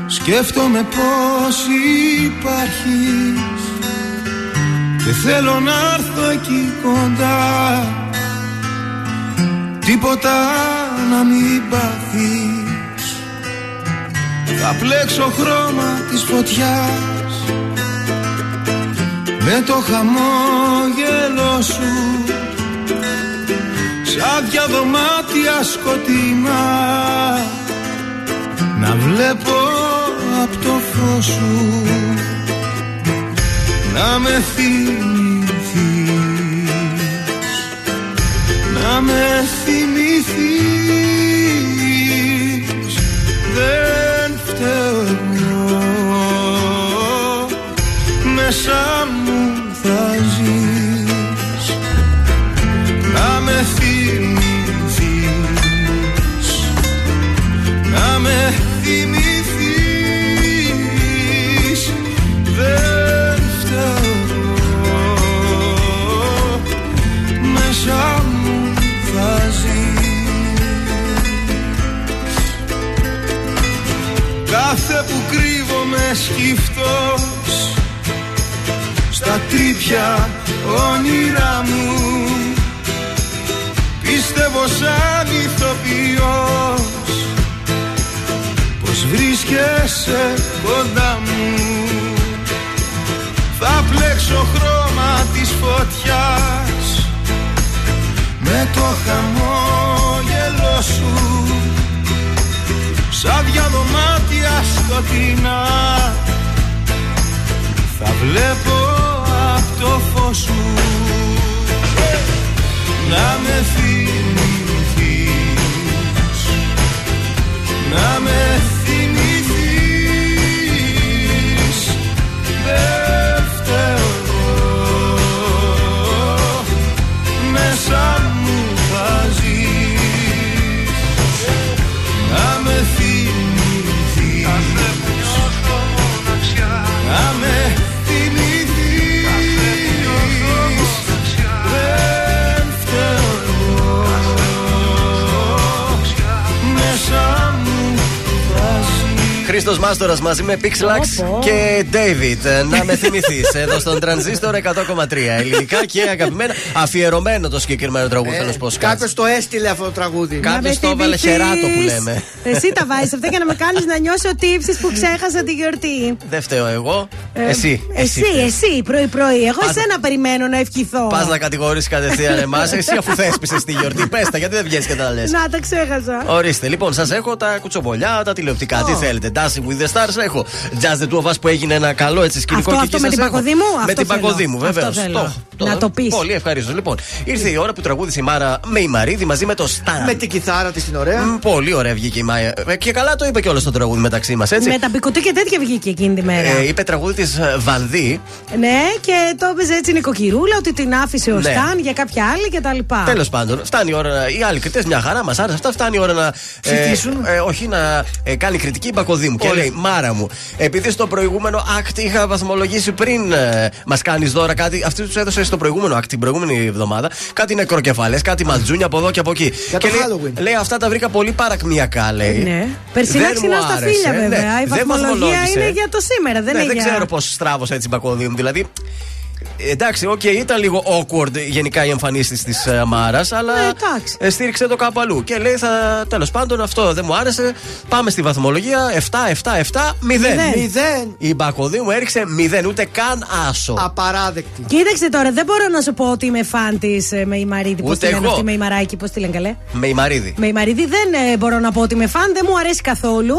Σκέφτομαι πως υπάρχεις και θέλω να έρθω εκεί κοντά. Τίποτα να μην πάθεις. Θα πλέξω χρώμα της φωτιάς με το χαμόγελό σου σαν δυο δωμάτια σκοτεινά να βλέπω απ' το φως σου να με θυμηθείς, να με θυμηθείς. Δεν φταίω εγώ, μέσα μου θα ζεις. Να με θυμηθείς, να με θυμηθείς. Κάθε με σκυφτός στα τρύπια όνειρά μου. Πίστευω σαν ηθοποιός πως βρίσκεσαι κοντά μου. Θα πλέξω χρώμα της φωτιάς με το χαμόγελό σου, σαν διαδωμάτια σκοτεινά θα βλέπω απ' το φως σου. Να με θυμηθείς, να με θυμηθείς, δεν φταίω εγώ, μέσα μου θα ζεις. Να με θυμηθείς, να με θυμηθείς, δεν. Χρήστος Μάστορας μαζί με Pixlax και David. Να με θυμηθείς εδώ στον Τρανζίστορ εκατό κόμμα τρία. Ελληνικά και αγαπημένα. Αφιερωμένο το συγκεκριμένο τραγούδι. Κάποιος το έστειλε αυτό το τραγούδι. Κάποιος το έβαλε χεράτο που λέμε. Εσύ τα βάζεις αυτά για να με κάνεις να νιώσω ότι ύψεις που ξέχασα τη γιορτή. Δεν φταίω εγώ. Εσύ. Εσύ, εσύ, πρωί-πρωί. Εγώ εσένα περιμένω να ευχηθώ. Πας να κατηγορήσεις κατευθείαν εμάς. Εσύ αφού θέσπισες τη γιορτή. Πες τα, γιατί δεν βγαίνεις και τα λες. Να τα ξέχασα. Ορίστε, λοιπόν, σας έχω τα κουτσομπολιά, τα τηλεοπτικά. Τι θέλετε. Dancing with the Stars έχω. Jazz the Two of Us που έγινε ένα καλό έτσι σκηνικό αυτό, και αυτό με την Παγκοδήμου. Με την Παγκοδήμου, βέβαια. Να το πεις. Πολύ ευχαρίστω. Λοιπόν, ήρθε η ώρα που τραγούδισε η Μάρα με η Μαρίδη μαζί με το Σταν. Με την κιθάρα της την ωραία. Μ, πολύ ωραία βγήκε η Μάια. Και καλά το είπε κιόλας το τραγούδι μεταξύ μας, έτσι. Με τα μπικουτί και τέτοια βγήκε εκείνη τη μέρα. Ε, είπε τραγούδι της Βανδί. Ναι, και το έπαιζε έτσι η νοικοκυρούλα ότι την άφησε ο Σταν, ναι, για κάποια άλλη κτλ. Τέλος πάντων, φτάνει η ώρα. Οι άλλοι κριτές μια χαρά, μας άρεσε αυτά. Φτάνει η ώρα να. Όχι να κάνει κριτική Παγκοδήμου. Και λέει, Μάρα μου, επειδή στο προηγούμενο act είχα βαθμολογήσει πριν ε, μας κάνεις δώρα κάτι, αυτή τους έδωσε στο προηγούμενο act την προηγούμενη εβδομάδα κάτι νεκροκεφαλές, κάτι ματζούνια από εδώ και από εκεί. Για και λέει, λέει, αυτά τα βρήκα πολύ παρακμιακά, λέει. Ναι. Περσινά ξινά στα φίλια, βέβαια. Ναι. Η βαθμολογία είναι για το σήμερα, δεν ναι, είναι. Δεν για... ξέρω πώς στράβωσε έτσι Παγκοδήμου, δηλαδή. Εντάξει, οκ, okay, ήταν λίγο awkward γενικά οι εμφανίσεις της uh, Μάρας, αλλά ναι, στήριξε το κάπου αλλού. Και λέει, θα, τέλος πάντων, αυτό δεν μου άρεσε. Πάμε στη βαθμολογία επτά επτά επτά μηδέν. Η Παγκοδήμου έριξε μηδέν, ούτε καν άσο. Απαράδεκτη. Κοίταξε τώρα, δεν μπορώ να σου πω ότι είμαι φαν της με η Μαρίδη. Πώς τη λένε αυτή, με η Μαράκη, πώς τη λένε καλέ. Με η Μαρίδη. Με η Μαρίδη δεν ε, μπορώ να πω ότι είμαι φαν, δεν μου αρέσει καθόλου.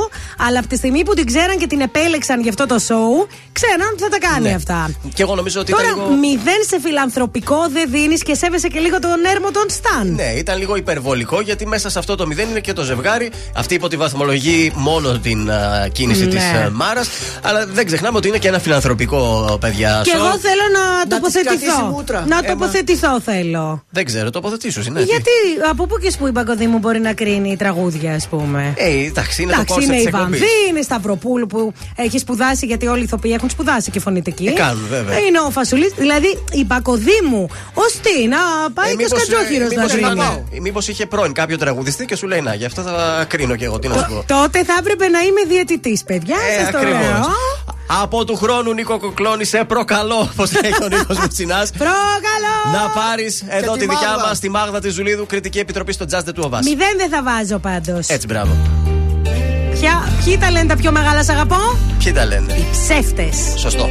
Αλλά από τη στιγμή που την ξέραν και την επέλεξαν για αυτό το show, ξέραν ότι θα τα κάνει, ναι, αυτά. Και εγώ νομίζω ότι τώρα... ήταν λίγο... Μηδέν σε φιλανθρωπικό δεν δίνεις και σέβεσαι και λίγο τον έρμο των Σταν. Ναι, ήταν λίγο υπερβολικό γιατί μέσα σε αυτό το μηδέν είναι και το ζευγάρι. Αυτή υπό τη βαθμολογεί μόνο την uh, κίνηση, ναι, της uh, Μάρας. Αλλά δεν ξεχνάμε ότι είναι και ένα φιλανθρωπικό, παιδιά. Και σο... εγώ θέλω να, να τοποθετηθώ. Να Έμα... τοποθετηθώ θέλω. Δεν ξέρω, τοποθετήσω είναι. Γιατί από πού και σπου η Παγκοδήμου μπορεί να κρίνει τραγούδια, ας πούμε. Ε, εντάξει, είναι, εντάξει, το είναι η Βανδύ, είναι η Σταυροπούλου που έχει σπουδάσει, γιατί όλοι οι ηθοποιοί έχουν σπουδάσει και φωνητική. Ε, κάνουν, βέβαια. Είναι ο Φασουλής. Δηλαδή η Πακοδήμου, ως τι, να πάει ε, και ο Σκατζόχυρος να γίνει. Μήπως είχε πρώην κάποιο τραγουδιστή και σου λέει, να, γι' αυτό θα κρίνω κι εγώ, τι να σου πω. Τότε θα έπρεπε να είμαι διαιτητής, παιδιά, ε, σας το λέω. Από του χρόνου, Νίκο Κοκλώνη, σε προκαλώ, όπως λέει ο Νίκος Μουτσινάς. Προκαλώ! Να πάρεις εδώ τη δικιά μας, τη Μάγδα τη Ζουλίδου, κριτική επιτροπή στο Jazz The Two of Us. Μηδέν δεν θα βάζω πάντως. Έτσι, μπράβο. Ποια, ποιοι τα λένε τα πιο μεγάλα, σ' αγαπώ? Ποιοι τα λένε? Οι ψεύτες. Σωστό.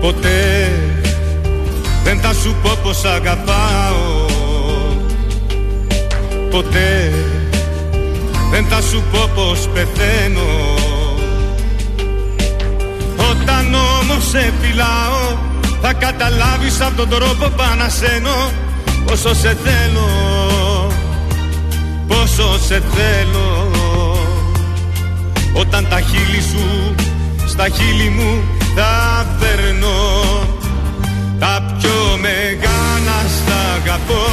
Ποτέ δεν θα σου πω πως αγαπάω. Ποτέ δεν θα σου πω πως πεθαίνω. Όταν όμως σε φιλάω θα καταλάβεις από τον τρόπο πανασένω πόσο σε θέλω, πόσο σε θέλω. Όταν τα χείλη σου στα χείλη μου τα περνώ, τα πιο μεγάλα στα αγαπώ,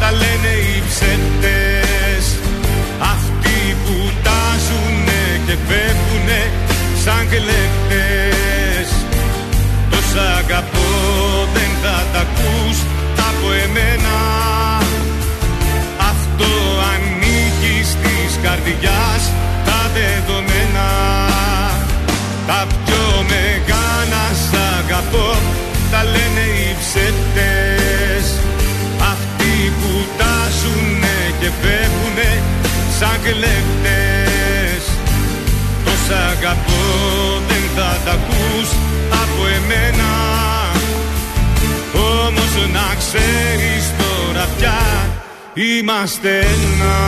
τα λένε οι ψεύτες. Αυτοί που τάζουνε και φεύγουνε σαν κλέφτες. Τόσα αγαπώ δεν θα τα ακούς από εμένα. Αυτοί και φεύγουνε σαν κλέφτες. Τόσα αγαπώ δεν θα τα ακούς από εμένα, όμως να ξέρεις τώρα πια είμαστε ένα.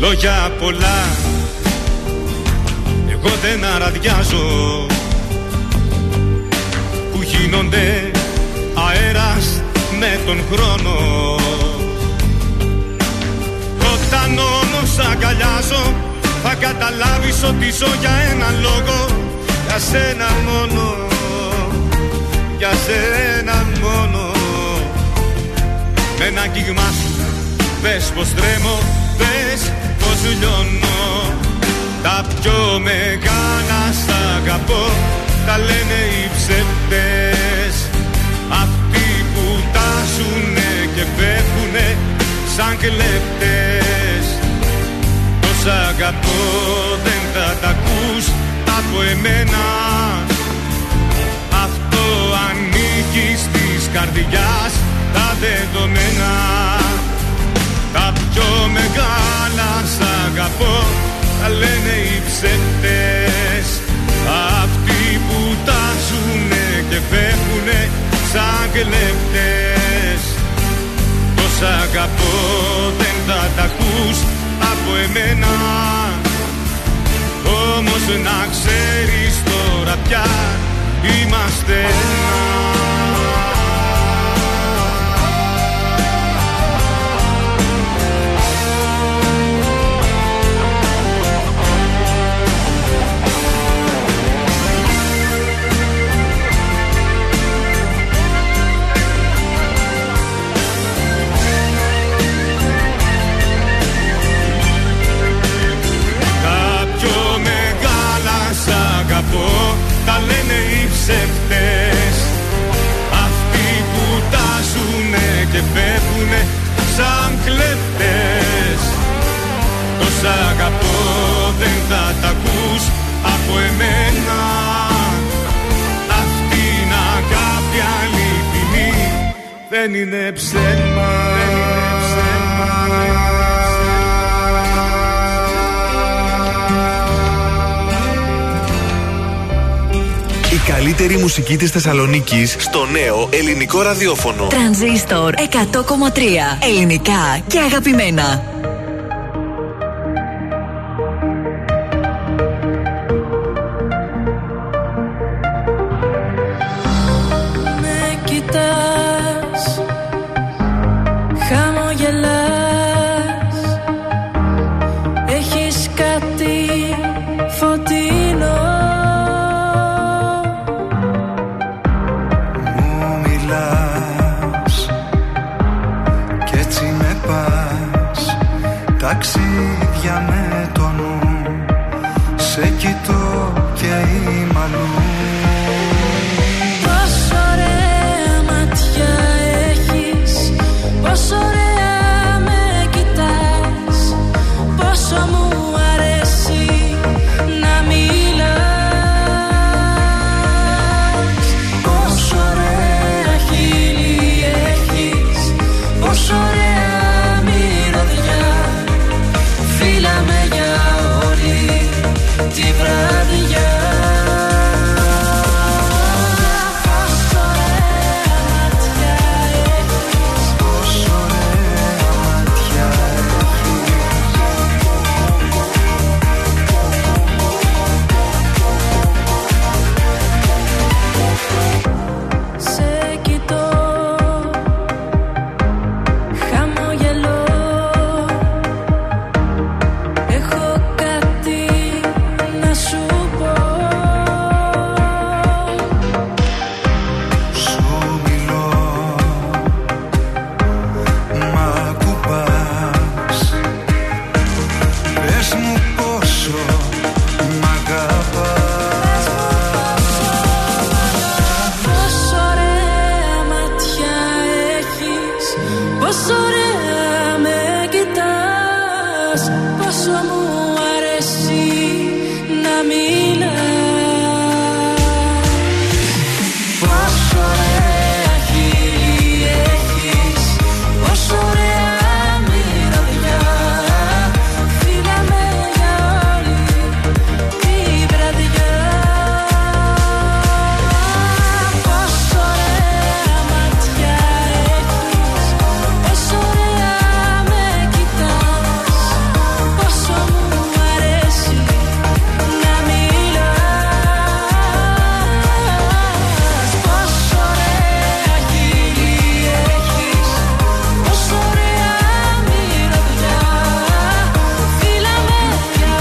Λόγια πολλά εγώ δεν αραδιάζω, που γίνονται αέρας με τον χρόνο. Όταν όμως αγκαλιάζω θα καταλάβεις ότι ζω για ένα λόγο, για σένα μόνο, για σένα μόνο. Με ένα κύγμα σου πες πως τρέμω, πες πως λιώνω. Τα πιο μεγάλα σ' αγαπώ τα λένε οι ψεύτες, αυτοί που τάσουνε και πέφτουνε σαν κλέπτες. Τόσα αγαπώ δεν θα τα ακούς από εμένα, αυτό ανήκει στις καρδιάς τα δεδομένα. Τα πιο μεγάλα σ' αγαπώ τα λένε οι ψεύτες, αυτοί που τάζουνε και φεύγουνε σαν κλέπτες. Τόσα αγαπώ δεν θα τα ακούς από εμένα, όμως να ξέρεις τώρα πια είμαστε ένα. Τα λένε οι ψεύτες, αυτοί που τάζουνε και φεύγουνε σαν κλέφτες. Τόσα αγαπώ δεν θα τα ακούς από εμένα, αυτή να αγάπη αληθινή δεν είναι ψέμα. Καλύτερη μουσική της Θεσσαλονίκης στο νέο ελληνικό ραδιόφωνο. Τρανζίστορ εκατό κόμμα τρία. Ελληνικά και αγαπημένα. Με κοιτάς, χαμογελάς, έχεις κάτι φωτεινό. Ταξίδια με το νου, σε κοιτώ και είμαι αλλού. Πόσο ωραία ματιά έχεις, πόσο ωραία με κοιτάς, πόσο μου αρέσει να μιλάς. Πόσο ωραία χείλη έχεις, πόσο ωραία. Τη βραδιά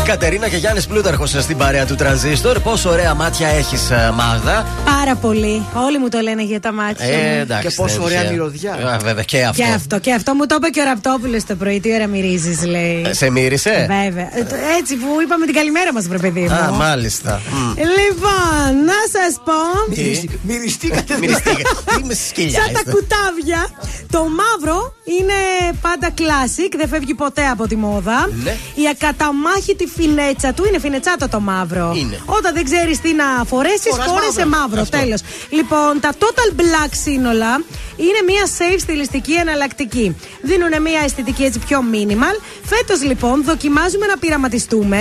Κατερίνα και Γιάννης Πλούταρχος στην παρέα του Τρανζίστορ. Πόσο ωραία μάτια έχεις, Μάγδα. Πάρα πολύ. Όλοι μου το λένε για τα μάτια. Ε, εντάξει, και πόσο ωραία μυρωδιά. Α, βέβαια, και αυτό. Και αυτό, και αυτό μου το είπε και ο Ραπτόπουλος το πρωί. Τι ώρα μυρίζεις, λέει. Ε, σε μύρισε. Βέβαια. Ε, έτσι που είπαμε την καλημέρα μας, βρε παιδί μου. Α, μάλιστα. Mm. Λοιπόν, να σας πω. Μυριστή, μυριστήκατε. Είμαι σκυλιά. Σαν τα κουτάβια. Το μαύρο είναι πάντα classic, δεν φεύγει ποτέ από τη μόδα. Ναι. Η ακαταμάχητη φινέτσα του είναι φινετσάτο το μαύρο. Είναι. Όταν δεν ξέρεις τι να φορέσεις, φορέσαι μαύρο. Τέλος. Λοιπόν, τα total black σύνολα είναι μια safe στιλιστική εναλλακτική. Δίνουν μια αισθητική έτσι πιο minimal. Φέτος λοιπόν δοκιμάζουμε να πειραματιστούμε.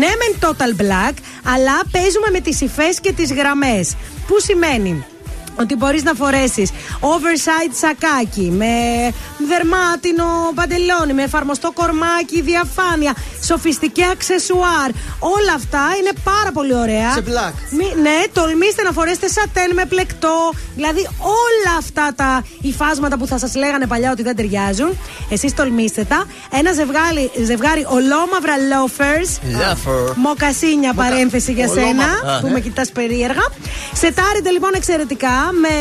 Ναι, μεν total black, αλλά παίζουμε με τις υφές και τις γραμμές. Που σημαίνει ότι μπορείς να φορέσεις oversize σακάκι, με δερμάτινο παντελόνι, με εφαρμοστό κορμάκι, διαφάνεια, σοφιστική αξεσουάρ. Όλα αυτά είναι πάρα πολύ ωραία. Σε black. Μη, ναι, τολμήστε να φορέσετε σατέν με πλεκτό. Δηλαδή όλα αυτά τα υφάσματα που θα σας λέγανε παλιά ότι δεν ταιριάζουν, εσείς τολμήστε τα. Ένα ζευγάρι, ζευγάρι ολόμαυρα loafers. Loafer. Μοκασίνια, Μοκα... παρένθεση για ολόμα... σένα, α, που ναι, με κοιτάς περίεργα. Σετάρετε λοιπόν εξαιρετικά, με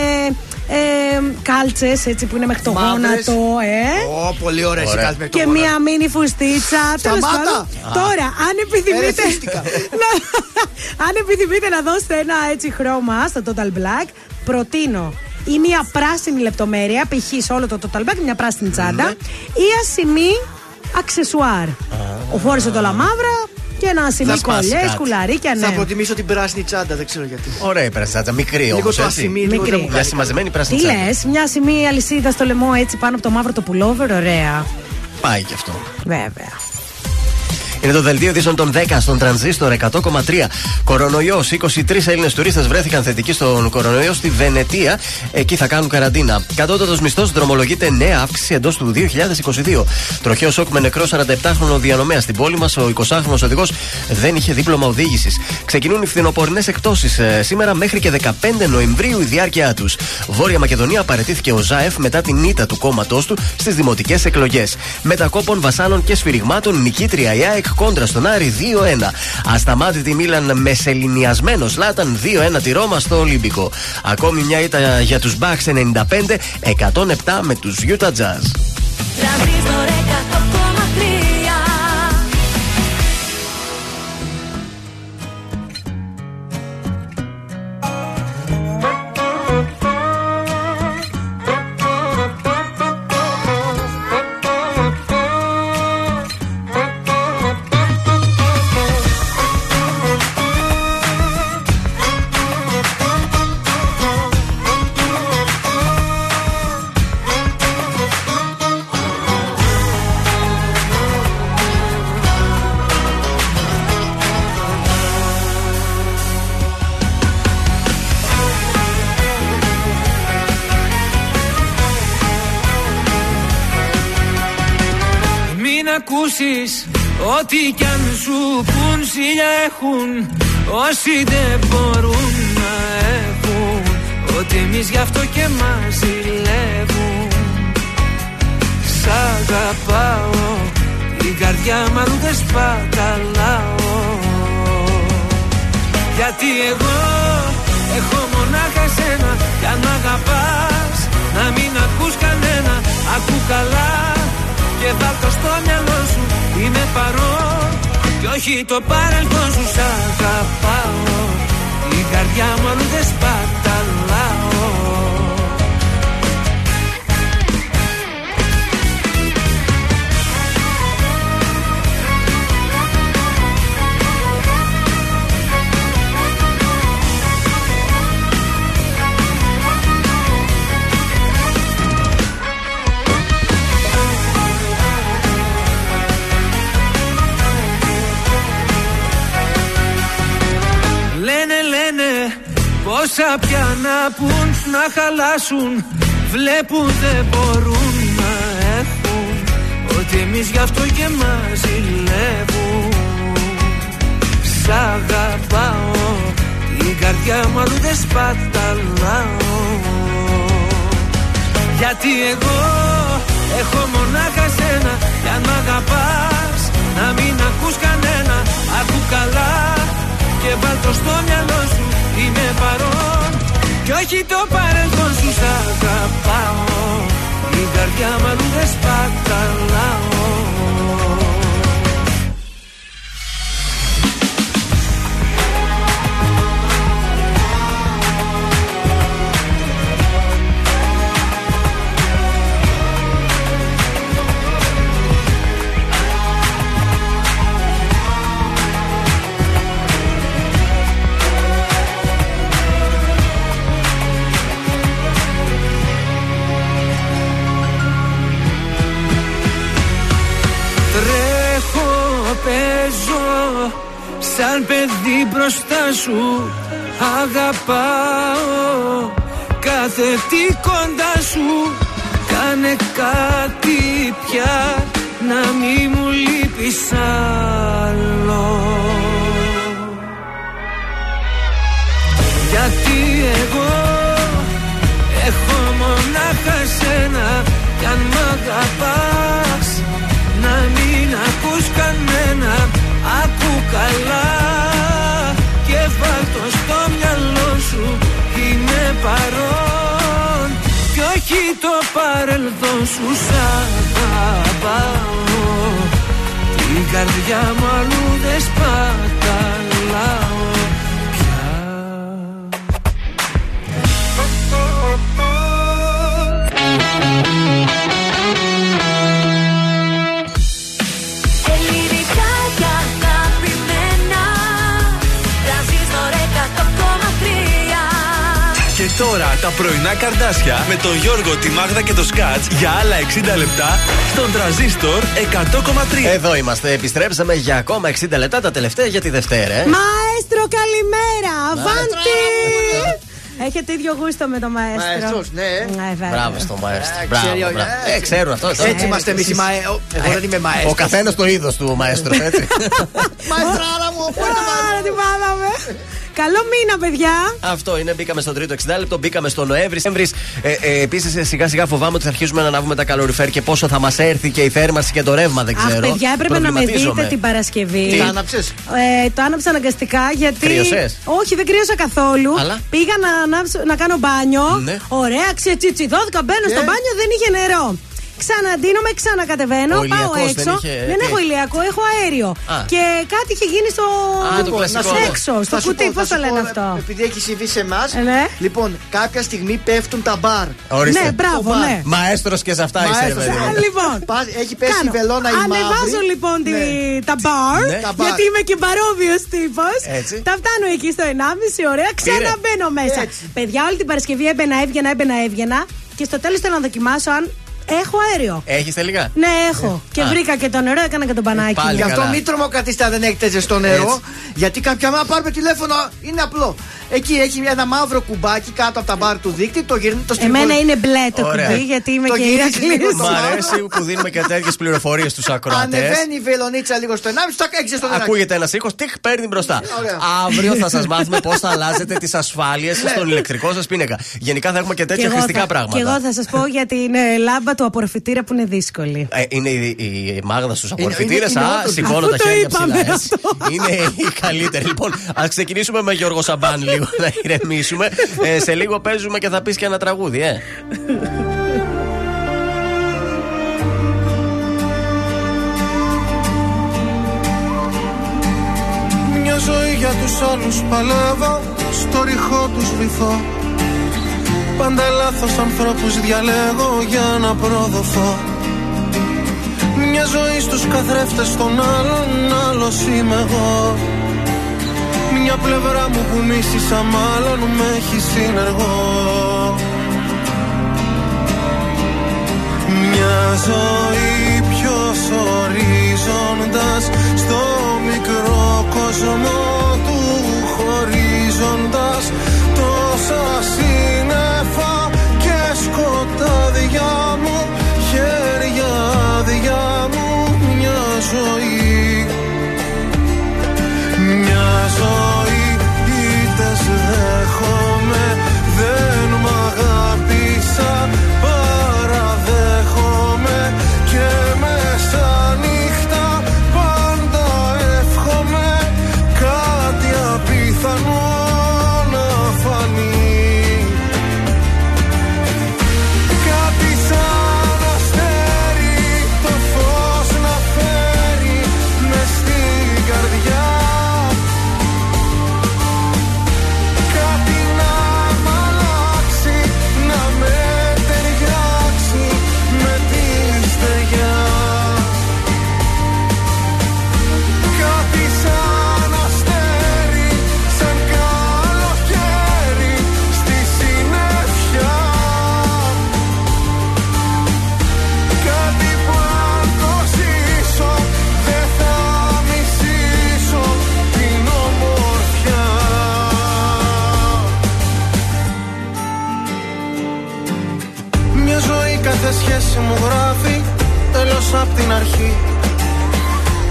ε, κάλτσες έτσι που είναι μέχρι το γόνατο. Ε. Oh, πολύ ωραίες οι κάλτσες. Και μία μίνι φουστίτσα. Σταμάτα! Τώρα, αν επιθυμείτε, να, αν επιθυμείτε να δώσετε ένα έτσι χρώμα στο total black, προτείνω ή μία πράσινη λεπτομέρεια, π.χ. σε όλο το total black, μία πράσινη τσάντα, mm-hmm, ή ασημή αξεσουάρ. Ah. Φόρεσε το όλα μαύρα. Και ένα ασημί κολλιές, κουλαρίκια, ναι. Θα προτιμήσω την πράσινη τσάντα, δεν ξέρω γιατί. Ωραία η πράσινη τσάντα, μικρή όμως. Λίγο το ασημί, μικρή. Μια συμμαζεμένη πράσινη τσάντα. Τι λες, μια ασημί αλυσίδα στο λαιμό έτσι πάνω από το μαύρο το πουλόβερ, ωραία. Πάει κι αυτό. Βέβαια. Είναι το δελτίο ειδήσεων των δέκα στον Τρανζίστορ εκατό κόμμα τρία. Κορονοϊός. είκοσι τρεις Έλληνες τουρίστες βρέθηκαν θετικοί στον κορονοϊό στη Βενετία. Εκεί θα κάνουν καραντίνα. Κατώτατος μισθός δρομολογείται νέα αύξηση εντός του δύο χιλιάδες είκοσι δύο. Τροχαίο σοκ με νεκρό σαράντα επτάχρονο διανομέα στην πόλη μας. Ο εικοσάχρονος οδηγός δεν είχε δίπλωμα οδήγησης. Ξεκινούν οι φθινοπορεινές εκπτώσεις σήμερα μέχρι και δεκαπέντε Νοεμβρίου η διάρκειά τους. Βόρεια Μακεδονία παραιτήθηκε ο Ζάεφ μετά την ήττα του κόμματός του στις δημοτικές εκλογές. Μετακόπων, βασάνων και σφυριγμάτων, νικήτρια η ΑΕΚ κόντρα στον Άρη δύο ένα. Ασταμάτητη Μίλαν με σεληνιασμένο Σλάταν δύο ένα τη Ρώμα στο Ολυμπικό. Ακόμη μια ήττα για τους Bucks ενενήντα πέντε εκατόν επτά με τους Utah Jazz. Ό,τι κι αν σου πουν, ζήλια έχουν όσοι δεν μπορούν να έχουν. Ότι εμείς γι' αυτό και μας ζηλεύουν. Σ' αγαπάω, η καρδιά μου αν δεν σπαταλάω. Γιατί εγώ έχω μονάχα εσένα. Κι αν αγαπάς, να μην ακούς κανένα. Ακού καλά και βάλτο στο μυαλό σου. Είναι παρόν και όχι το παρελθόν σου. Σ' αγαπάω, η καρδιά μου αν δεν σπαταλάω. Όσα πια να πουν, να χαλάσουν, βλέπουν δεν μπορούν να έχουν, ότι εμείς γι' αυτό και μας ζηλεύουν. Σ' αγαπάω, η καρδιά μου αλλού δεν σπαταλάω, γιατί εγώ έχω μονάχα σένα. Για να αγαπάς, να μην ακούς κανένα. Ακού καλά και βάλ' το στο μυαλό σου. Είμαι παρόν κι όχι το παρελθόν σου. Σ' αγαπάω, η καρδιά μου αλλού δεν σπαταλάω. Σαν παιδί μπροστά σου αγαπάω, κάθε τι κοντά σου κάνε κάτι πια, να μη μου λείπεις άλλο. Γιατί εγώ έχω μονάχα σένα, κι αν μ' αγαπάς να μην ακούς κανένα. Ακού καλά και βάλτο στο μυαλό σου. Είμαι παρόν κι όχι το παρελθόν σου. Σ' αγαπάω, την καρδιά μου αλλού δεν σπαταλάω πια. Τώρα τα πρωινά Καρντάσια με τον Γιώργο, τη Μάγδα και το Σκάτς για άλλα εξήντα λεπτά στον Τρανζίστορ εκατό κόμμα τρία. Εδώ είμαστε, επιστρέψαμε για ακόμα εξήντα λεπτά, τα τελευταία για τη Δευτέρα. Ε. Μαέστρο, καλημέρα! Αβάντι! Έχετε ίδιο γούστο με τον Μαέστρο. Μαέστρος, ναι. Μπράβο στον Μαέστρο. Ε, ξέρουν αυτό. Έτσι είμαστε εμείς οι Μαέστροι. Εγώ δεν είμαι Μαέστρος. Ο καθένας το είδος του Μαέστρου, έτσι. Μαέστραρα μου, πού πάμε. Καλό μήνα, παιδιά! Αυτό είναι. Μπήκαμε στο τρίτο εξήντα λεπτό, μπήκαμε στο Νοέμβρη. Ε, ε, Επίσης, σιγά-σιγά φοβάμαι ότι θα αρχίσουμε να ανάβουμε τα καλοριφέρ και πόσο θα μας έρθει και η θέρμανση και το ρεύμα, δεν ξέρω. Α, παιδιά, έπρεπε να με δείτε την Παρασκευή. Τι άναψες? Ε, το άναψα αναγκαστικά γιατί. Κρύωσες? Όχι, δεν κρύωσα καθόλου. Αλλά? Πήγα να, ανάψω, να κάνω μπάνιο. Ναι. Ωραία, ξετσιτσιδώθηκα, μπαίνω yeah. στο μπάνιο, δεν είχε νερό. Ξαναντύνομαι, ξανακατεβαίνω, πάω έξω. Δεν, είχε... δεν έχω ηλιακό, έχω αέριο. Α. Και κάτι είχε γίνει στο. Α, λοιπόν, το στο έξω, θα στο κουτί, πώς το λένε αυτό. Επειδή έχει συμβεί σε εμάς, ε, ναι. Λοιπόν, κάποια στιγμή πέφτουν τα μπαρ. Ορίστε. Ναι, μπράβο, μπαρ. Ναι. Μαέστρος και σε αυτά είσαι. Λοιπόν, έχει πέσει η βελόνα η μαύρη. Ανεβάζω λοιπόν ναι. τα μπαρ, ναι. γιατί είμαι και μπαρόβιος τύπος. Τα φτάνω εκεί στο ενάμιση, ωραία, ξαναμπαίνω μέσα. Παιδιά, όλη την Παρασκευή έμπαινα, έβγαινα, έμπαινα, έβγαινα. Και στο τέλος θέλω να δοκιμάσω αν. Έχω αέριο. Έχεις τελικά? Ναι, έχω. Ε, και α. βρήκα και το νερό, έκανα και τον πανάκι. Γι' αυτό μην τρομοκρατήστε αν δεν έχετε ζεστό νερό. Έτσι. Γιατί κάποια μέρα πάρουμε τηλέφωνο, είναι απλό. Εκεί έχει ένα μαύρο κουμπάκι κάτω από τα μπάρ του δείκτη. Το γυρνάει το στυλ. Εμένα είναι μπλε το ωραία. Κουμπί, γιατί είμαι το και Ηρακλής. Μ' αρέσει που δίνουμε και τέτοιες πληροφορίες στους ακροατές. Ανεβαίνει η βελονίτσα λίγο στο ενάμιση, τα έχει στο νερό. Ακούγεται ένα οίκο, τυχ παίρνει μπροστά. Αύριο θα σας μάθουμε πώς θα αλλάζετε τις ασφάλειες στον ηλεκτρικό σας πίνακα. Γενικά θα έχουμε και τέτοια χρηστικά πράγματα. Και εγώ θα σας πω για την λάμπα του απορροφητήρα που είναι δύσκολη. Ε, είναι η, η, η Μάγδα στους απορροφητήρες. Α, σηκώνω τα χέρια ψηλά. Είναι η καλύτερη. Λοιπόν, ας ξεκινήσουμε με Γιώργο Σαμπάν λίγο να ηρεμήσουμε. ε, σε λίγο παίζουμε και θα πεις και ένα τραγούδι, ε. Μια ζωή για τους άλλους παλεύω, στο ρηχό τους βυθώ. Πάντα λάθος ανθρώπους διαλέγω για να προδοθώ. Μια ζωή στους καθρέφτες των άλλων, άλλος είμαι εγώ. Μια πλευρά μου που μίσησα μάλλον με έχει συνεργό. Μια ζωή ποιος ορίζοντας στο μικρό κόσμο του χωρίζοντας το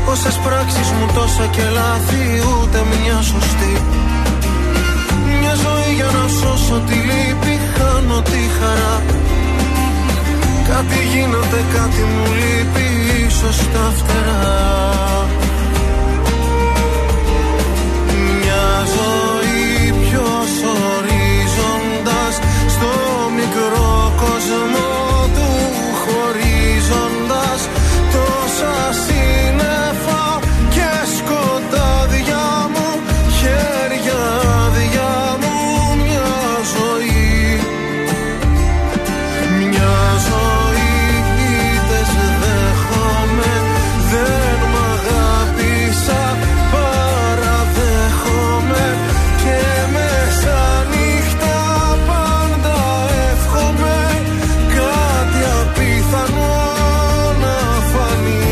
Πόσες πράξεις μου, τόσα και λάθη, ούτε μια σωστή. Μια ζωή για να σώσω τη λύπη, χάνω τη χαρά. Κάτι γίνεται, κάτι μου λείπει, ίσως τα φτερά. Μια ζωή πιο ορίζοντας στο μικρό κόσμο του χωρίζοντας τόσα σύννεφα και σκοτάδια μου, χέρια άδεια μου. Μια ζωή, μια ζωή, είτε σε δέχομαι, δεν μ' αγάπησα, παραδέχομαι και μέσα νύχτα πάντα εύχομαι κάτι απίθανο να φανεί.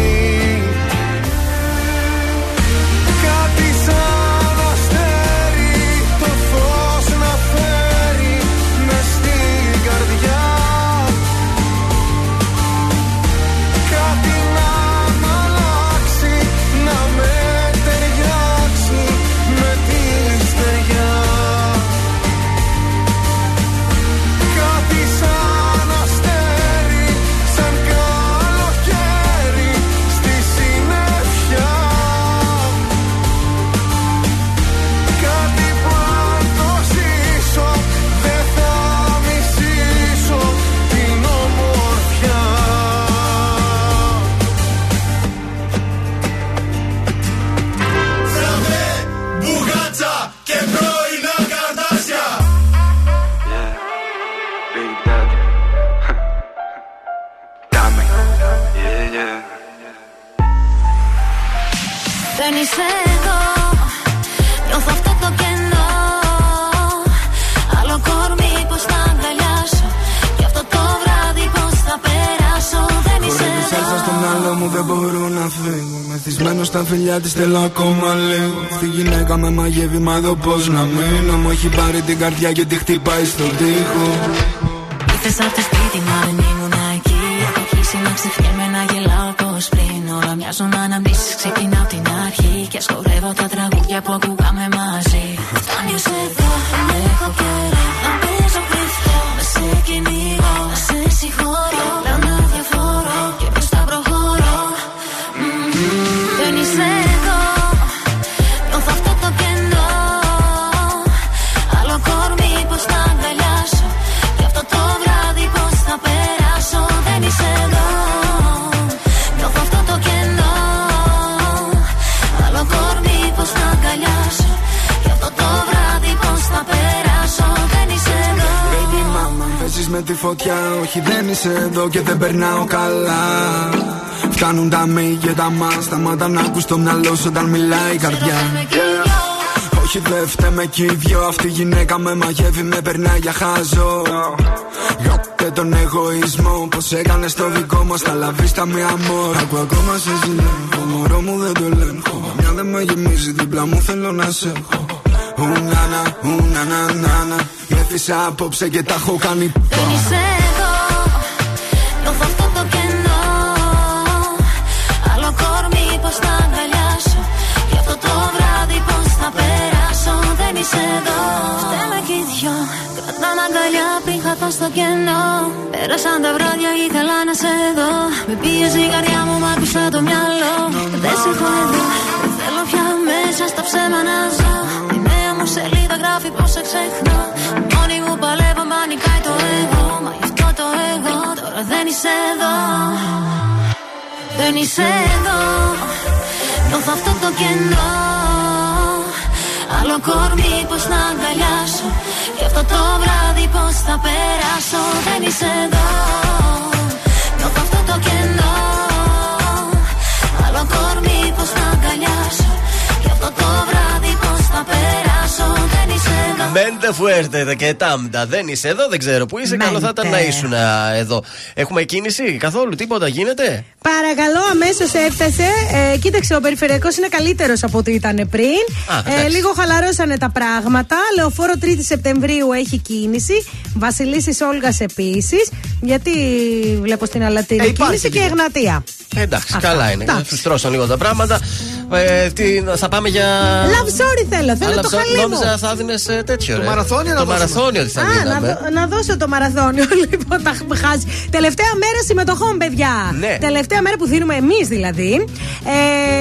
Στα φιλιά της θέλω ακόμα λίγο. Αυτή γυναίκα με μαγεύει, μα εδώ πώς να μείνω. Μου έχει πάρει την καρδιά και τη χτυπάει στον τοίχο. Ήρθες απ' το σπίτι μα δεν ήμουν εκεί. Έχω αρχίσει να ξεχνιέμαι να γελάω όπως πριν. Όλα μοιάζουν αναμνήσεις, ξεκινάω απ' την αρχή. Και σκορεύω τα τραγούδια που ακούγαμε μαζί. Φτάνει ως εδώ, δεν έχω καιρό να παίζω κρυφτό. Να σε κυνηγώ, να σε συγχωρώ. Πλάνα διαφορώ και προς τα προχωρώ. Είσαι εδώ, νιώθω αυτό το κενό. Άλλο κορμί πως θα αγκαλιάσω. Κι αυτό το βράδυ πως θα περάσω. Δεν είσαι εδώ, νιώθω αυτό το κενό. Άλλο κορμί πως θα αγκαλιάσω. Κι αυτό το βράδυ πως θα περάσω. Δεν είσαι εδώ. Baby mama, παίζεις με τη φωτιά. Όχι, δεν είσαι εδώ και δεν περνάω καλά. Φτάνουν τα μη και τα μα. Σταμάτα να ακούς το μυαλό σου όταν μιλάει η καρδιά. Yeah. Όχι, δε φταίμε κι οι δυο. Αυτή η γυναίκα με μαγεύει, με περνάει για χάζο. Γάπτε τον εγωισμό. Πως έκανες το δικό μας, τα λαβείς τα μία μόρα. Ακούω ακόμα σε ζηλεύω. Μωρό μου δεν το ελέγχω. Μια δεν με γεμίζει, δίπλα μου θέλω να σε έχω. Ουνάνα, ουνάνα, νάνα. Γέφυσα απόψε και τα έχω κάνει πάνω. Φταίμε κι οι δυο, κρατά αγκαλιά πριν χαθώ στο κενό. Πέρασαν τα βράδια, ήθελα να σε δω. Με πίεζε η καρδιά μου, μ' άκουσα το μυαλό. Δεν σε έχω εδώ, δεν θέλω πια μέσα στα ψέμα να ζω. Η νέα μου σελίδα γράφει πως σε ξεχνώ. Μόνη μου παλεύω, μ' ανικάει το εγώ. Μα γι' αυτό το εγώ, τώρα δεν είσαι εδώ. Δεν είσαι εδώ, νιώθω αυτό το κενό. Άλλο κορμί πως να αγκαλιάσω. Κι αυτό το βράδυ πως θα περάσω. Δεν είσαι εδώ, νιώθω αυτό το κενό. Άλλο κορμί πως να αγκαλιάσω. Κι αυτό το βράδυ πως θα περάσω. Δεν είσαι εδώ. Μέντε φουέρτε και τάμτα. Δεν είσαι εδώ, δεν ξέρω που είσαι. Μέντε. Καλό θα ήταν να ήσουν εδώ. Έχουμε κίνηση καθόλου, τίποτα γίνεται? Παρακαλώ, αμέσως έφτασε. Ε, κοίταξε, ο περιφερειακός είναι καλύτερος από ό,τι ήταν πριν. Α, ε, λίγο χαλαρώσανε τα πράγματα. Λεωφόρο τρίτη Σεπτεμβρίου έχει κίνηση. Βασιλίσσης Όλγας επίσης. Γιατί βλέπω στην Αλατήρη ε, κίνηση και Εγνατία. Εντάξει, αυτά, καλά είναι. Τρώσαν λίγο τα πράγματα. Ε, τι, θα πάμε για. Love story θέλω, θέλω. Α, το χαλί μου. Νόμιζα θα δίνες τέτοιο. Το ρε. μαραθώνιο, το μαραθώνιο ότι θα δίναμε. Α, να, να δώσω το μαραθώνιο. Λοιπόν, τα έχουμε χάσει. Τελευταία μέρα συμμετοχών, παιδιά. Ναι. Τελευταία μέρα που δίνουμε εμείς δηλαδή.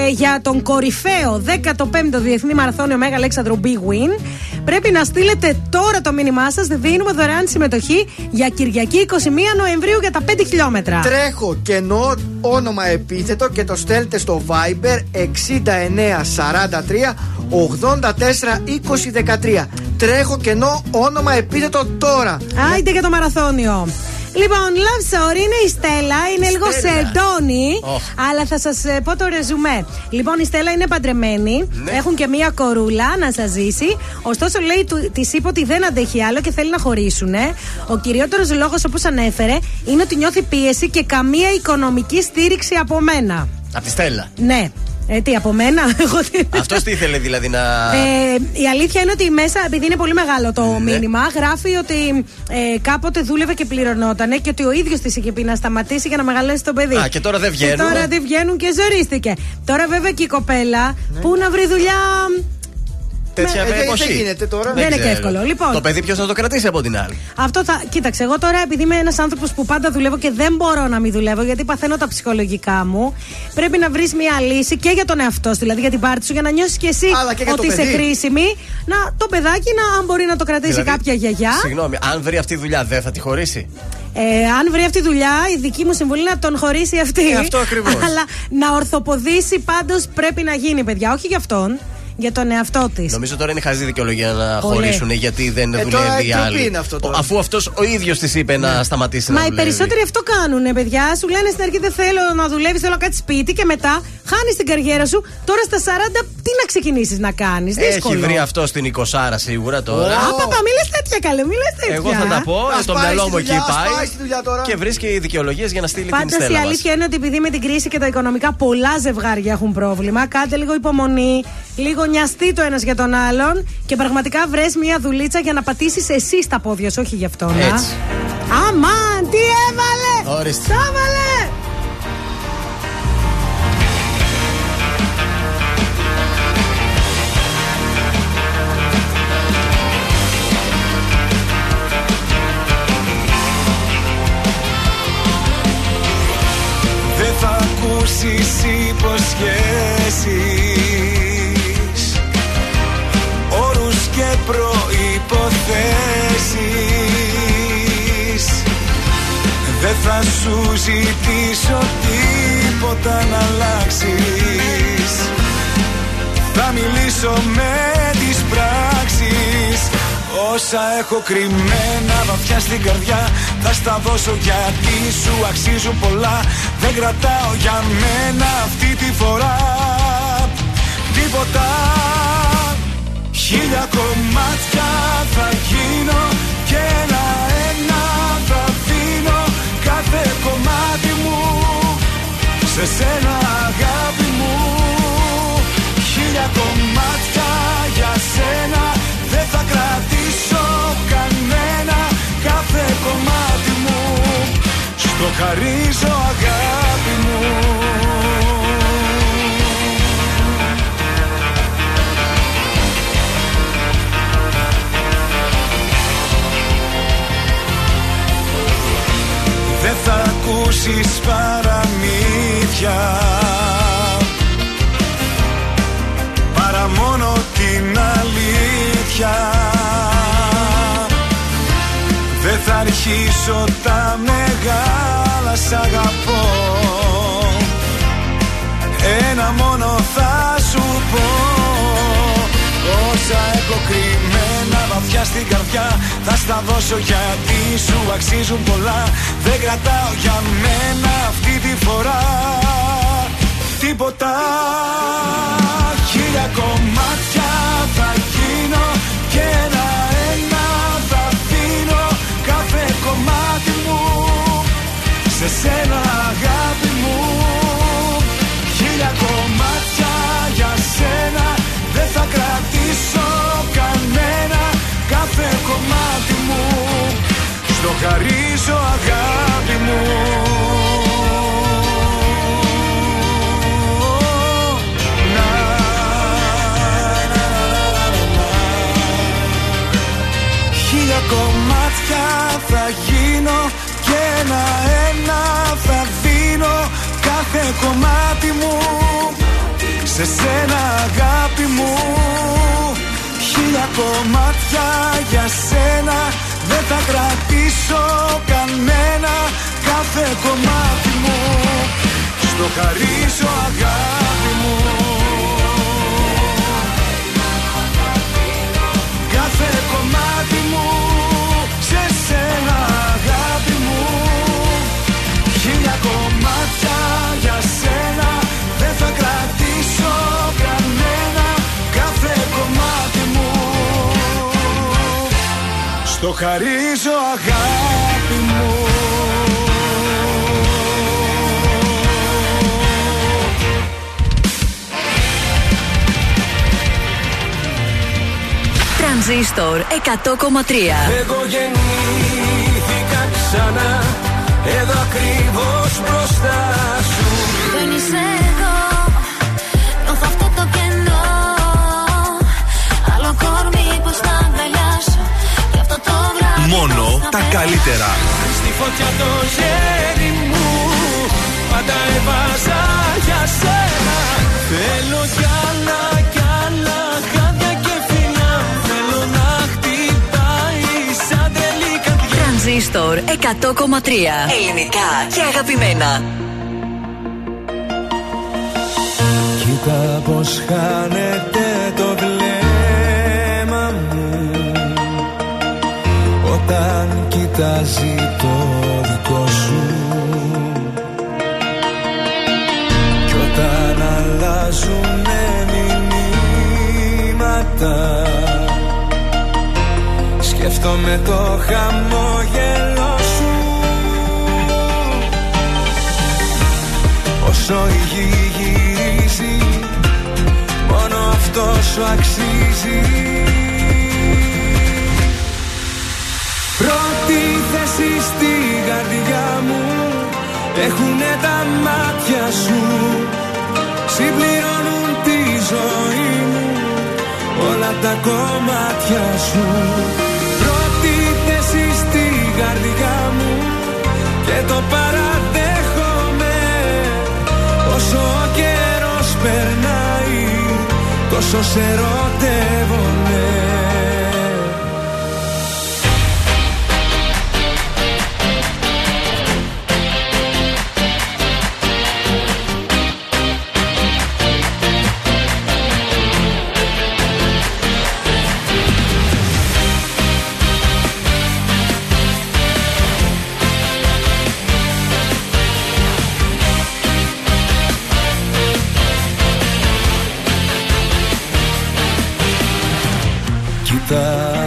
Ε, για τον κορυφαίο δέκατο πέμπτο Διεθνή Μαραθώνιο Μέγα Αλέξανδρου Big Win. Πρέπει να στείλετε τώρα το μήνυμά σας. Δίνουμε δωρεάν συμμετοχή για Κυριακή εικοστή πρώτη Νοεμβρίου για τα πέντε χιλιόμετρα. Τρέχω κενό, όνομα επίθετο και το στέλνετε στο Viber εξήντα εννέα σαράντα τρία ογδόντα τέσσερα είκοσι δεκατρία. Τρέχω κενό, όνομα επίθετο τώρα. Άιντε για το μαραθώνιο. Λοιπόν, love story είναι η Στέλλα, είναι λίγο σεντόνι, oh. αλλά θα σας ε, πω το ρεζουμέ. Λοιπόν, η Στέλλα είναι παντρεμένη, ναι. έχουν και μία κορούλα να σας ζήσει. Ωστόσο, λέει, της είπε ότι δεν αντέχει άλλο και θέλει να χωρίσουνε. Ο κυριότερος λόγος, όπως ανέφερε, είναι ότι νιώθει πίεση και καμία οικονομική στήριξη από μένα. Από τη Στέλλα. Ναι. Ε, τι, από μένα. Αυτός τι ήθελε δηλαδή να. Ε, η αλήθεια είναι ότι μέσα, επειδή είναι πολύ μεγάλο το ναι. μήνυμα, γράφει ότι ε, κάποτε δούλευε και πληρωνότανε και ότι ο ίδιος της είχε πει να σταματήσει για να μεγαλέσει το παιδί. Α, και τώρα δεν βγαίνουν. Και τώρα δεν βγαίνουν και ζορίστηκε. Τώρα βέβαια και η κοπέλα ναι. που να βρει δουλειά. Τέτοια με... ε, δεν γίνεται τώρα. Δεν, δεν είναι και εύκολο. Λοιπόν, το παιδί ποιος θα το κρατήσει από την άλλη. Αυτό θα. Κοίταξε, εγώ τώρα επειδή είμαι ένας άνθρωπος που πάντα δουλεύω και δεν μπορώ να μην δουλεύω γιατί παθαίνω τα ψυχολογικά μου, πρέπει να βρεις μια λύση και για τον εαυτό σου, δηλαδή για την πάρτι σου, για να νιώσεις κι εσύ ότι είσαι κρίσιμη. Να το παιδάκι, να, αν μπορεί να το κρατήσει δηλαδή, κάποια γιαγιά. Συγγνώμη, αν βρει αυτή τη δουλειά, δεν θα τη χωρίσει. Ε, αν βρει αυτή τη δουλειά, η δική μου συμβουλή είναι να τον χωρίσει αυτή. Ε, αυτό ακριβώς. Αλλά να ορθοποδήσει πάντως πρέπει να γίνει, παιδιά, όχι για αυτόν. Για τον εαυτό της. Νομίζω τώρα είναι χαζή δικαιολογία να χωρίσουν γιατί δεν ε, δουλεύει η άλλη. Είναι αυτό τώρα. Αφού αυτός ο ίδιος της είπε ναι. να σταματήσει Μα να δουλεύει. Μα οι περισσότεροι αυτό κάνουν, παιδιά. Σου λένε στην αρχή δεν θέλω να δουλεύεις, θέλω να κάτσεις σπίτι και μετά χάνεις την καριέρα σου. Τώρα στα σαράντα τι να ξεκινήσεις να κάνεις. Δύσκολο. Έχει βρει αυτό στην εικοσάρα σίγουρα τώρα. Oh. Απαπα, μιλάς τέτοια καλέ, μιλάς τέτοια. Εγώ θα τα πω, στο μυαλό μου εκεί πάει. Και βρίσκει δικαιολογίες για να στείλει την Στέλλα. Πάντως η αλήθεια είναι ότι επειδή με την κρίση και τα οικονομικά πολλά ζευγάρια έχουν πρόβλημα, κάντε λίγο υπομονή, λίγο. Νοιαστεί το ένας για τον άλλον και πραγματικά βρες μια δουλίτσα για να πατήσεις εσύ στα πόδια σου, όχι γι' αυτό. Έτσι. Αμάν, τι έβαλε! Ορίστε. Το έβαλε! Δεν θα ακούσεις υποσχέσεις και προϋποθέσεις. Δεν θα σου ζητήσω τίποτα να αλλάξεις. Θα μιλήσω με τις πράξεις. Όσα έχω κρυμμένα βαθιά στην καρδιά θα στα δώσω γιατί σου αξίζουν πολλά. Δεν κρατάω για μένα αυτή τη φορά τίποτα. Χίλια κομμάτια θα γίνω και ένα-ένα θα δίνω. Κάθε κομμάτι μου σε σένα αγάπη μου. Χίλια κομμάτια για σένα δεν θα κρατήσω κανένα. Κάθε κομμάτι μου στο χαρίζω αγάπη μου. Δεν θα ακούσεις παραμύθια παρά μόνο την αλήθεια. Δεν θα αρχίσω τα μεγάλα σ' αγαπώ. Ένα μόνο θα σου πω. Όσα έχω κρυμμένα βαθιά στην καρδιά θα στα δώσω γιατί σου αξίζουν πολλά. Δεν κρατάω για μένα αυτή τη φορά τίποτα. Χίλια κομμάτια θα γίνω και ένα-ένα θα δίνω. Κάθε κομμάτι μου σε σένα αγάπη μου. Χίλια κομμάτια για σένα δεν θα κρατήσω κανένα. Κάθε κομμάτι μου στο χαρίζω αγάπη μου. κομμάτια θα γίνω και ένα-ένα θα δίνω κάθε κομμάτι μου σε σένα αγάπη μου. Χίλια κομμάτια για σένα δεν θα κρατήσω κανένα, κάθε κομμάτι μου στο χαρίζω αγάπη μου. Κάθε κομμάτι μου σε σένα αγάπη μου. Χίλια κομμάτια για σένα δεν θα κρατήσω κανένα, κάθε κομμάτι μου στο χαρίζω αγάπη μου. Τρανζίστορ εκατό κόμμα τρία. Εγώ γεννήθηκα ξανά, εδώ ακριβώς μπροστά σου. Δεν είσαι εδώ, νιώθω αυτό το κενό. Άλλο κορμί πως να αγκαλιάσω, γι' αυτό το βράδυ. Μόνο τα καλύτερα. Στη φωτιά το χέρι μου, πάντα έβαζα για σένα. Θέλω κι άλλα κι άλλα χάδια και φιλιά. Θέλω να χτυπάει σαν τρελή καρδιά. Τρανζίστορ εκατό κόμμα τρία. Ελληνικά και αγαπημένα. Κοίτα πως χάνεται το βλέμμα μου όταν κοιτάζει το δικό σου, κι όταν αλλάζουνε μηνύματα σκέφτομαι το χαμόγελο σου. Όσο η γη γυρίζει μόνο αυτό σου αξίζει. Πρώτη θέση στη καρδιά μου έχουνε τα μάτια σου. Συμπληρώνουν τη ζωή μου όλα τα κομμάτια σου. Πρώτη θέση στη καρδιά μου και το παραδέχομαι. Όσο ο καιρός περνάει τόσο σε ερωτεύομαι.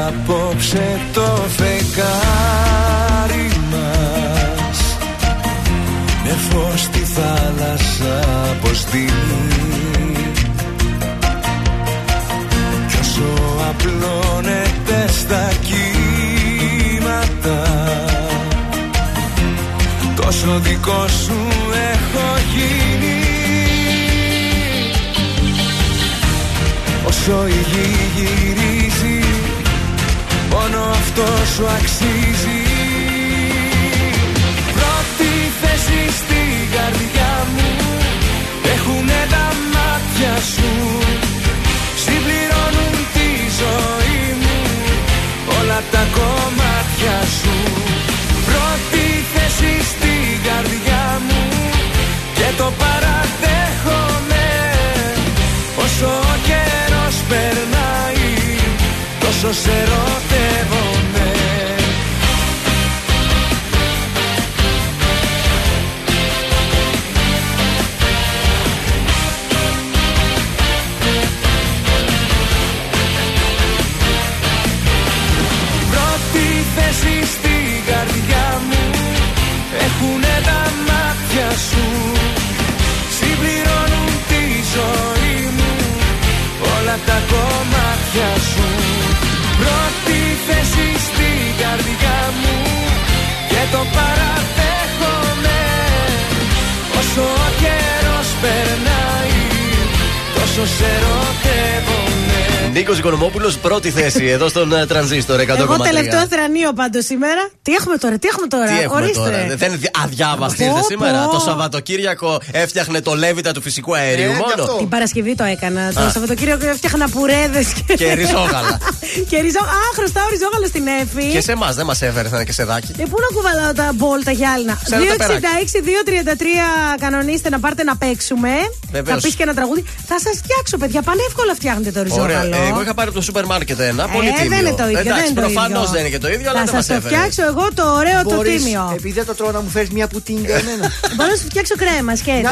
Απόψε το φεγγάρι μας με φως στη θάλασσα πως δίνει, κι όσο απλώνεται στα κύματα τόσο δικό σου έχω γίνει. Όσο η γη γυρίζει μόνο αυτό σου αξίζει. Πρώτη θέση στην καρδιά μου έχουνε τα μάτια σου. Συμπληρώνουν τη ζωή μου όλα τα κομμάτια σου. Πρώτη θέση στην καρδιά μου και το παραδέχομαι. Όσο ο καιρός περνάει τόσο σε ερωτεύομαι. Πρώτη θέση στην καρδιά μου έχουνε τα μάτια σου. Συμπληρώνουν τη ζωή μου όλα τα κομμάτια σου. Πρώτη θέση στην καρδιά μου και το παραδέχομαι. Όσο ο καιρός περνάει τόσο σε ερωτεύομαι. Νίκος Οικονομόπουλος, πρώτη θέση εδώ στον Τρανζίστορ εκατό κόμμα τρία. Εγώ τελευταίο θρανείο πάντως σήμερα. Τι έχουμε τώρα, τι έχουμε τώρα, τι έχουμε ορίστε. Τώρα. Δεν είναι αδιάβαστη ήρθε σήμερα. Το Σαββατοκύριακο έφτιαχνε το λέβητα του φυσικού αερίου ε, μόνο. Την Παρασκευή το έκανα. Το Σαββατοκύριακο έφτιαχνα πουρέδες και, και ριζόγαλα. και ριζό... Α, χρωστάω ριζόγαλα στην Έφη. Και σε εμάς δεν μας έφερε, θα είναι και σε δάκι. Ε, πού να κουβαλάω τα μπολ τα γυάλινα. δύο εξήντα έξι δύο τριάντα τρία κανονίστε να πάρετε να παίξουμε. Βεβαίως. Θα πεις και ένα τραγούδι. Θα σας φτιάξω, παιδιά. Πανεύκολα φτιάχνετε το ριζόγαλο. Ωραία. Ε, εγώ είχα πάρει από το σούπερ μάρκετ ένα. Ε, πολύ τίμιο. Δεν είναι το ίδιο. Εντάξει, προφανώς δεν είναι και το ίδιο, αλλά δεν μας έφερε. Θα σας φτιάξω εγώ το ωραίο το τίμιο. Επειδή δεν το τρώω να μου φέρεις μια πουτίνγκα εμένα. Μπορώ να σου φτιάξω κρέμα, σκέτο.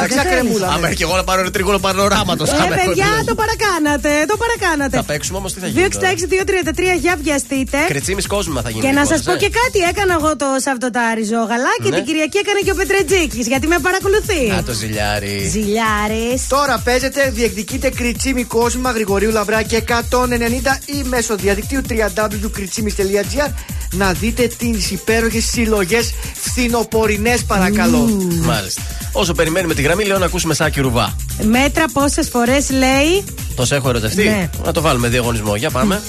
Άμα και εγώ να πάρω ένα τρίγωνο πανοράματος. Ε, παιδιά, το παρακάνατε. Το παρακάνατε. Θα παίξουμε όμως τι θα γίνει. δύο εξήντα έξι δύο τριάντα τρία για βιαστείτε. Κρετσίμι κόσμημα θα γίνει. Και να σας πω και κάτι. Έκανα εγώ το Σαββατοκύριακο και την Κυριακή έκανε και ο Πετρετζίκης γιατί με παρακολουθεί. Α, το ζηλιάρι. Ζηλιάρι. Τώρα παίζετε, διεκδικείτε κριτσίμι κόσμημα Γρηγορίου Λαμπράκη εκατόν ενενήντα ή μέσω διαδικτύου double-u double-u double-u τελεία κριτσίμις τελεία τζι άρ να δείτε τις υπέροχες συλλογές φθινοπορεινές, παρακαλώ. Mm. Μάλιστα. Όσο περιμένουμε τη γραμμή, λέω να ακούσουμε Σάκη Ρουβά. Μέτρα πόσες φορές λέει. Το σε έχω ερωτευτεί. Ναι. Να το βάλουμε διαγωνισμό. Για πάμε.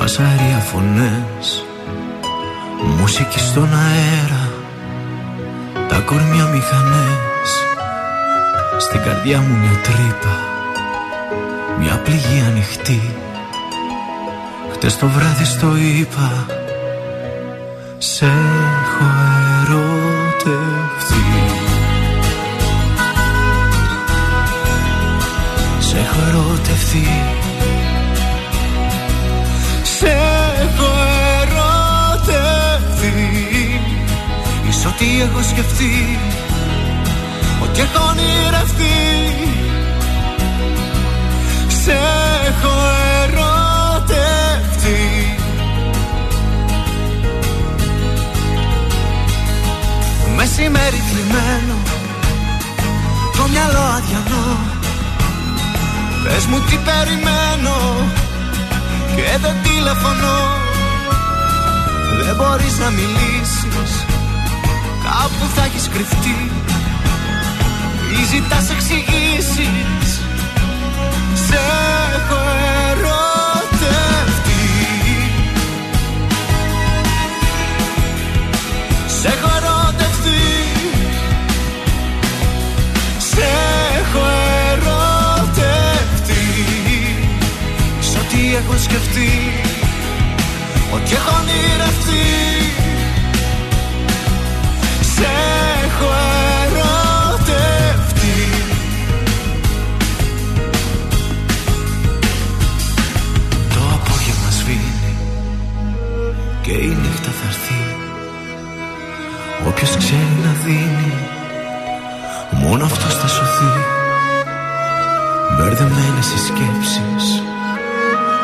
Φασάρια φωνές, μουσική στον αέρα, τα κορμιά μηχανές. Στην καρδιά μου μια τρύπα, μια πληγή ανοιχτή. Χτες το βράδυ στο είπα, σ' έχω ερωτευτεί. Σ' έχω ερωτευτεί. Σε έχω ερωτευτεί. Ίσως ότι έχω σκεφτεί, ότι έχω ονειρευτεί. Σε έχω ερωτευτεί. Μεσημέρι κλειμένο, το μυαλό αδιανό. Πες μου τι περιμένω και δεν τηλεφωνώ. Δεν μπορείς να μιλήσεις, κάπου θα έχεις κρυφτεί ή ζητάς εξηγήσεις. Σε έχω ερωτευτεί. Σε έχω ερωτευτεί. Σε έχω ερωτευτεί. Τι έχω σκεφτεί, ότι έχω ονειρευτεί. Σε έχω ερωτευτεί. Το απόγευμα σβήνει και η νύχτα θα έρθει. Όποιος ξέρει να δίνει, μόνο αυτός θα σωθεί. Μπερδεμένες οι σκέψεις,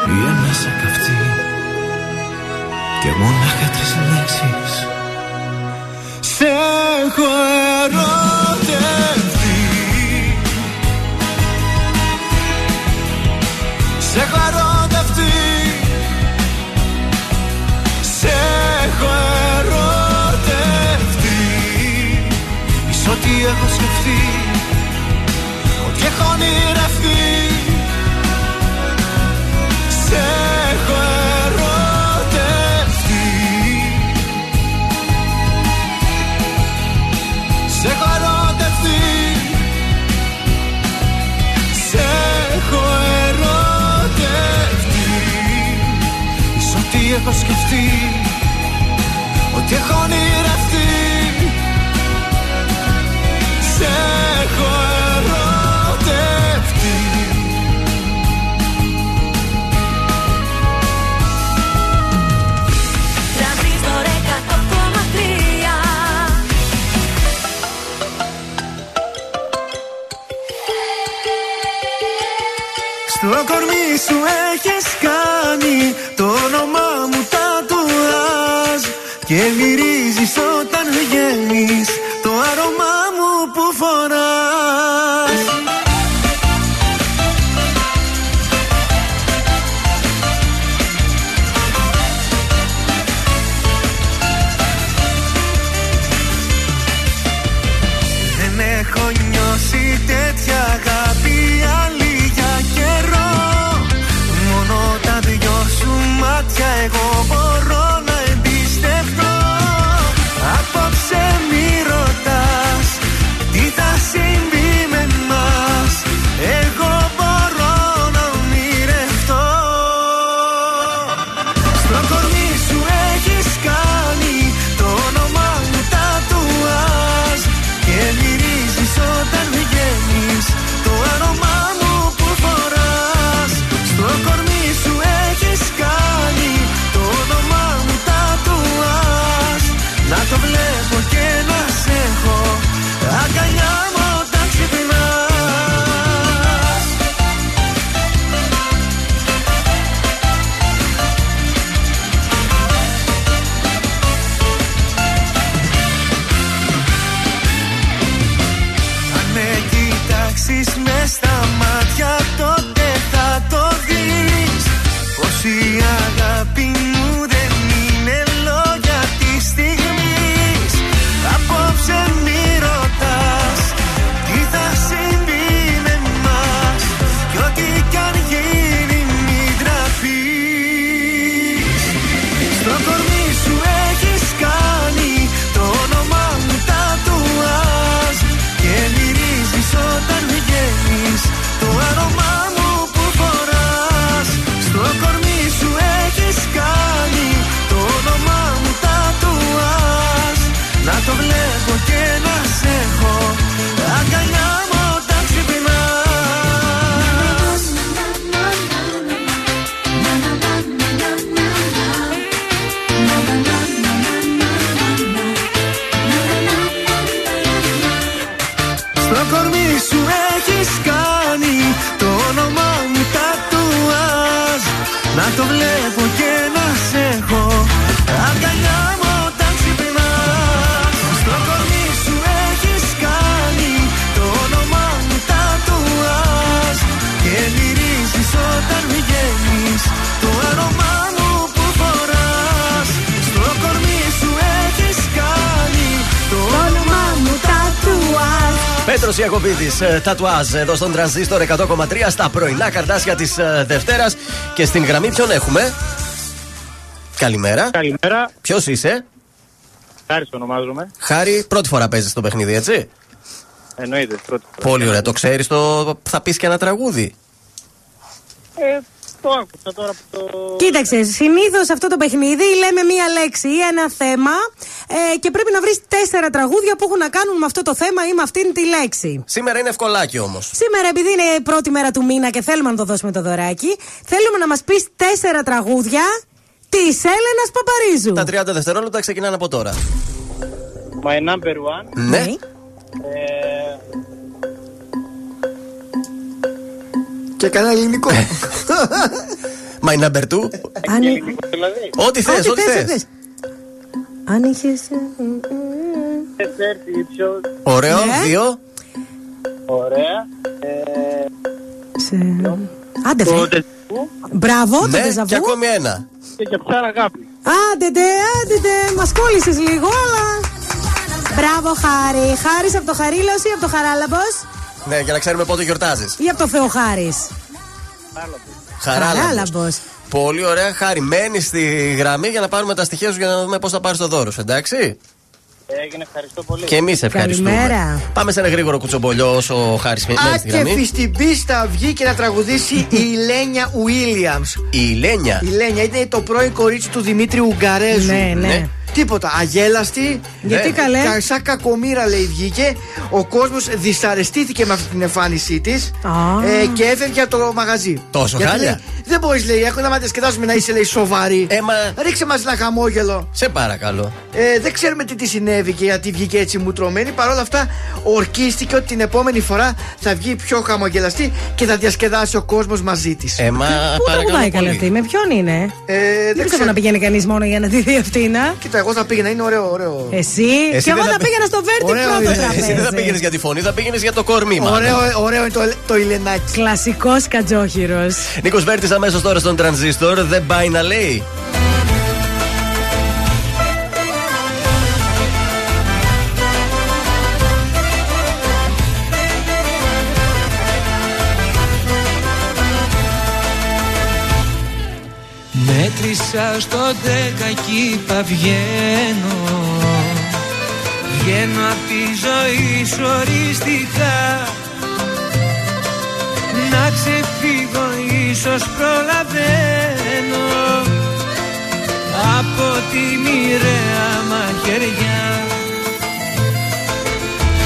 η ανάσα καυτή και μονάχα τρεις λέξεις. Σε έχω ερωτευτεί. Σε έχω ερωτευτεί. Σε έχω ερωτευτεί. Ίσως ότι έχω σκεφτεί, ότι έχω ονειρευτεί. Σε έχω ερωτευτεί. Σε έχω ερωτευτεί. Σε έχω ερωτευτεί. Ίσως ότι έχω σκεφτεί, ότι έχω ονειρευτεί. Σε έχω ερωτευτεί. Το κορμί σου έχεις κάνει το όνομά μου τατουάζ. Και μυρίζεις όταν βγαίνεις το άρωμά μου που φοράς. Δεν έχω νιώσει τέτοια αγάπη άλλη για καιρό. Μόνο τα δυο σου μάτια εγώ μπορώ. Τατουάζ εδώ στον Τρανζίστορ εκατό κόμμα τρία στα πρωινά Καρντάσια της Δευτέρας. Και στην γραμμή ποιον έχουμε? Καλημέρα. Καλημέρα. Ποιος είσαι? Χάρης ονομάζομαι. Χάρη, πρώτη φορά παίζεις το παιχνίδι, έτσι? Εννοείται, πρώτη φορά. Πολύ ωραία. Το ξέρεις το... θα πεις και ένα τραγούδι? Ε, το άκουσα τώρα που το... Κοίταξε, συνήθως αυτό το παιχνίδι λέμε μία λέξη ή ένα θέμα. Ε, και πρέπει να βρεις τέσσερα τραγούδια που έχουν να κάνουν με αυτό το θέμα ή με αυτήν τη λέξη. Σήμερα είναι ευκολάκι όμως. Σήμερα, επειδή είναι η πρώτη μέρα του μήνα και θέλουμε να το δώσουμε το δωράκι, θέλουμε να μας πεις τέσσερα τραγούδια της Έλενας Παπαρίζου. Τα τριάντα δευτερόλεπτα ξεκινάνε από τώρα. My number one. Ναι. Okay. Ε... Και κανένα ελληνικό. My number two. Ό,τι θες, ό,τι θες. Αν είχες... Ωραίο, δύο. Ωραία. Άντε φε. Μπράβο, το δεζαβού. Και ακόμη ένα. Και και ψάρα αγάπη. Άντε τε, άντε τε, μας κόλλησες λίγο, αλλά... Μπράβο Χάρη. Χάρης από το Χαρίλαος ή από το Χαράλαμπος? Ναι, για να ξέρουμε πότε γιορτάζεις. Ή από το Θεοχάρης? Χαράλαμπος. Πολύ ωραία, Χάρη. Μένεις στη γραμμή για να πάρουμε τα στοιχεία σου για να δούμε πώς θα πάρεις το δώρο σου, εντάξει? Έγινε, ευχαριστώ πολύ. Και εμείς ευχαριστούμε. Καλημέρα. Πάμε σε ένα γρήγορο κουτσομπολιό όσο ο Χάρης μένει στη γραμμή. Άκεφη στην πίστα βγήκε να τραγουδήσει η Ηλένια Ουίλιαμς. Η Ηλένια. Η Ηλένια ήταν το πρώην κορίτσι του Δημήτρη Ουγγαρέζου. Ναι, ναι. ναι. Τίποτα, αγέλαστη. Γιατί ναι. καλέ. Σαν κακομοίρα λέει βγήκε. Ο κόσμος δυσαρεστήθηκε με αυτή την εμφάνισή της oh. ε, και έφευγε από το μαγαζί. Τόσο γιατί, χάλια. Λέει, δεν μπορείς λέει, έχω να μαντεσκετάσουμε να είσαι λέει σοβαρή. Έμα... Ρίξε μας ένα χαμόγελο. Σε παρακαλώ. Ε, δεν ξέρουμε τι τη συνέβη και γιατί βγήκε έτσι μουτρωμένη. Παρ' όλα αυτά, ορκίστηκε ότι την επόμενη φορά θα βγει πιο χαμογελαστή και θα διασκεδάσει ο κόσμος μαζί της. Ε, μα πού θα κουβάει καλά αυτή, με ποιον είναι. Ε, δεν πιστεύω ξέ... να πηγαίνει κανείς μόνο για να τη δει αυτή να. Κοίτα, εγώ θα πήγαινα, είναι ωραίο, ωραίο. Εσύ, Εσύ και εγώ θα, θα πήγαινα στο Βέρτι πρώτο τραπέζι. Εσύ δεν θα πήγαινε για τη φωνή, θα πήγαινε για το κορμί μας. Ωραίο, ωραίο είναι το, το ηλενάκι. Κλασικός κατζόχυρος. Νίκος Βέρτης αμέσως τώρα στον Τρανζίστορ, δεν πάει να λέει. Μέτρησα στο δέκα κι είπα βγαίνω. Βγαίνω απ' τη ζωή σου οριστικά. Να ξεφύγω ίσως προλαβαίνω από τη μοιραία μαχαιριά.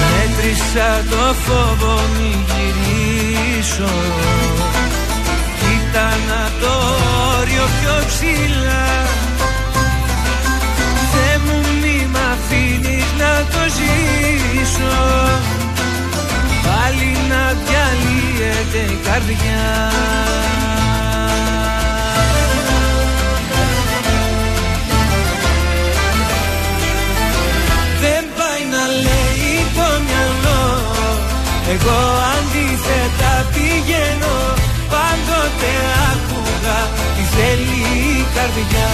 Μέτρησα το φόβο μη γυρίσω. Κοίτανα το όριο πιο ψηλά. Δε μου μη μ' αφήνεις να το ζήσω. Πάλι να διαλύεται η καρδιά. Δεν πάει να λέει το μυαλό. Εγώ αντίθετα πηγαίνω. Πάντοτε άκουγα τι θέλει η καρδιά.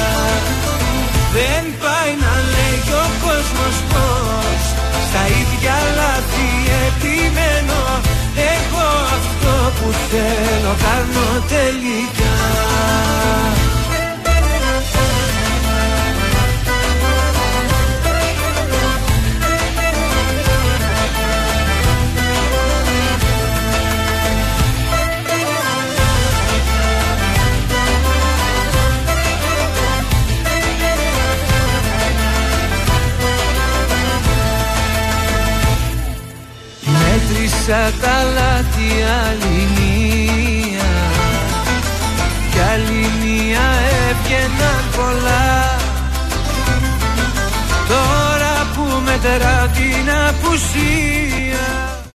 Δεν πάει να λέει ο κόσμος πως στα ίδια λάθη επιμένω. Εγώ αυτό που θέλω κάνω τελικά. Μέτρησα τα λάθη άλλη μία κι άλλη μία έβγαιναν πολλά. Τώρα που μετρά την απουσία